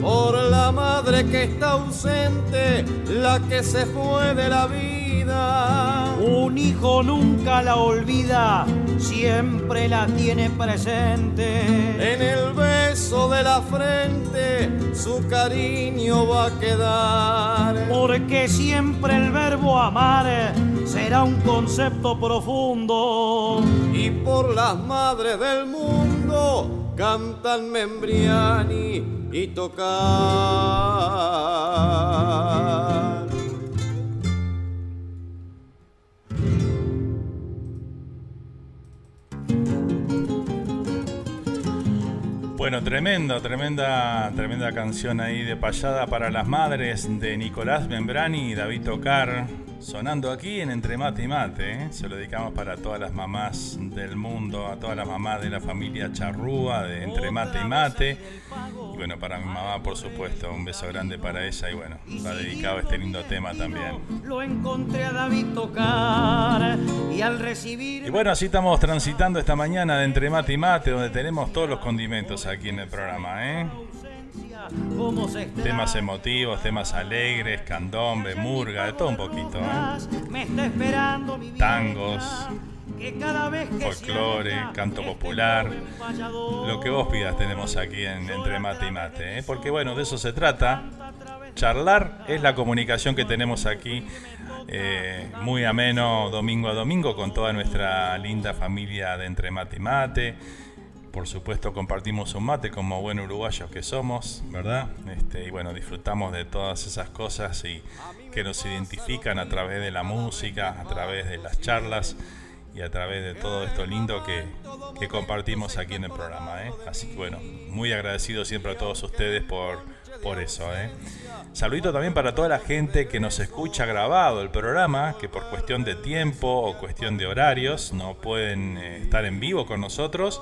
Por la madre que está ausente, la que se fue de la vida, un hijo nunca la olvida, siempre la tiene presente. En el beso de la frente su cariño va a quedar, porque siempre el verbo amar será un concepto profundo. Y por las madres del mundo cantan Membriani y Tocar. Bueno, Tremenda canción ahí de payada para las madres de Nicolás Membrani y David Tocar, sonando aquí en Entre Mate y Mate, ¿eh? Se lo dedicamos para todas las mamás del mundo, a todas las mamás de la familia Charrúa, de Entre Mate y Mate. Y bueno, para mi mamá, por supuesto, un beso grande para ella. Y bueno, va dedicado a este lindo tema también. Lo encontré a David Tocar y al recibir... Y bueno, así estamos transitando esta mañana de Entre Mate y Mate, donde tenemos todos los condimentos aquí en el programa, ¿eh? Temas emotivos, temas alegres, candombe, murga, de todo un poquito, ¿eh? Tangos, folclore, canto popular, lo que vos pidas tenemos aquí en Entre Mate y Mate, ¿eh? Porque bueno, de eso se trata. Charlar es la comunicación que tenemos aquí, muy ameno domingo a domingo con toda nuestra linda familia de Entre Mate y Mate. Por supuesto compartimos un mate como buenos uruguayos que somos, ¿verdad? Y bueno, disfrutamos de todas esas cosas y que nos identifican a través de la música, a través de las charlas y a través de todo esto lindo que compartimos aquí en el programa, ¿eh? Así que bueno, muy agradecido siempre a todos ustedes por eso, ¿eh? Saludito también para toda la gente que nos escucha grabado el programa, que por cuestión de tiempo o cuestión de horarios no pueden estar en vivo con nosotros.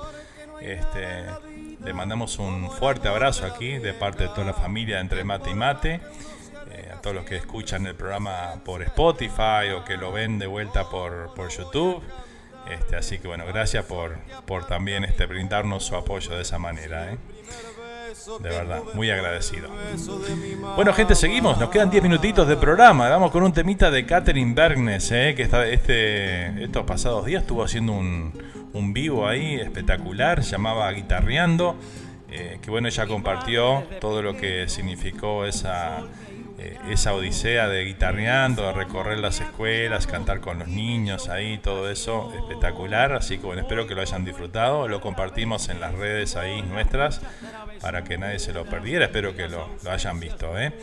Le mandamos un fuerte abrazo aquí de parte de toda la familia Entre Mate y Mate, a todos los que escuchan el programa por Spotify o que lo ven de vuelta por YouTube. Así que bueno, gracias por también brindarnos su apoyo de esa manera, ¿eh? De verdad, muy agradecido. Bueno, gente, seguimos. Nos quedan 10 minutitos de programa. Vamos con un temita de Catherine Vergnes, que estos pasados días estuvo haciendo un vivo ahí espectacular, llamaba Guitarreando, que bueno, ella compartió todo lo que significó esa odisea de guitarreando, de recorrer las escuelas, cantar con los niños ahí, todo eso espectacular. Así que bueno, espero que lo hayan disfrutado, lo compartimos en las redes ahí nuestras para que nadie se lo perdiera, espero que lo hayan visto, ¿eh?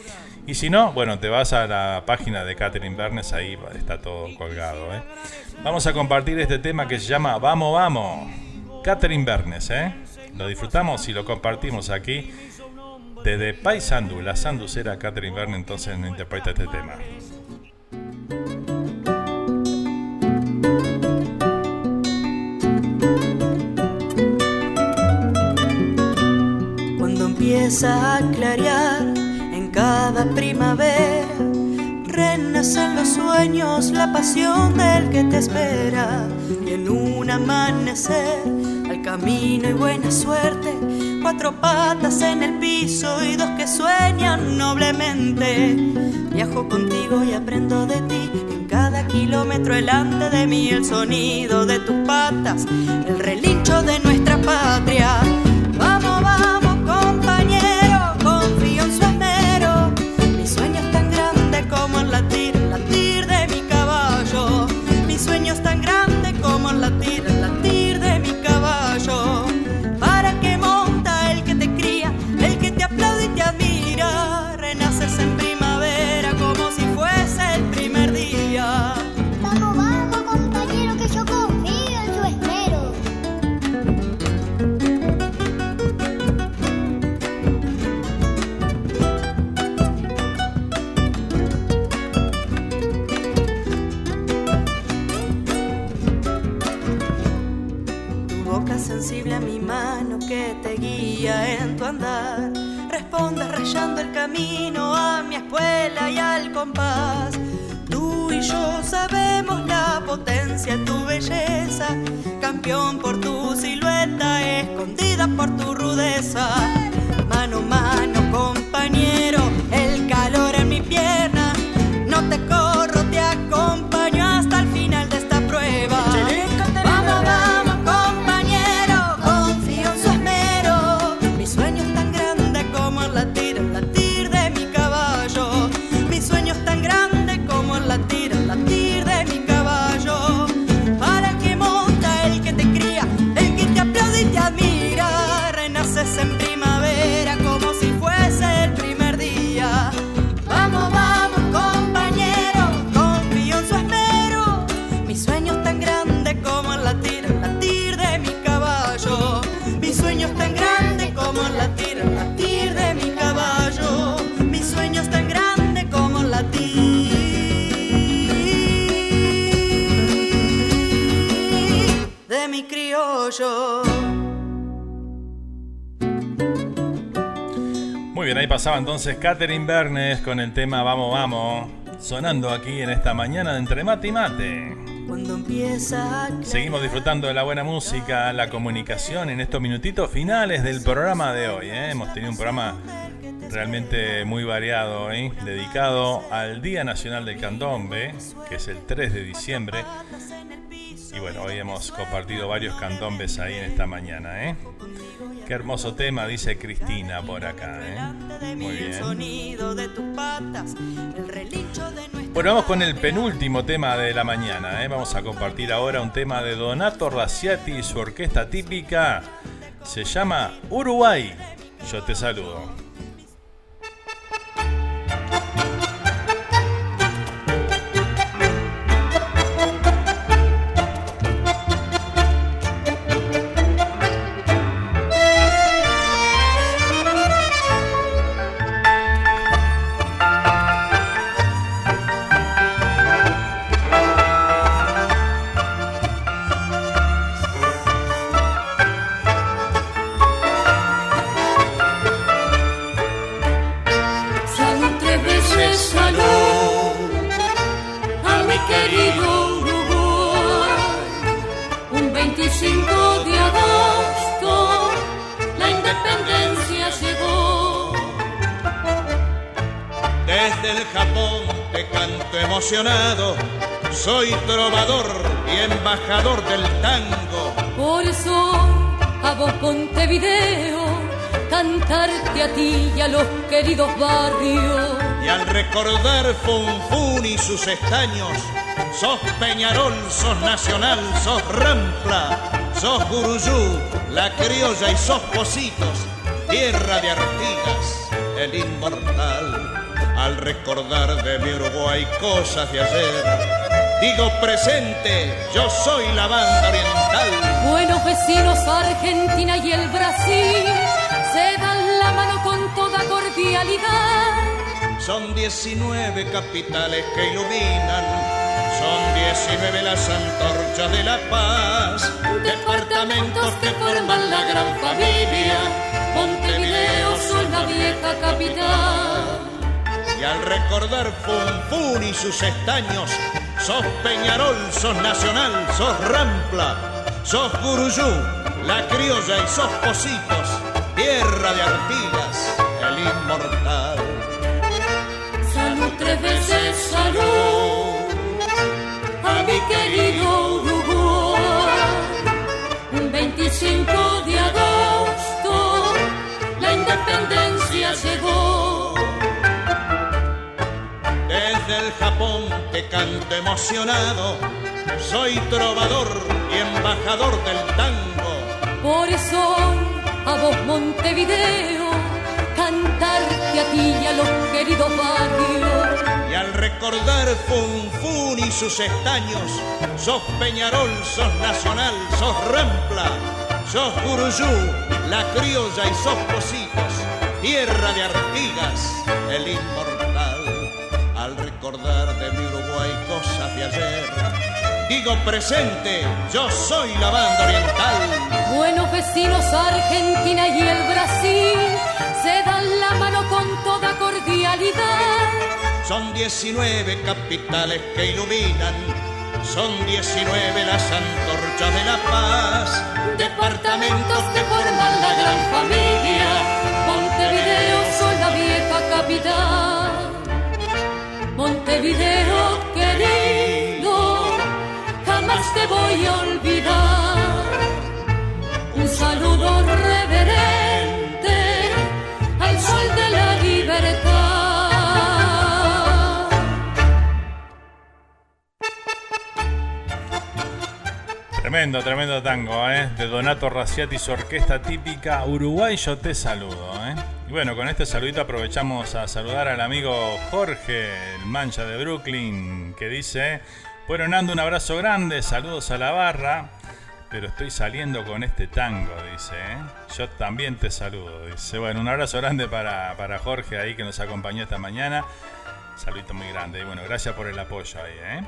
Y si no, bueno, te vas a la página de Catherine Vergnes, ahí está todo colgado, ¿eh? Vamos a compartir este tema que se llama Vamos, Vamos, Catherine Vergnes, ¿eh? Lo disfrutamos y lo compartimos aquí desde Paysandú, la sanducera Catherine Vergnes, entonces interpreta este tema. Cuando empieza a clarear en cada primavera, renacen los sueños, la pasión del que te espera. Y en un amanecer, al camino y buena suerte, 4 patas en el piso y 2 que sueñan noblemente. Viajo contigo y aprendo de ti, en cada kilómetro delante de mí, el sonido de tus patas, el relincho de nuestra patria. Vamos, vamos, compañero, confío en su esmero. Mi sueño es tan grande como el latir de mi caballo. Mi sueño es tan grande como el latir de mi caballo. Sensible a mi mano que te guía en tu andar, respondes rayando el camino a mi espuela y al compás. Tú y yo sabemos la potencia de tu belleza, campeón por tu silueta, escondida por tu rudeza. Mano, compañero, el calor en mi pierna, no te corro, te acompaño hasta el final de esta prueba. En primavera como si fuera Ahí pasaba entonces Catherine Vergnes con el tema Vamos, Vamos, sonando aquí en esta mañana de Entre Mate y Mate. Cuando empieza a... Seguimos disfrutando de la buena música, la comunicación en estos minutitos finales del programa de hoy, ¿eh? Hemos tenido un programa realmente muy variado hoy, dedicado al Día Nacional del Candombe, que es el 3 de diciembre. Y bueno, hoy hemos compartido varios candombes ahí en esta mañana, ¿eh? Qué hermoso tema, dice Cristina por acá, ¿eh? Muy bien. Bueno, vamos con el penúltimo tema de la mañana, ¿eh? Vamos a compartir ahora un tema de Donato Raciati y su orquesta típica. Se llama Uruguay, yo te saludo. Soy trovador y embajador del tango. Por eso a vos Montevideo, cantarte a ti y a los queridos barrios. Y al recordar Funfun y sus estaños, sos Peñarol, sos Nacional, sos Rampla, sos Guruyú, La Criolla y sos Pocitos, tierra de Artigas, el inmortal. Al recordar de mi Uruguay cosas de ayer, digo presente, yo soy la banda oriental. Buenos vecinos, Argentina y el Brasil, se dan la mano con toda cordialidad. Son 19 capitales que iluminan, son 19 las antorchas de la paz. Departamentos que forman la gran familia, Montevideo son la vieja capital. Y al recordar Funfun y sus estaños, sos Peñarol, sos Nacional, sos Rampla, sos Guruyú, La Criolla y sos Pocitos, tierra de Artigas, el inmortal. Salud, tres veces salud a mi querido Uruguay. Un 25 de agosto la independencia llegó. Desde el Japón te canto emocionado, soy trovador y embajador del tango. Por eso a vos Montevideo, cantarte a ti y a los queridos barrios. Y al recordar Funfun y sus estaños, sos Peñarol, sos Nacional, sos Rampla, sos Guruyú, La Criolla y sos Pocitos, tierra de Artigas, el inmortal. Al recordar de mi Uruguay cosas de ayer, digo presente, yo soy la banda oriental. Buenos vecinos, Argentina y el Brasil, se dan la mano con toda cordialidad. Son 19 capitales que iluminan, son 19 las antorchas de la paz. Departamentos que forman la gran familia, Montevideo son la vieja capital. Montevideo querido, jamás te voy a olvidar. Un saludo reverente al sol de la libertad. Tremendo, tremendo tango, ¿eh? De Donato Raciati y su orquesta típica Uruguay, yo te saludo, ¿eh? Y bueno, con este saludito aprovechamos a saludar al amigo Jorge, el Mancha de Brooklyn, que dice: bueno, Nando, un abrazo grande, saludos a la barra, pero estoy saliendo con este tango, dice, ¿eh? Yo también te saludo, dice. Bueno, un abrazo grande para Jorge ahí que nos acompañó esta mañana. Saludito muy grande y bueno, gracias por el apoyo ahí, ¿eh?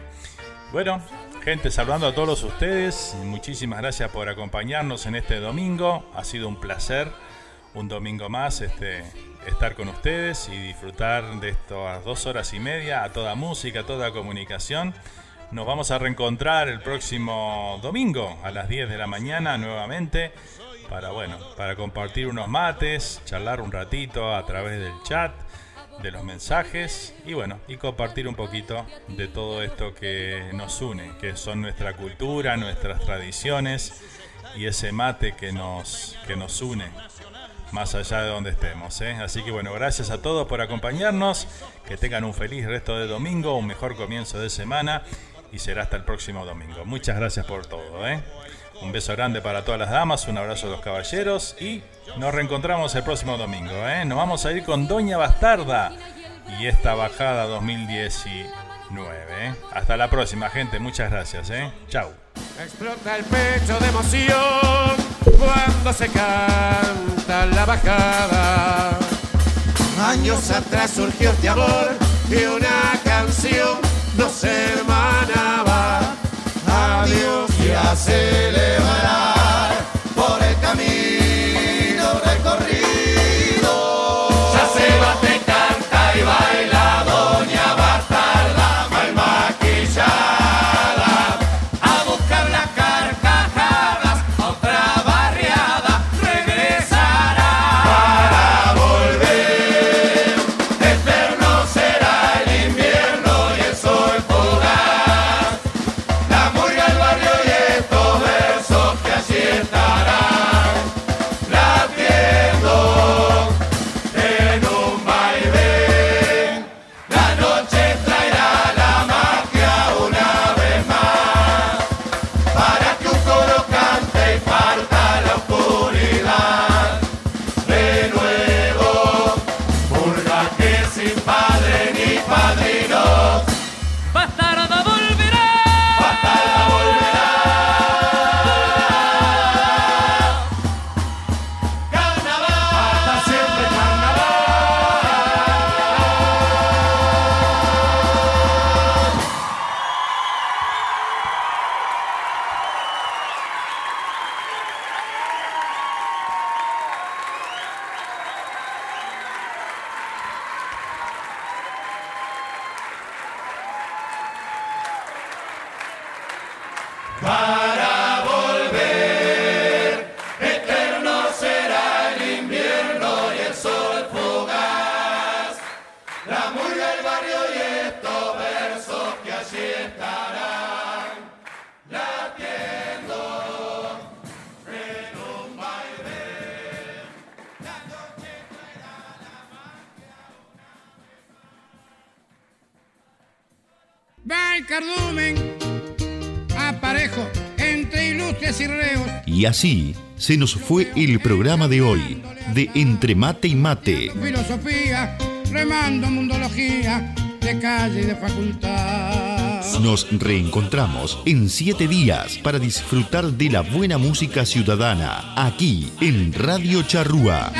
Bueno, gente, saludando a todos ustedes, muchísimas gracias por acompañarnos en este domingo, ha sido un placer. un domingo más estar con ustedes y disfrutar de estas 2 horas y media a toda música, a toda comunicación. Nos vamos a reencontrar el próximo domingo a las 10 de la mañana nuevamente para compartir unos mates, charlar un ratito a través del chat, de los mensajes y compartir un poquito de todo esto que nos une, que son nuestra cultura, nuestras tradiciones y ese mate que nos une más allá de donde estemos, ¿eh? Así que gracias a todos por acompañarnos, que tengan un feliz resto de domingo, un mejor comienzo de semana. Y será hasta el próximo domingo. Muchas gracias por todo, ¿eh? Un beso grande para todas las damas, un abrazo a los caballeros y nos reencontramos el próximo domingo, ¿eh? Nos vamos a ir con Doña Bastarda y esta bajada 2019, ¿eh? Hasta la próxima, gente. Muchas gracias, ¿eh? Chau. Explota el pecho de emoción cuando se canta la bajada. Años atrás surgió este amor y una canción nos hermanaba. Adiós y a celebrar por el camino recorrido. Ya se bate, canta y baila Doña Bastarda, mal maquillada, a buscar las carcajadas, a otra barriada regresará. Para volver, eterno será el invierno y así se nos fue el programa de hoy de Entre Mate y Mate. Filosofía, remando mundología de calle y de facultad. Nos reencontramos en 7 días para disfrutar de la buena música ciudadana aquí en Radio Charrúa.